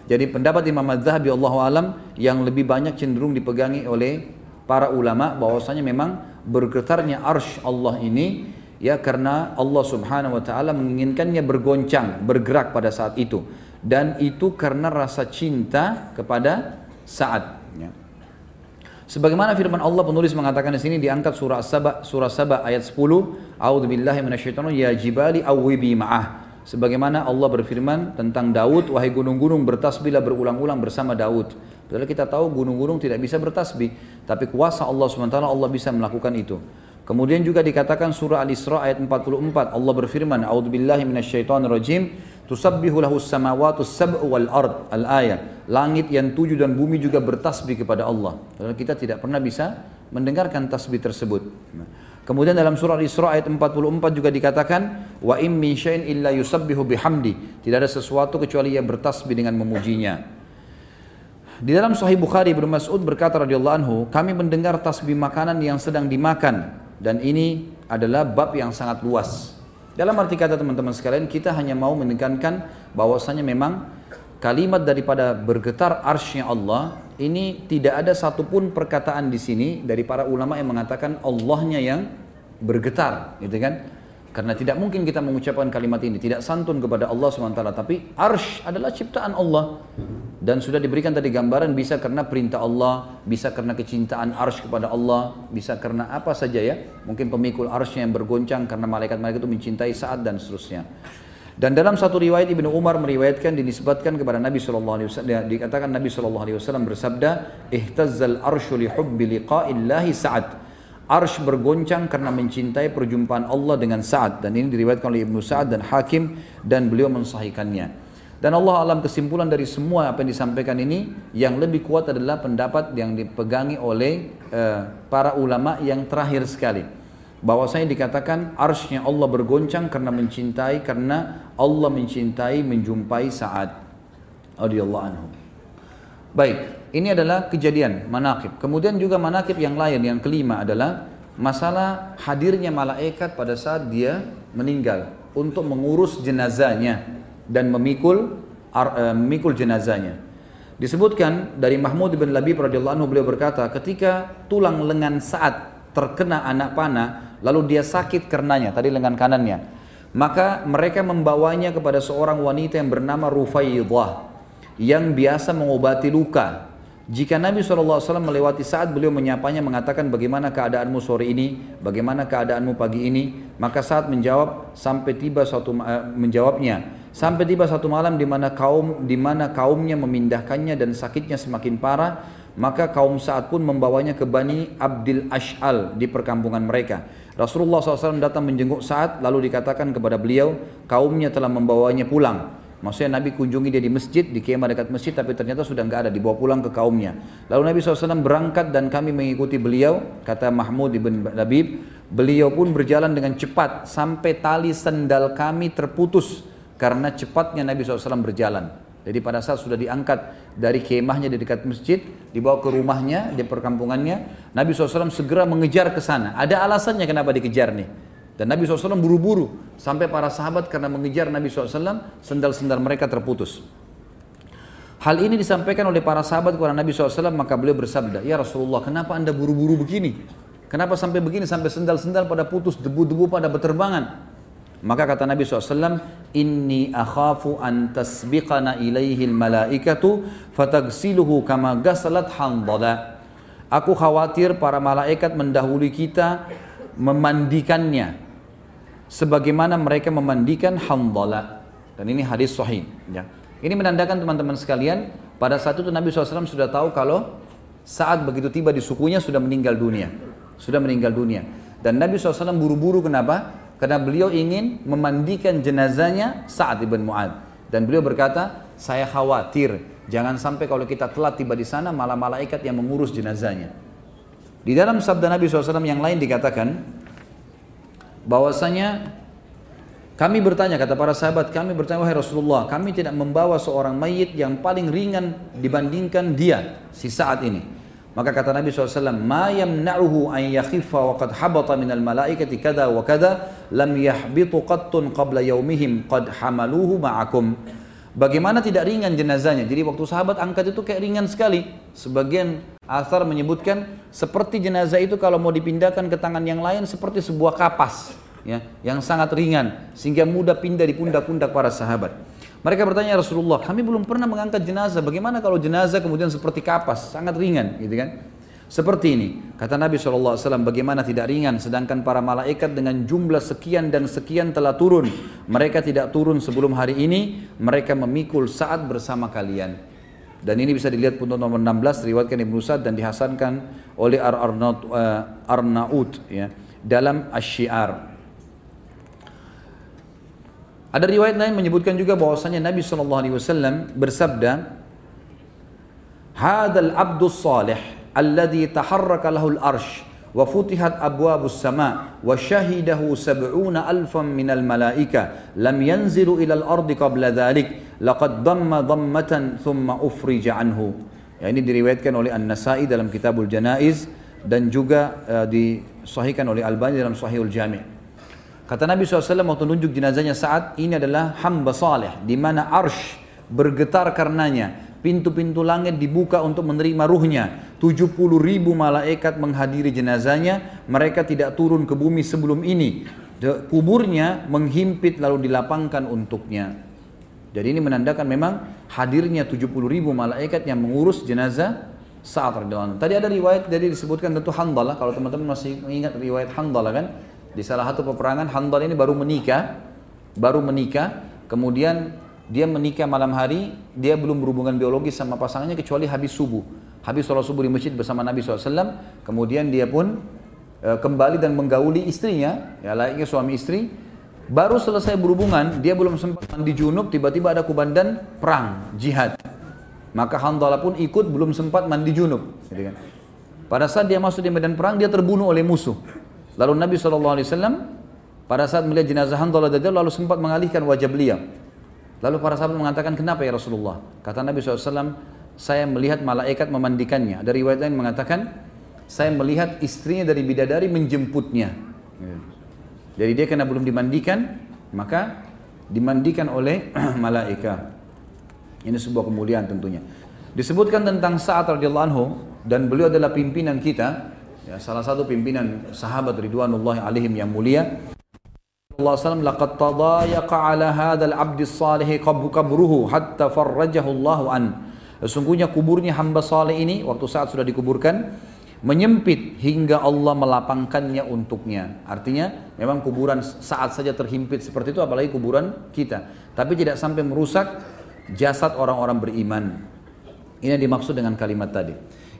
Jadi pendapat Imam Az-Zahabi Allahu Alam yang lebih banyak cenderung dipegangi oleh para ulama, bahwasanya memang bergetarnya Arsy Allah ini, ya, karena Allah Subhanahu wa Ta'ala menginginkannya bergoncang, bergerak pada saat itu, dan itu karena rasa cinta kepada Sa'ad. Ya. Sebagaimana firman Allah, penulis mengatakan di sini, diangkat surah Saba, surah Saba ayat sepuluh, A'udzubillahi minasyaitonir ya jibali awwibi ma'ah. Sebagaimana Allah berfirman tentang Daud, wahai gunung-gunung bertasbihlah berulang-ulang bersama Daud. Padahal kita tahu gunung-gunung tidak bisa bertasbih, tapi kuasa Allah Subhanahu wa Ta'ala, Allah bisa melakukan itu. Kemudian juga dikatakan surah Al-Isra ayat empat puluh empat, Allah berfirman, A'udzubillahi minasyaitonir rajim, tusabbihu lahus samawatu sab'u wal ard, al-ayat. Langit yang tujuh dan bumi juga bertasbih kepada Allah. Padahal kita tidak pernah bisa mendengarkan tasbih tersebut. Kemudian dalam surah Al-Isra ayat empat puluh empat juga dikatakan, wa in min syai'in illa yusabbihu bihamdi. Tidak ada sesuatu kecuali ia bertasbih dengan memujinya. Di dalam Sahih Bukhari, Ibnu Mas'ud berkata radhiyallahu anhu, kami mendengar tasbih makanan yang sedang dimakan. Dan ini adalah bab yang sangat luas. Dalam arti kata teman-teman sekalian, kita hanya mau menekankan bahwasanya memang kalimat daripada bergetar arsy-Nya Allah ini tidak ada satupun perkataan di sini dari para ulama yang mengatakan Allahnya yang bergetar, gitu kan? Karena tidak mungkin kita mengucapkan kalimat ini, tidak santun kepada Allah subhanahu wa taala. Tapi arsy adalah ciptaan Allah. Dan sudah diberikan tadi gambaran, bisa karena perintah Allah, bisa karena kecintaan arsy kepada Allah, bisa karena apa saja ya. Mungkin pemikul arsy yang bergoncang karena malaikat-malaikat itu mencintai Sa'ad dan seterusnya. Dan dalam satu riwayat Ibnu Umar meriwayatkan, dinisbatkan kepada Nabi shallallahu alaihi wasallam, dikatakan Nabi shallallahu alaihi wasallam bersabda, ihtazzal arsyu li hubbi liqa'illahi Sa'ad. Arsy bergoncang karena mencintai perjumpaan Allah dengan Sa'ad. Dan ini diriwayatkan oleh Ibnu Sa'ad dan Hakim, dan beliau mensahihkannya. Dan Allah alam, kesimpulan dari semua apa yang disampaikan ini, yang lebih kuat adalah pendapat yang dipegangi oleh uh, para ulama yang terakhir sekali, bahwasanya dikatakan arsy-Nya Allah bergoncang karena mencintai, karena Allah mencintai menjumpai Sa'ad radhiyallahu anhu. Baik. Ini adalah kejadian manaqib. Kemudian juga manaqib yang lain, yang kelima adalah masalah hadirnya malaikat pada saat dia meninggal untuk mengurus jenazahnya dan memikul ar, uh, memikul jenazahnya. Disebutkan dari Mahmud bin Labib radhiyallahu anhu, beliau berkata, ketika tulang lengan Sa'ad terkena anak panah, lalu dia sakit karenanya, tadi lengan kanannya, maka mereka membawanya kepada seorang wanita yang bernama Rufaidah, yang biasa mengobati luka. Jika Nabi shallallahu alaihi wasallam melewati Sa'ad, beliau menyapanya mengatakan, bagaimana keadaanmu sore ini, bagaimana keadaanmu pagi ini. Maka Sa'ad menjawab, sampai tiba suatu uh, menjawabnya sampai tiba satu malam di mana kaum di mana kaumnya memindahkannya dan sakitnya semakin parah, maka kaum Sa'ad pun membawanya ke Bani Abdil Ash'al di perkampungan mereka. Rasulullah shallallahu alaihi wasallam datang menjenguk Sa'ad, lalu dikatakan kepada beliau, kaumnya telah membawanya pulang. Maksudnya Nabi kunjungi dia di masjid, di kemah dekat masjid, tapi ternyata sudah nggak ada, dibawa pulang ke kaumnya. Lalu Nabi shallallahu alaihi wasallam berangkat dan kami mengikuti beliau, kata Mahmud bin Labib. Beliau pun berjalan dengan cepat sampai tali sendal kami terputus karena cepatnya Nabi shallallahu alaihi wasallam berjalan. Jadi pada saat sudah diangkat dari kemahnya di dekat masjid, dibawa ke rumahnya, di perkampungannya, Nabi shallallahu alaihi wasallam segera mengejar ke sana. Ada alasannya kenapa dikejar nih. Dan Nabi shallallahu alaihi wasallam buru-buru, sampai para sahabat karena mengejar Nabi shallallahu alaihi wasallam, sendal-sendal mereka terputus. Hal ini disampaikan oleh para sahabat kepada Nabi shallallahu alaihi wasallam, maka beliau bersabda, ya Rasulullah, kenapa anda buru-buru begini? Kenapa sampai begini, sampai sendal-sendal pada putus, debu-debu pada berterbangan? Maka kata Nabi shallallahu alaihi wasallam, inni akhafu an tasbiqana ilaihil malaikatu fatagsiluhu kama gasalat handala. Aku khawatir para malaikat mendahului kita memandikannya sebagaimana mereka memandikan handala. Dan ini hadis sahih ya. Ini menandakan teman-teman sekalian, pada saat itu Nabi shallallahu alaihi wasallam sudah tahu kalau Sa'ad begitu tiba di sukunya sudah meninggal dunia. sudah meninggal dunia. Dan Nabi shallallahu alaihi wasallam buru-buru, kenapa? Karena beliau ingin memandikan jenazahnya Sa'ad bin Mu'adz. Dan beliau berkata, saya khawatir jangan sampai kalau kita telat tiba di sana malah malaikat yang mengurus jenazahnya. Di dalam sabda Nabi shallallahu alaihi wasallam yang lain dikatakan bahwasanya kami bertanya, kata para sahabat, kami bertanya, wahai Rasulullah, kami tidak membawa seorang mayit yang paling ringan dibandingkan dia, si Sa'ad ini. Maka kata Nabi shallallahu alaihi wasallam, ma yamna'uhu an yakhifa wa qad habata minal malaikati kada wa kada lam yahbitu qattun qabla yaumihim qad hamaluhu ma'akum. Bagaimana tidak ringan jenazahnya? Jadi waktu sahabat angkat itu kayak ringan sekali. Sebagian athar menyebutkan seperti jenazah itu kalau mau dipindahkan ke tangan yang lain seperti sebuah kapas, ya, yang sangat ringan sehingga mudah pindah di pundak-pundak para sahabat. Mereka bertanya, Rasulullah, kami belum pernah mengangkat jenazah. Bagaimana kalau jenazah kemudian seperti kapas, sangat ringan, gitu kan? Seperti ini, kata Nabi shallallahu alaihi wasallam, bagaimana tidak ringan, sedangkan para malaikat dengan jumlah sekian dan sekian telah turun. Mereka tidak turun sebelum hari ini, mereka memikul Sa'ad bersama kalian. Dan ini bisa dilihat pun nomor enam belas, riwayatkan Ibnu Sa'd dan dihasankan oleh Ar-Arnaud, ya, dalam Asy-Syiar. Ada riwayat lain menyebutkan juga bahwasanya Nabi shallallahu alaihi wasallam bersabda, "Hadzal abdus salih alladhi taharraka lahul arsh wa futihat abwabus sama wa syahidahu sab'una alfan minal malaika lam yanzilu ilal ardi qabla dhalik laqad damma dhammatan thumma ufrija anhu." Ya, ini diriwayatkan oleh An-Nasa'i dalam Kitabul Janaiz dan juga uh, disahihkan oleh Albani dalam Sahihul Jami'. Kata Nabi shallallahu alaihi wasallam waktu nunjuk jenazahnya Sa'ad, ini adalah hamba saleh, di mana arsh bergetar karenanya, pintu-pintu langit dibuka untuk menerima ruhnya, tujuh puluh ribu malaikat menghadiri jenazahnya, mereka tidak turun ke bumi sebelum ini, kuburnya menghimpit lalu dilapangkan untuknya. Jadi ini menandakan memang hadirnya tujuh puluh ribu malaikat yang mengurus jenazah Sa'ad radhiyallahu anhu. Tadi ada riwayat, jadi disebutkan tentu Handalah, kalau teman-teman masih ingat riwayat Handalah kan? Di salah satu peperangan, Handalah ini baru menikah, baru menikah, kemudian dia menikah malam hari, dia belum berhubungan biologis sama pasangannya kecuali habis subuh. Habis sholat subuh di masjid bersama Nabi shallallahu alaihi wasallam, kemudian dia pun e, kembali dan menggauli istrinya, ya, layaknya suami istri, baru selesai berhubungan, dia belum sempat mandi junub, tiba-tiba ada kubandan perang, jihad. Maka Handalah pun ikut, belum sempat mandi junub. Pada saat dia masuk di medan perang, dia terbunuh oleh musuh. Lalu Nabi shallallahu alaihi wasallam pada saat melihat jenazah Handalah lalu sempat mengalihkan wajah beliau. Lalu para sahabat mengatakan, kenapa ya Rasulullah? Kata Nabi shallallahu alaihi wasallam, saya melihat malaikat memandikannya. Dari riwayat lain mengatakan, saya melihat istrinya dari bidadari menjemputnya. Jadi dia karena belum dimandikan, maka dimandikan oleh malaikat. Ini sebuah kemuliaan tentunya. Disebutkan tentang Sa'ad radhiyallahu anhu, dan beliau adalah pimpinan kita, ya, salah satu pimpinan sahabat ridwanullahi alaihim yang mulia. Allah sallallahu alaihi wasallam, laqad tadayaqa ala hadzal abdi salih qabru qabruhu hatta farrajahu Allahu an. Sesungguhnya kuburnya hamba saleh ini waktu saat sudah dikuburkan menyempit hingga Allah melapangkannya untuknya. Artinya memang kuburan saat saja terhimpit seperti itu, apalagi kuburan kita. Tapi tidak sampai merusak jasad orang-orang beriman. Ini yang dimaksud dengan kalimat tadi.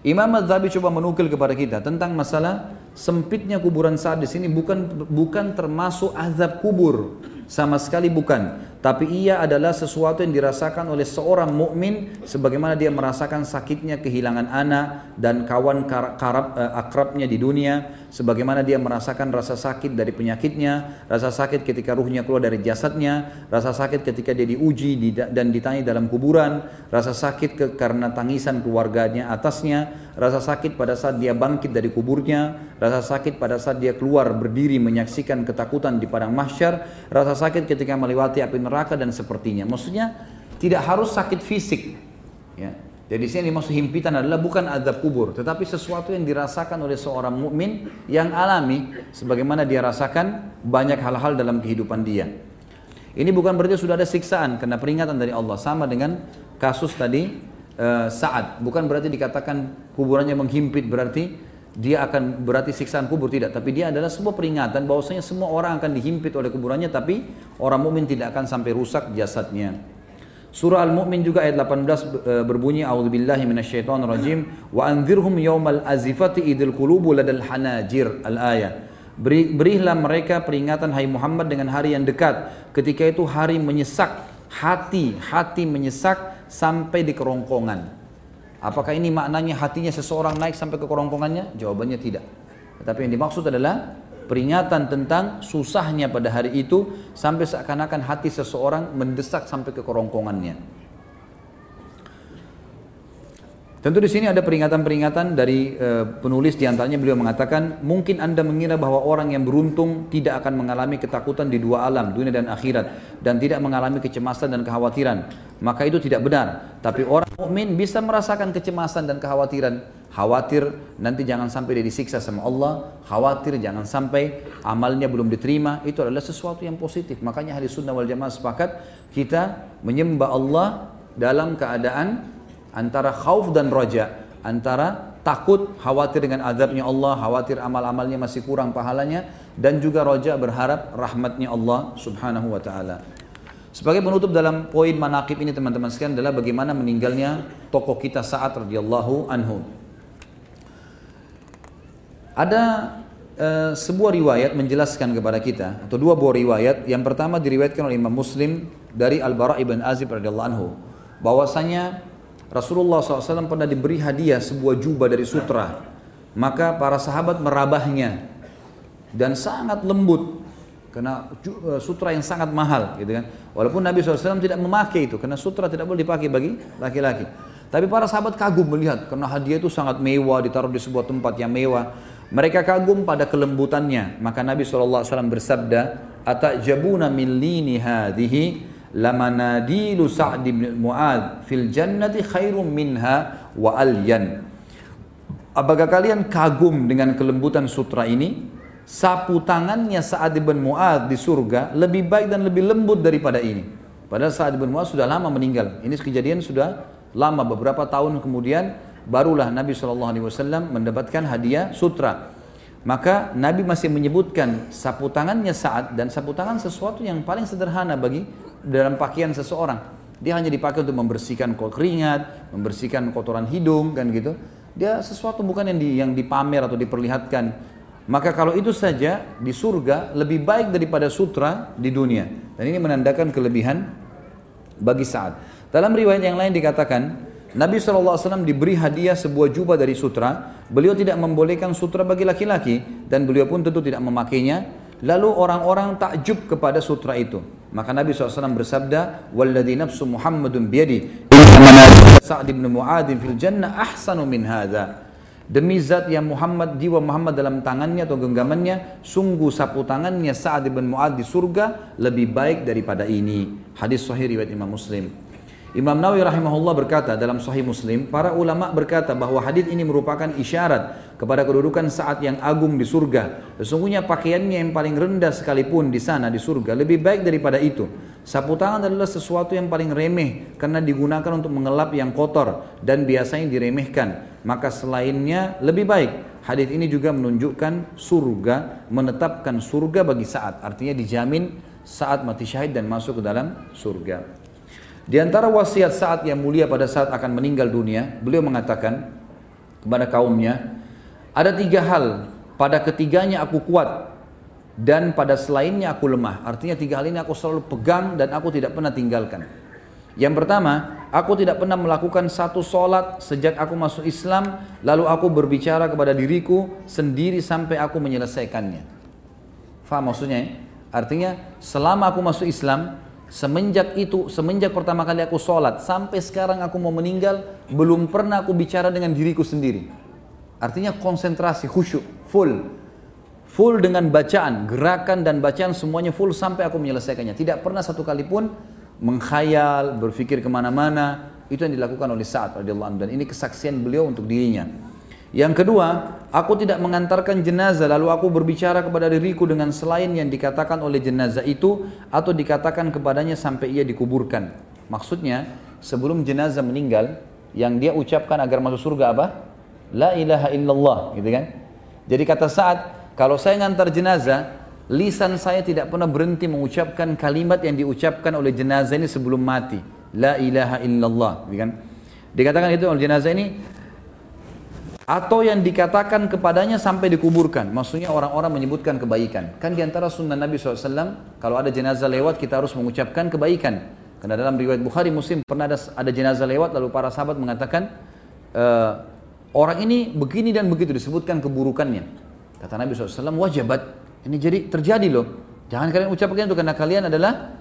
Imam Az-Zahabi coba menukil kepada kita tentang masalah sempitnya kuburan Sa'ad di sini bukan bukan termasuk azab kubur, sama sekali bukan, tapi ia adalah sesuatu yang dirasakan oleh seorang mukmin sebagaimana dia merasakan sakitnya kehilangan anak dan kawan karab, akrabnya di dunia, sebagaimana dia merasakan rasa sakit dari penyakitnya, rasa sakit ketika ruhnya keluar dari jasadnya, rasa sakit ketika dia diuji dan ditanya dalam kuburan, rasa sakit ke, karena tangisan keluarganya atasnya, rasa sakit pada saat dia bangkit dari kuburnya, rasa sakit pada saat dia keluar berdiri menyaksikan ketakutan di padang mahsyar, rasa sakit ketika melewati api neraka dan sepertinya. Maksudnya tidak harus sakit fisik, ya. Jadi sini maksud himpitan adalah bukan azab kubur, tetapi sesuatu yang dirasakan oleh seorang mukmin yang alami, sebagaimana dia rasakan banyak hal-hal dalam kehidupan dia. Ini bukan berarti sudah ada siksaan karena peringatan dari Allah, sama dengan kasus tadi e, Sa'ad. Bukan berarti dikatakan kuburannya menghimpit berarti dia akan berarti siksaan kubur, tidak, tapi dia adalah sebuah peringatan bahwasanya semua orang akan dihimpit oleh kuburannya, tapi orang mukmin tidak akan sampai rusak jasadnya. Surah Al-Mu'min juga ayat delapan belas berbunyi a'udzubillahi minasyaitonirrajim wa anzirhum yaumal azifati idil qulubu ladal hanajir al-ayah. Beri, berihlah mereka peringatan hai Muhammad dengan hari yang dekat, ketika itu hari menyesak, hati-hati menyesak sampai di kerongkongan. Apakah ini maknanya hatinya seseorang naik sampai ke kerongkongannya? Jawabannya tidak. Tetapi yang dimaksud adalah peringatan tentang susahnya pada hari itu sampai seakan-akan hati seseorang mendesak sampai ke kerongkongannya. Tentu di sini ada peringatan-peringatan dari e, penulis, diantaranya beliau mengatakan, mungkin Anda mengira bahwa orang yang beruntung tidak akan mengalami ketakutan di dua alam, dunia dan akhirat, dan tidak mengalami kecemasan dan kekhawatiran. Maka itu tidak benar. Tapi orang mukmin bisa merasakan kecemasan dan kekhawatiran. Khawatir nanti jangan sampai dia disiksa sama Allah, khawatir jangan sampai amalnya belum diterima, itu adalah sesuatu yang positif. Makanya ahli sunnah wal jamaah sepakat kita menyembah Allah dalam keadaan antara khauf dan raja, antara takut, khawatir dengan azabnya Allah, khawatir amal-amalnya masih kurang pahalanya, dan juga raja, berharap rahmatnya Allah subhanahu wa ta'ala. Sebagai penutup dalam poin manaqib ini teman-teman sekalian adalah bagaimana meninggalnya tokoh kita Sa'ad radhiyallahu anhu. Ada e, sebuah riwayat menjelaskan kepada kita, atau dua buah riwayat. Yang pertama diriwayatkan oleh Imam Muslim dari Al-Bara' ibn Azib radhiyallahu anhu, bahwasanya Rasulullah shallallahu alaihi wasallam pernah diberi hadiah sebuah jubah dari sutra. Maka para sahabat merabahnya dan sangat lembut, karena sutra yang sangat mahal, gitu kan. Walaupun Nabi shallallahu alaihi wasallam tidak memakai itu, karena sutra tidak boleh dipakai bagi laki-laki. Tapi para sahabat kagum melihat, karena hadiah itu sangat mewah, ditaruh di sebuah tempat yang mewah. Mereka kagum pada kelembutannya. Maka Nabi shallallahu alaihi wasallam bersabda, atajabuna min lini hadihi lamanadilu Sa'ad bin Mu'adz fil jannati khairum minha wa alyan. Apakah kalian kagum dengan kelembutan sutra ini? Sapu tangannya Sa'ad bin Mu'adz di surga lebih baik dan lebih lembut daripada ini. Padahal Sa'ad bin Mu'adz sudah lama meninggal. Ini kejadian sudah lama, beberapa tahun kemudian barulah Nabi shallallahu alaihi wasallam mendapatkan hadiah sutra. Maka Nabi masih menyebutkan sapu tangannya Sa'ad, dan sapu tangan sesuatu yang paling sederhana bagi dalam pakaian seseorang. Dia hanya dipakai untuk membersihkan keringat, membersihkan kotoran hidung, kan gitu. Dia sesuatu bukan yang, di, yang dipamer atau diperlihatkan. Maka kalau itu saja di surga lebih baik daripada sutra di dunia. Dan ini menandakan kelebihan bagi Sa'ad. Dalam riwayat yang lain dikatakan, Nabi shallallahu alaihi wasallam diberi hadiah sebuah jubah dari sutra. Beliau tidak membolehkan sutra bagi laki-laki, dan beliau pun tentu tidak memakainya. Lalu orang-orang takjub kepada sutra itu. Maka Nabi shallallahu alaihi wasallam bersabda, walladhi nafsu Muhammadun biyadi inna manazila Sa'ad bin Mu'adz fil jannah ahsanu min hadza. Demi zat yang Muhammad, jiwa Muhammad dalam tangannya atau genggamannya, sungguh sapu tangannya Sa'ad bin Mu'adz di surga lebih baik daripada ini. Hadis sahih riwayat Imam Muslim. Imam Nawawi rahimahullah berkata dalam Sahih Muslim, para ulama berkata bahwa hadis ini merupakan isyarat kepada kedudukan Sa'ad yang agung di surga. Sesungguhnya pakaiannya yang paling rendah sekalipun di sana di surga lebih baik daripada itu. Sapu tangan adalah sesuatu yang paling remeh karena digunakan untuk mengelap yang kotor dan biasanya diremehkan. Maka selainnya lebih baik. Hadis ini juga menunjukkan surga, menetapkan surga bagi Sa'ad. Artinya dijamin Sa'ad mati syahid dan masuk ke dalam surga. Di antara wasiat Sa'ad yang mulia pada saat akan meninggal dunia, beliau mengatakan kepada kaumnya, ada tiga hal, pada ketiganya aku kuat dan pada selainnya aku lemah. Artinya tiga hal ini aku selalu pegang dan aku tidak pernah tinggalkan. Yang pertama, aku tidak pernah melakukan satu sholat sejak aku masuk Islam, lalu aku berbicara kepada diriku sendiri sampai aku menyelesaikannya. Faham maksudnya ya? Artinya selama aku masuk Islam, semenjak itu, semenjak pertama kali aku sholat sampai sekarang aku mau meninggal, belum pernah aku bicara dengan diriku sendiri. Artinya konsentrasi, khusyuk, full. Full dengan bacaan, gerakan dan bacaan semuanya full sampai aku menyelesaikannya. Tidak pernah satu kali pun mengkhayal, berpikir kemana-mana. Itu yang dilakukan oleh Sa'ad radhiyallahu anhu, dan ini kesaksian beliau untuk dirinya. Yang kedua, aku tidak mengantarkan jenazah lalu aku berbicara kepada diriku dengan selain yang dikatakan oleh jenazah itu atau dikatakan kepadanya sampai ia dikuburkan. Maksudnya, sebelum jenazah meninggal, yang dia ucapkan agar masuk surga apa? La ilaha illallah, gitu kan? Jadi kata Sa'ad, kalau saya ngantar jenazah, lisan saya tidak pernah berhenti mengucapkan kalimat yang diucapkan oleh jenazah ini sebelum mati. La ilaha illallah. Dikatakan itu oleh jenazah ini, atau yang dikatakan kepadanya sampai dikuburkan. Maksudnya orang-orang menyebutkan kebaikan. Kan diantara sunnah Nabi shallallahu alaihi wasallam, kalau ada jenazah lewat kita harus mengucapkan kebaikan. Karena dalam riwayat Bukhari Muslim pernah ada, ada jenazah lewat lalu para sahabat mengatakan, e, orang ini begini dan begitu, disebutkan keburukannya. Kata Nabi shallallahu alaihi wasallam, wajabat, ini jadi terjadi loh. Jangan kalian ucapkan itu karena kalian adalah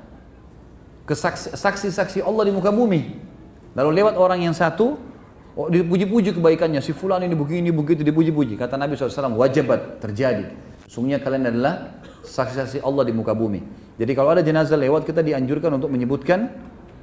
saksi-saksi Allah di muka bumi. Lalu lewat orang yang satu, oh, dipuji-puji kebaikannya, si fulan ini begini begitu dipuji-puji. Kata Nabi shallallahu alaihi wasallam, wajabat, terjadi. Sungguhnya kalian adalah saksi-saksi Allah di muka bumi. Jadi kalau ada jenazah lewat, kita dianjurkan untuk menyebutkan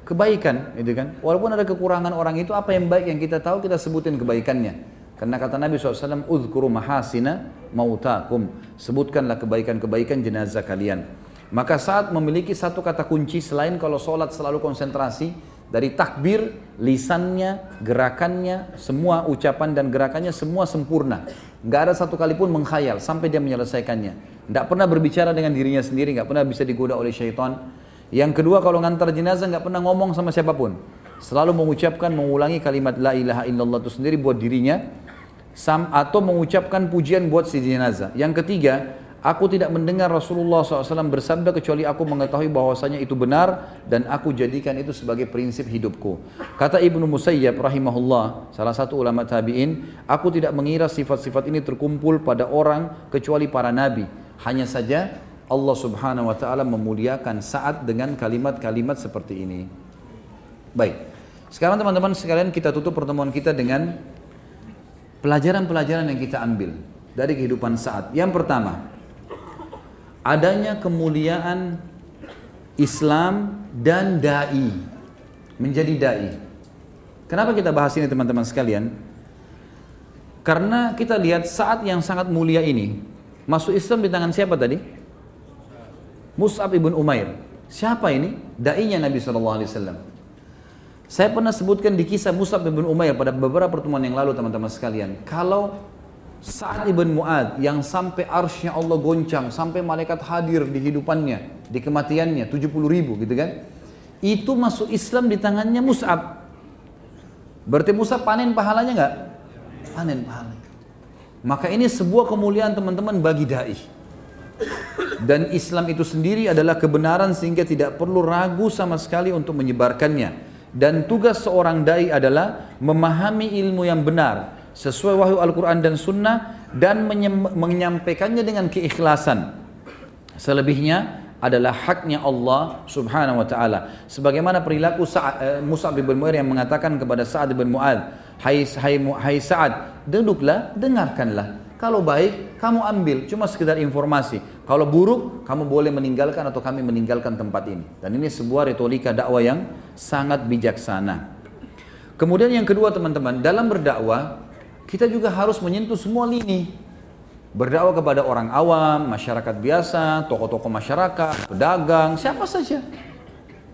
kebaikan, gitu kan? Walaupun ada kekurangan orang itu, apa yang baik yang kita tahu kita sebutin kebaikannya. Karena kata Nabi shallallahu alaihi wasallam, "Udhkuru mahasina mautakum." Sebutkanlah kebaikan-kebaikan jenazah kalian. Maka Sa'ad memiliki satu kata kunci selain kalau sholat selalu konsentrasi, dari takbir, lisannya, gerakannya, semua ucapan dan gerakannya semua sempurna. Nggak ada satu kali pun mengkhayal sampai dia menyelesaikannya. Nggak pernah berbicara dengan dirinya sendiri, nggak pernah bisa digoda oleh syaitan. Yang kedua, kalau ngantar jenazah nggak pernah ngomong sama siapapun. Selalu mengucapkan, mengulangi kalimat la ilaha illallah itu sendiri buat dirinya, atau mengucapkan pujian buat si jenazah. Yang ketiga, aku tidak mendengar Rasulullah shallallahu alaihi wasallam bersabda kecuali aku mengetahui bahwasanya itu benar dan aku jadikan itu sebagai prinsip hidupku. Kata Ibnu Musayyab rahimahullah, salah satu ulama tabi'in, aku tidak mengira sifat-sifat ini terkumpul pada orang kecuali para nabi. Hanya saja Allah subhanahu wa ta'ala memuliakan Sa'ad dengan kalimat-kalimat seperti ini. Baik, sekarang teman-teman sekalian kita tutup pertemuan kita dengan pelajaran-pelajaran yang kita ambil dari kehidupan Sa'ad. Yang pertama, adanya kemuliaan Islam dan da'i, menjadi da'i. Kenapa kita bahas ini teman-teman sekalian? Karena kita lihat Sa'ad yang sangat mulia ini masuk Islam di tangan siapa tadi? Mus'ab bin Umair. Siapa ini? Da'inya Nabi shallallahu alaihi wasallam. Saya pernah sebutkan di kisah Mus'ab bin Umair pada beberapa pertemuan yang lalu teman-teman sekalian. Kalau Sa'ad bin Mu'adz yang sampai arsy-nya Allah goncang, sampai malaikat hadir di hidupannya, di kematiannya, tujuh puluh ribu gitu kan, itu masuk Islam di tangannya Mus'ab. Berarti Mus'ab panen pahalanya nggak? Panen pahalanya. Maka ini sebuah kemuliaan teman-teman bagi da'i. Dan Islam itu sendiri adalah kebenaran sehingga tidak perlu ragu sama sekali untuk menyebarkannya. Dan tugas seorang da'i adalah memahami ilmu yang benar sesuai wahyu Al-Quran dan Sunnah dan menyampaikannya dengan keikhlasan. Selebihnya adalah haknya Allah subhanahu wa ta'ala. Sebagaimana perilaku Sa'ad, eh, Mus'ab bin Umair yang mengatakan kepada Sa'ad bin Mu'adz, Hai, hai, hai Sa'ad, duduklah, dengarkanlah. Kalau baik, kamu ambil, cuma sekedar informasi. Kalau buruk, kamu boleh meninggalkan atau kami meninggalkan tempat ini. Dan ini sebuah retorika dakwah yang sangat bijaksana. Kemudian yang kedua teman-teman, dalam berdakwah, kita juga harus menyentuh semua lini. Berdakwah kepada orang awam, masyarakat biasa, tokoh-tokoh masyarakat, pedagang, siapa saja.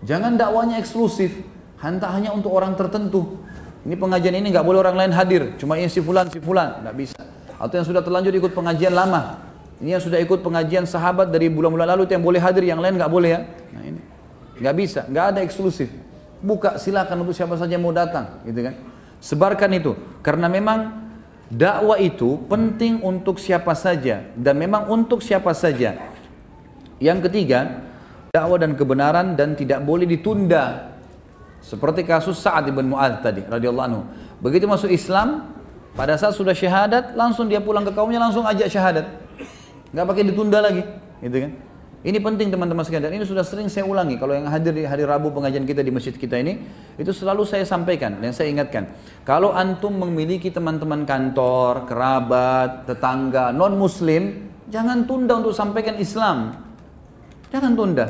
Jangan dakwahnya eksklusif, hanya untuk orang tertentu. Ini pengajian ini nggak boleh orang lain hadir, cuma ini si fulan, si fulan, nggak bisa. Atau yang sudah terlanjur ikut pengajian lama. Ini yang sudah ikut pengajian sahabat dari bulan-bulan lalu itu yang boleh hadir, yang lain nggak boleh ya. Nah ini nggak bisa, nggak ada eksklusif. Buka silakan untuk siapa saja mau datang, gitu kan. Sebarkan itu, karena memang dakwah itu penting untuk siapa saja dan memang untuk siapa saja. Yang ketiga, dakwah dan kebenaran dan tidak boleh ditunda. Seperti kasus Sa'ad bin Mu'adz tadi radhiyallahu anhu. Begitu masuk Islam, pada saat sudah syahadat, langsung dia pulang ke kaumnya langsung ajak syahadat. Enggak pakai ditunda lagi, gitu kan. Ini penting teman-teman sekalian. Ini sudah sering saya ulangi. Kalau yang hadir di hari Rabu pengajian kita di masjid kita ini, itu selalu saya sampaikan dan saya ingatkan. Kalau antum memiliki teman-teman kantor, kerabat, tetangga, non-muslim, jangan tunda untuk sampaikan Islam. Jangan tunda.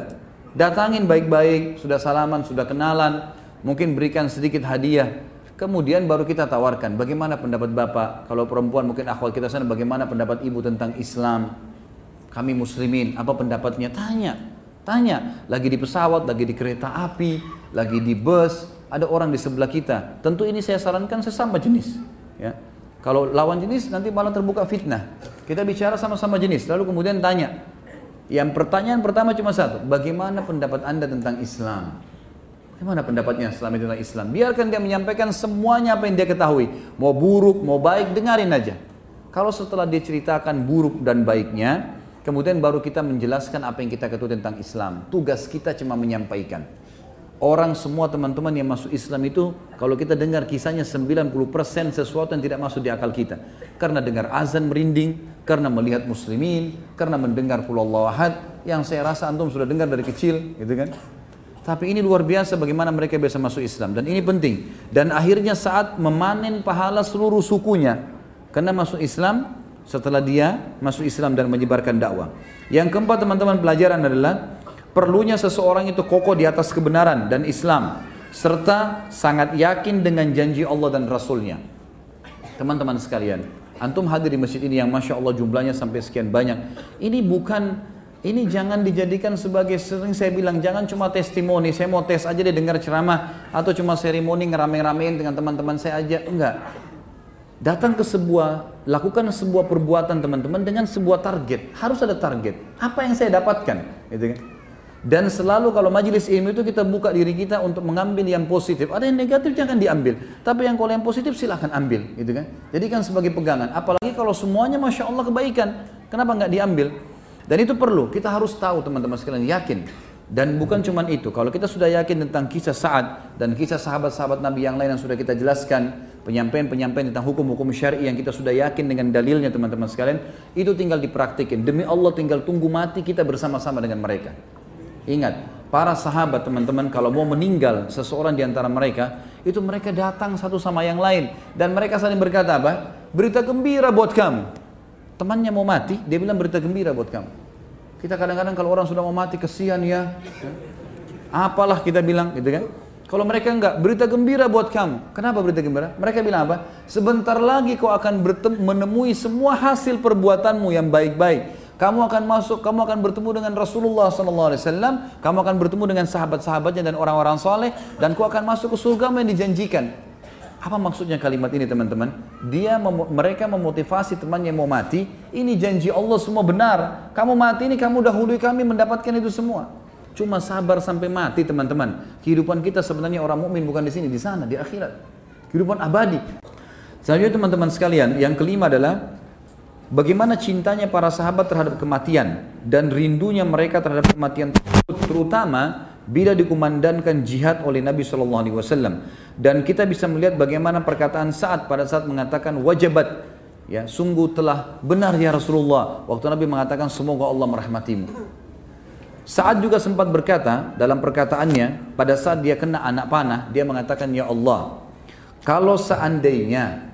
Datangin baik-baik, sudah salaman, sudah kenalan, mungkin berikan sedikit hadiah. Kemudian baru kita tawarkan, bagaimana pendapat bapak? Kalau perempuan mungkin akhwat kita sana, bagaimana pendapat ibu tentang Islam? Kami muslimin, apa pendapatnya? Tanya, tanya. Lagi di pesawat, lagi di kereta api, lagi di bus, ada orang di sebelah kita. Tentu ini saya sarankan sesama jenis. Ya. Kalau lawan jenis nanti malah terbuka fitnah. Kita bicara sama-sama jenis, lalu kemudian tanya. Yang pertanyaan pertama cuma satu, bagaimana pendapat Anda tentang Islam? Bagaimana pendapatnya selama tentang Islam? Biarkan dia menyampaikan semuanya apa yang dia ketahui. Mau buruk, mau baik, dengarin aja. Kalau setelah dia ceritakan buruk dan baiknya, kemudian baru kita menjelaskan apa yang kita ketahui tentang Islam. Tugas kita cuma menyampaikan. Orang semua teman-teman yang masuk Islam itu, kalau kita dengar kisahnya sembilan puluh persen sesuatu yang tidak masuk di akal kita. Karena dengar azan merinding, karena melihat muslimin, karena mendengar qul Allahu ahad, yang saya rasa antum sudah dengar dari kecil, gitu kan? Tapi ini luar biasa bagaimana mereka biasa masuk Islam. Dan ini penting. Dan akhirnya Sa'ad memanen pahala seluruh sukunya. Karena masuk Islam, setelah dia masuk Islam dan menyebarkan dakwah. Yang keempat teman-teman, pelajaran adalah perlunya seseorang itu kokoh di atas kebenaran dan Islam. Serta sangat yakin dengan janji Allah dan Rasulnya. Teman-teman sekalian, antum hadir di masjid ini yang Masya Allah jumlahnya sampai sekian banyak. Ini bukan... Ini jangan dijadikan sebagai, sering saya bilang, jangan cuma testimoni, saya mau tes aja deh dengar ceramah, atau cuma seremoni ngerame-ramein dengan teman-teman saya aja. Enggak. Datang ke sebuah, lakukan sebuah perbuatan teman-teman dengan sebuah target. Harus ada target. Apa yang saya dapatkan? Gitu kan? Dan selalu kalau majelis ilmu itu kita buka diri kita untuk mengambil yang positif. Ada yang negatif jangan diambil. Tapi yang kalau yang positif silahkan ambil. Gitu kan? Jadikan sebagai pegangan. Apalagi kalau semuanya Masya Allah kebaikan. Kenapa nggak diambil? Dan itu perlu, kita harus tahu teman-teman sekalian, yakin. Dan bukan cuma itu, kalau kita sudah yakin tentang kisah Sa'ad dan kisah sahabat-sahabat Nabi yang lain yang sudah kita jelaskan, penyampaian-penyampaian tentang hukum-hukum syar'i yang kita sudah yakin dengan dalilnya teman-teman sekalian, itu tinggal dipraktikin. Demi Allah tinggal tunggu mati kita bersama-sama dengan mereka. Ingat, para sahabat teman-teman kalau mau meninggal seseorang di antara mereka, itu mereka datang satu sama yang lain. Dan mereka saling berkata apa? Berita gembira buat kamu. Temannya mau mati, dia bilang berita gembira buat kamu. Kita kadang-kadang kalau orang sudah mau mati, kesian ya. Apalah kita bilang, gitu kan. Kalau mereka enggak, berita gembira buat kamu. Kenapa berita gembira? Mereka bilang apa? Sebentar lagi kau akan bertemu, menemui semua hasil perbuatanmu yang baik-baik. Kamu akan masuk, kamu akan bertemu dengan Rasulullah shallallahu alaihi wasallam. Kamu akan bertemu dengan sahabat-sahabatnya dan orang-orang soleh. Dan kau akan masuk ke surga yang dijanjikan. Apa maksudnya kalimat ini teman-teman? Dia mem mereka memotivasi temannya mau mati. Ini janji Allah semua benar. Kamu mati ini kamu dahului kami mendapatkan itu semua. Cuma sabar sampai mati teman-teman. Kehidupan kita sebenarnya orang mukmin bukan di sini, di sana, di akhirat. Kehidupan abadi. Selanjutnya teman-teman sekalian, yang kelima adalah bagaimana cintanya para sahabat terhadap kematian dan rindunya mereka terhadap kematian tersebut, terutama bila dikumandangkan jihad oleh Nabi shallallahu alaihi wasallam. Dan kita bisa melihat bagaimana perkataan Sa'ad pada saat mengatakan wajabat, ya sungguh telah benar ya Rasulullah, waktu Nabi mengatakan semoga Allah merahmatimu. Sa'ad juga sempat berkata dalam perkataannya pada saat dia kena anak panah, dia mengatakan ya Allah, kalau seandainya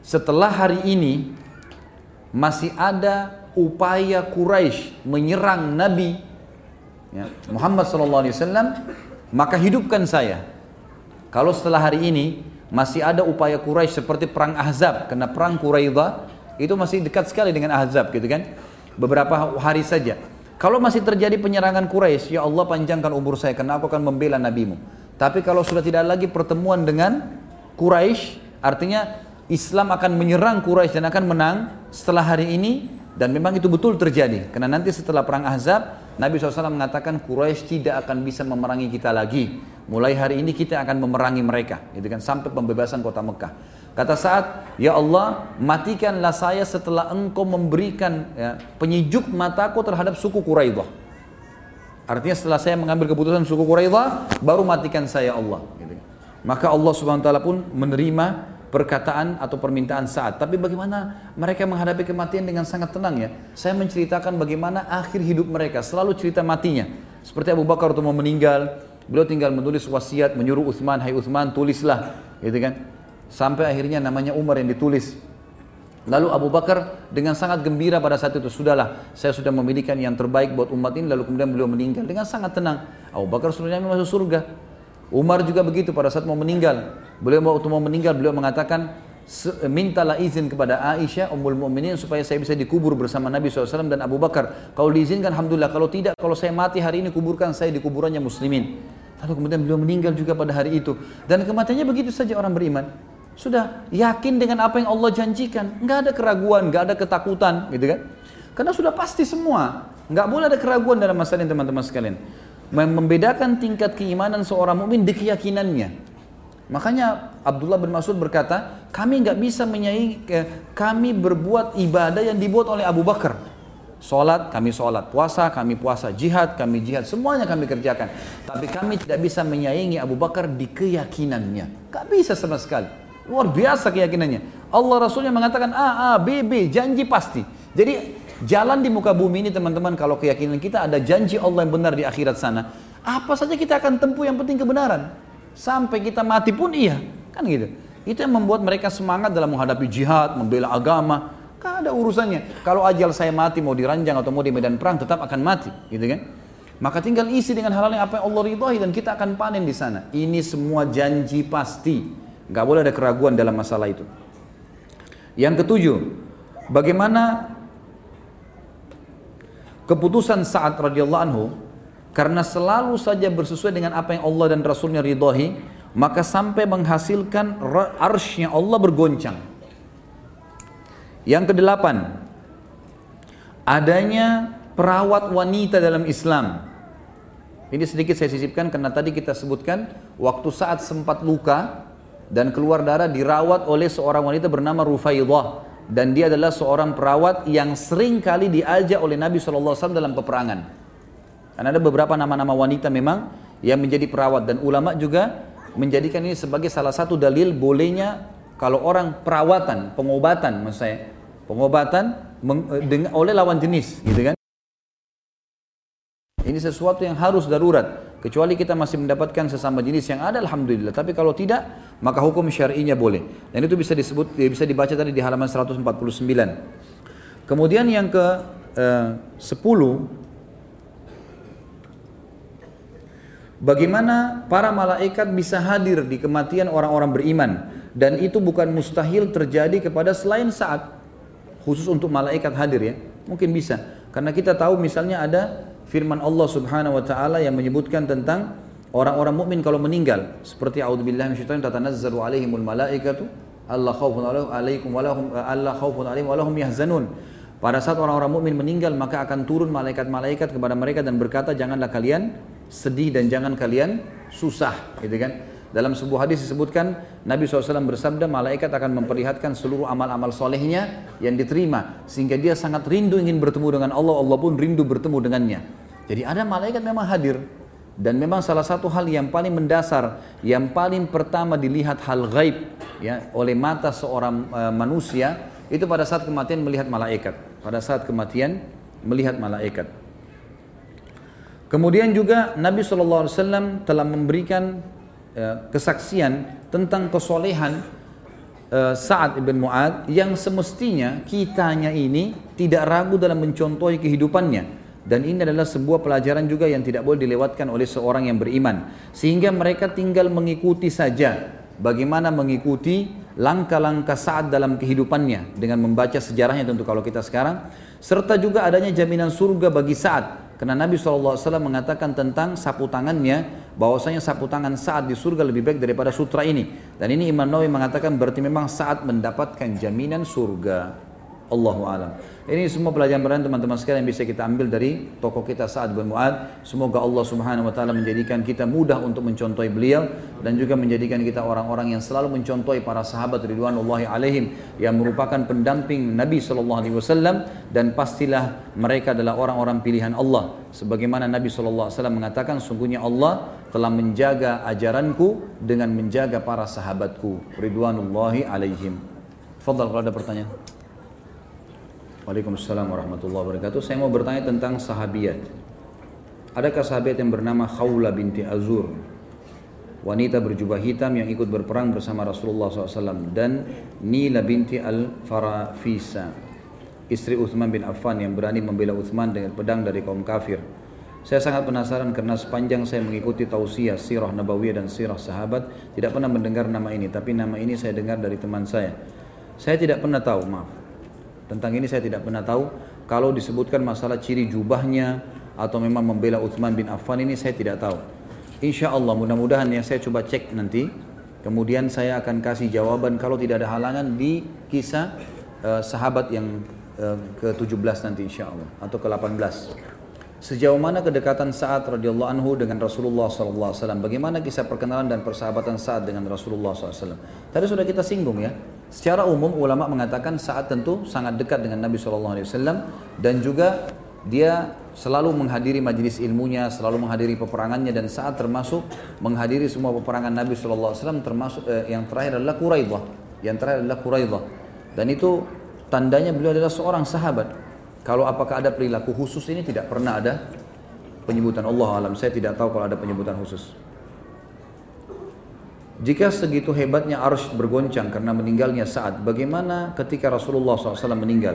setelah hari ini masih ada upaya Quraisy menyerang Nabi ya, Muhammad shallallahu alaihi wasallam, maka hidupkan saya. Kalau setelah hari ini masih ada upaya Quraisy seperti perang Ahzab, karena perang Quraidah itu masih dekat sekali dengan Ahzab, gitu kan? Beberapa hari saja. Kalau masih terjadi penyerangan Quraisy, ya Allah panjangkan umur saya, karena aku akan membela Nabimu. Tapi kalau sudah tidak lagi pertemuan dengan Quraisy, artinya Islam akan menyerang Quraisy dan akan menang setelah hari ini. Dan memang itu betul terjadi. Karena nanti setelah perang Ahzab, Nabi shallallahu alaihi wasallam mengatakan Quraisy tidak akan bisa memerangi kita lagi. Mulai hari ini kita akan memerangi mereka. Gitu kan, sampai pembebasan kota Mekah. Kata Sa'ad, ya Allah matikanlah saya setelah engkau memberikan ya, penyejuk mataku terhadap suku Quraidah. Artinya setelah saya mengambil keputusan suku Quraidah, baru matikan saya Allah. Gitu kan. Maka Allah subhanahu wa taala pun menerima perkataan atau permintaan Sa'ad. Tapi bagaimana mereka menghadapi kematian dengan sangat tenang ya. Saya menceritakan bagaimana akhir hidup mereka. Selalu cerita matinya. Seperti Abu Bakar waktu mau meninggal. Beliau tinggal menulis wasiat. Menyuruh Uthman. Hai Uthman tulislah. Gitu kan. Sampai akhirnya namanya Umar yang ditulis. Lalu Abu Bakar dengan sangat gembira pada saat itu. Sudahlah. Saya sudah memilihkan yang terbaik buat umat ini. Lalu kemudian beliau meninggal. Dengan sangat tenang. Abu Bakar suruh Nabi masuk surga. Umar juga begitu pada saat mau meninggal. Beliau waktu mau meninggal, beliau mengatakan, mintalah izin kepada Aisyah, Ummul Mu'minin, supaya saya bisa dikubur bersama Nabi shallallahu alaihi wasallam dan Abu Bakar. Kalau diizinkan, Alhamdulillah. Kalau tidak, kalau saya mati hari ini, kuburkan saya di kuburannya muslimin. Lalu kemudian beliau meninggal juga pada hari itu. Dan kematiannya begitu saja orang beriman. Sudah yakin dengan apa yang Allah janjikan. Nggak ada keraguan, nggak ada ketakutan. Gitu kan? Karena sudah pasti semua. Nggak boleh ada keraguan dalam masalah ini teman-teman sekalian. membedakan tingkat keimanan seorang mukmin di keyakinannya. Makanya Abdullah bin Mas'ud berkata, kami nggak bisa menyaingi, kami berbuat ibadah yang dibuat oleh Abu Bakar. Sholat, kami sholat. Puasa, kami puasa. Jihad, kami jihad. Semuanya kami kerjakan. Tapi kami tidak bisa menyaingi Abu Bakar di keyakinannya. Nggak bisa sama sekali. Luar biasa keyakinannya. Allah Rasulnya mengatakan A, A, B, B, janji pasti. Jadi jalan di muka bumi ini teman-teman, kalau keyakinan kita ada janji Allah yang benar di akhirat sana, apa saja kita akan tempuh, yang penting kebenaran. Sampai kita mati pun iya, kan gitu. Itu yang membuat mereka semangat dalam menghadapi jihad, membela agama. Gak ada urusannya. Kalau ajal saya mati mau diranjang atau mau di medan perang, tetap akan mati, gitu kan. Maka tinggal isi dengan hal-hal yang apa yang Allah ridhoi dan kita akan panen di sana. Ini semua janji pasti. Gak boleh ada keraguan dalam masalah itu. Yang ketujuh, bagaimana keputusan Sa'ad radhiyallahu anhu, karena selalu saja bersesuai dengan apa yang Allah dan Rasulnya ridhahi, maka sampai menghasilkan arshnya Allah bergoncang. Yang kedelapan, adanya perawat wanita dalam Islam. Ini sedikit saya sisipkan karena tadi kita sebutkan waktu Sa'ad sempat luka dan keluar darah, dirawat oleh seorang wanita bernama Rufaidah. Dan dia adalah seorang perawat yang sering kali diajak oleh Nabi shallallahu alaihi wasallam dalam peperangan. Karena ada beberapa nama-nama wanita memang yang menjadi perawat. Dan ulama juga menjadikan ini sebagai salah satu dalil bolehnya kalau orang perawatan, pengobatan maksud saya. Pengobatan oleh lawan jenis, gitu kan. Ini sesuatu yang harus darurat. Kecuali kita masih mendapatkan sesama jenis yang ada, alhamdulillah. Tapi kalau tidak, maka hukum syar'inya boleh. Dan itu bisa disebut, bisa dibaca tadi di halaman seratus empat puluh sembilan. Kemudian yang ke eh, sepuluh, bagaimana para malaikat bisa hadir di kematian orang-orang beriman, dan itu bukan mustahil terjadi kepada selain Sa'ad. Khusus untuk malaikat hadir ya, mungkin bisa. Karena kita tahu misalnya ada firman Allah Subhanahu wa taala yang menyebutkan tentang orang-orang mukmin kalau meninggal, seperti a'udzubillahi minasyaitonir tatanazzalu alaihimul malaikatu alla khaufun alaihim wa lahum alla khaufun alaihim wa lahum yahzanun. Pada saat orang-orang mukmin meninggal, maka akan turun malaikat-malaikat kepada mereka dan berkata, janganlah kalian sedih dan jangan kalian susah, gitu kan. Dalam sebuah hadis disebutkan Nabi shallallahu alaihi wasallam bersabda, malaikat akan memperlihatkan seluruh amal-amal solehnya yang diterima, sehingga dia sangat rindu ingin bertemu dengan Allah, Allah pun rindu bertemu dengannya. Jadi ada malaikat memang hadir. Dan memang salah satu hal yang paling mendasar, yang paling pertama dilihat hal gaib ya, oleh mata seorang e, manusia, itu pada saat kematian melihat malaikat. Pada saat kematian melihat malaikat. Kemudian juga Nabi shallallahu alaihi wasallam telah memberikan kesaksian tentang kesolehan uh, Sa'ad bin Mu'adz, yang semestinya kitanya ini tidak ragu dalam mencontohi kehidupannya. Dan ini adalah sebuah pelajaran juga yang tidak boleh dilewatkan oleh seorang yang beriman, sehingga mereka tinggal mengikuti saja bagaimana mengikuti langkah-langkah Sa'ad dalam kehidupannya, dengan membaca sejarahnya tentu kalau kita sekarang, serta juga adanya jaminan surga bagi Sa'ad. Karena Nabi shallallahu alaihi wasallam mengatakan tentang sapu tangannya, bahwasanya sapu tangan Sa'ad di surga lebih baik daripada sutra ini. Dan ini Imam Nawawi mengatakan berarti memang Sa'ad mendapatkan jaminan surga. Allahu a'lam. Ini semua pelajaran teman-teman sekalian yang bisa kita ambil dari tokoh kita Sa'ad bin Mu'adz. Semoga Allah Subhanahu wa taala menjadikan kita mudah untuk mencontohi beliau, dan juga menjadikan kita orang-orang yang selalu mencontohi para sahabat ridwanullahi alaihim, yang merupakan pendamping Nabi sallallahu alaihi wasallam. Dan pastilah mereka adalah orang-orang pilihan Allah, sebagaimana Nabi sallallahu alaihi wasallam mengatakan, sungguhnya Allah telah menjaga ajaranku dengan menjaga para sahabatku ridwanullahi alaihim. Fadhal, kalau ada pertanyaan. Waalaikumsalam warahmatullahi wabarakatuh. Saya mau bertanya tentang sahabiat. Adakah sahabiat yang bernama Khawla binti Azur, wanita berjubah hitam yang ikut berperang bersama Rasulullah shallallahu alaihi wasallam, dan Nila binti Al-Farafisa, istri Uthman bin Affan, yang berani membela Uthman dengan pedang dari kaum kafir? Saya sangat penasaran karena sepanjang saya mengikuti tausiah sirah nabawiyah dan sirah sahabat, tidak pernah mendengar nama ini. Tapi nama ini saya dengar dari teman saya. Saya tidak pernah tahu, maaf. Tentang ini saya tidak pernah tahu. Kalau disebutkan masalah ciri jubahnya atau memang membela Uthman bin Affan, ini saya tidak tahu. Insya Allah, mudah-mudahan ya, saya coba cek nanti. Kemudian saya akan kasih jawaban kalau tidak ada halangan di kisah uh, sahabat yang ke tujuh belas nanti insya Allah, atau ke delapan belas. Sejauh mana kedekatan Sa'ad radhiyallahu anhu dengan Rasulullah sallallahu alaihi wasallam? Bagaimana kisah perkenalan dan persahabatan Sa'ad dengan Rasulullah sallallahu alaihi wasallam? Tadi sudah kita singgung ya. Secara umum ulama mengatakan Sa'ad tentu sangat dekat dengan Nabi sallallahu alaihi wasallam dan juga dia selalu menghadiri majelis ilmunya, selalu menghadiri peperangannya, dan Sa'ad termasuk menghadiri semua peperangan Nabi sallallahu alaihi wasallam, termasuk eh, yang terakhir adalah Quraidah. Yang terakhir adalah Quraidah. Dan itu tandanya beliau adalah seorang sahabat. Kalau apakah ada perilaku khusus ini tidak pernah ada penyebutan, Allah alam, saya tidak tahu kalau ada penyebutan khusus. Jika segitu hebatnya arsy bergoncang karena meninggalnya Sa'ad, bagaimana ketika Rasulullah sallallahu alaihi wasallam meninggal?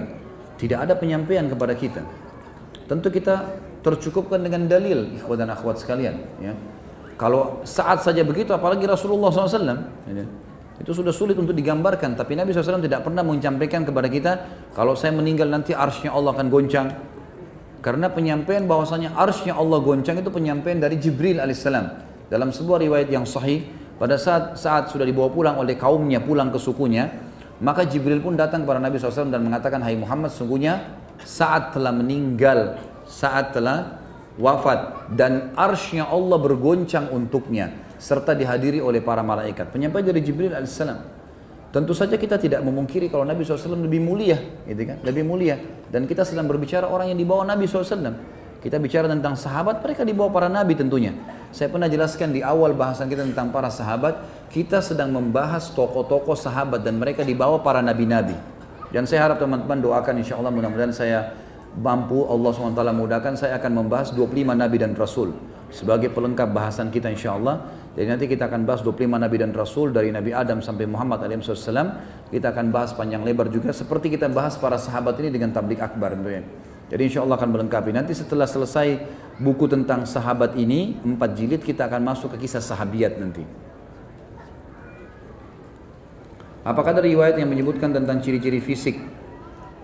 Tidak ada penyampaian kepada kita. Tentu kita tercukupkan dengan dalil, ikhwan dan akhwat sekalian. Ya. Kalau Sa'ad saja begitu, apalagi Rasulullah sallallahu alaihi wasallam. Ya. Itu sudah sulit untuk digambarkan, tapi Nabi sallallahu alaihi wasallam tidak pernah menyampaikan kepada kita, kalau saya meninggal nanti arsy-nya Allah akan goncang. Karena penyampaian bahwasanya arsy-nya Allah goncang itu penyampaian dari Jibril alaihissalam. Dalam sebuah riwayat yang sahih, pada saat saat sudah dibawa pulang oleh kaumnya, pulang ke sukunya, maka Jibril pun datang kepada Nabi sallallahu alaihi wasallam dan mengatakan, hai Muhammad, sungguhnya Sa'ad telah meninggal, Sa'ad telah wafat, dan arsy-nya Allah bergoncang untuknya, serta dihadiri oleh para malaikat. Penyampaian dari Jibril alaihissalam. Tentu saja kita tidak memungkiri kalau Nabi sallallahu alaihi wasallam lebih mulia, gitu kan? Lebih mulia. Dan kita sedang berbicara orang yang dibawa Nabi sallallahu alaihi wasallam. Kita bicara tentang sahabat, mereka dibawa para nabi tentunya. Saya pernah jelaskan di awal bahasan kita tentang para sahabat, kita sedang membahas tokoh-tokoh sahabat dan mereka dibawa para nabi-nabi. Dan saya harap teman-teman doakan, insya Allah mudah-mudahan saya mampu, Allah subhanahu wa taala mudahkan, saya akan membahas dua puluh lima nabi dan rasul sebagai pelengkap bahasan kita insya Allah. Jadi nanti kita akan bahas dua puluh lima nabi dan rasul, dari Nabi Adam sampai Muhammad alaihi wasallam. Kita akan bahas panjang lebar juga, seperti kita bahas para sahabat ini dengan tablik akbar tentunya. Jadi insya Allah akan melengkapi. Nanti setelah selesai buku tentang sahabat ini empat jilid, kita akan masuk ke kisah sahabiat nanti. Apakah ada riwayat yang menyebutkan tentang ciri-ciri fisik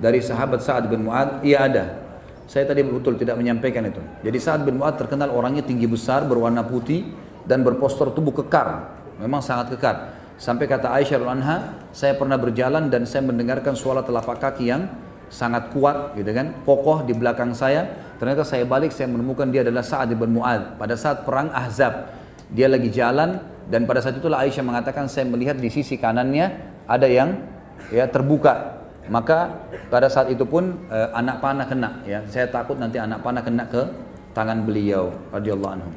dari sahabat Sa'ad bin Mu'adz? Iya ada. Saya tadi betul tidak menyampaikan itu. Jadi Sa'ad bin Mu'adz terkenal orangnya tinggi besar, berwarna putih, dan berpostur tubuh kekar. Memang sangat kekar. Sampai kata Aisyah radhiyallahu anha, saya pernah berjalan dan saya mendengarkan suara telapak kaki yang sangat kuat, gitu kan, kokoh di belakang saya. Ternyata saya balik, saya menemukan dia adalah Sa'ad bin Mu'adz. Pada saat perang Ahzab, dia lagi jalan, dan pada saat itulah Aisyah mengatakan, saya melihat di sisi kanannya ada yang ya terbuka. Maka pada saat itu pun e, anak panah kena, ya. Saya takut nanti anak panah kena ke tangan beliau radhiyallahu anhu.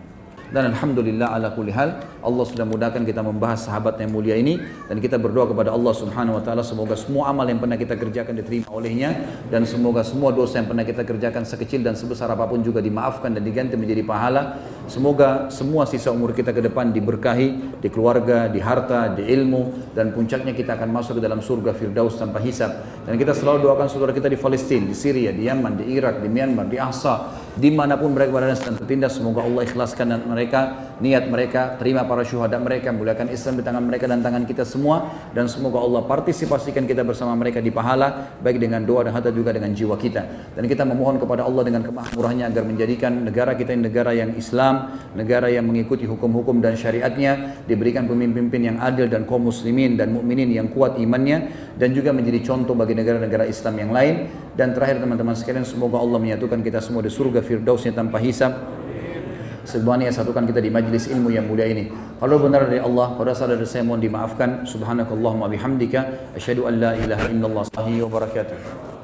Dan alhamdulillah ala kulli hal, Allah sudah mudahkan kita membahas sahabat yang mulia ini, dan kita berdoa kepada Allah Subhanahu wa taala semoga semua amal yang pernah kita kerjakan diterima olehnya, dan semoga semua dosa yang pernah kita kerjakan sekecil dan sebesar apapun juga dimaafkan dan diganti menjadi pahala. Semoga semua sisa umur kita ke depan diberkahi di keluarga, di harta, di ilmu, dan puncaknya kita akan masuk ke dalam surga Firdaus tanpa hisab. Dan kita selalu doakan saudara kita di Palestina, di Syria, di Yaman, di Irak, di Myanmar, di Ahsa, dimanapun mereka berada dan tertindas, semoga Allah ikhlaskan dan mereka, niat mereka, terima para syuhada mereka, muliakan Islam di tangan mereka dan tangan kita semua, dan semoga Allah partisipasikan kita bersama mereka di pahala, baik dengan doa dan hatta juga dengan jiwa kita. Dan kita memohon kepada Allah dengan kemahmurahnya agar menjadikan negara kita ini negara yang Islam, negara yang mengikuti hukum-hukum dan syariatnya, diberikan pemimpin-pemimpin yang adil dan kaum muslimin dan mukminin yang kuat imannya, dan juga menjadi contoh bagi negara-negara Islam yang lain. Dan terakhir teman-teman sekalian, semoga Allah menyatukan kita semua di surga Firdausnya tanpa hisab. Semuanya satukan kita di majlis ilmu yang mulia ini. Kalau benar dari Allah, kalau salah dari saya mohon dimaafkan. Subhanakallahumma bihamdika, asyhadu an la ilaha illallah wa barakatuh.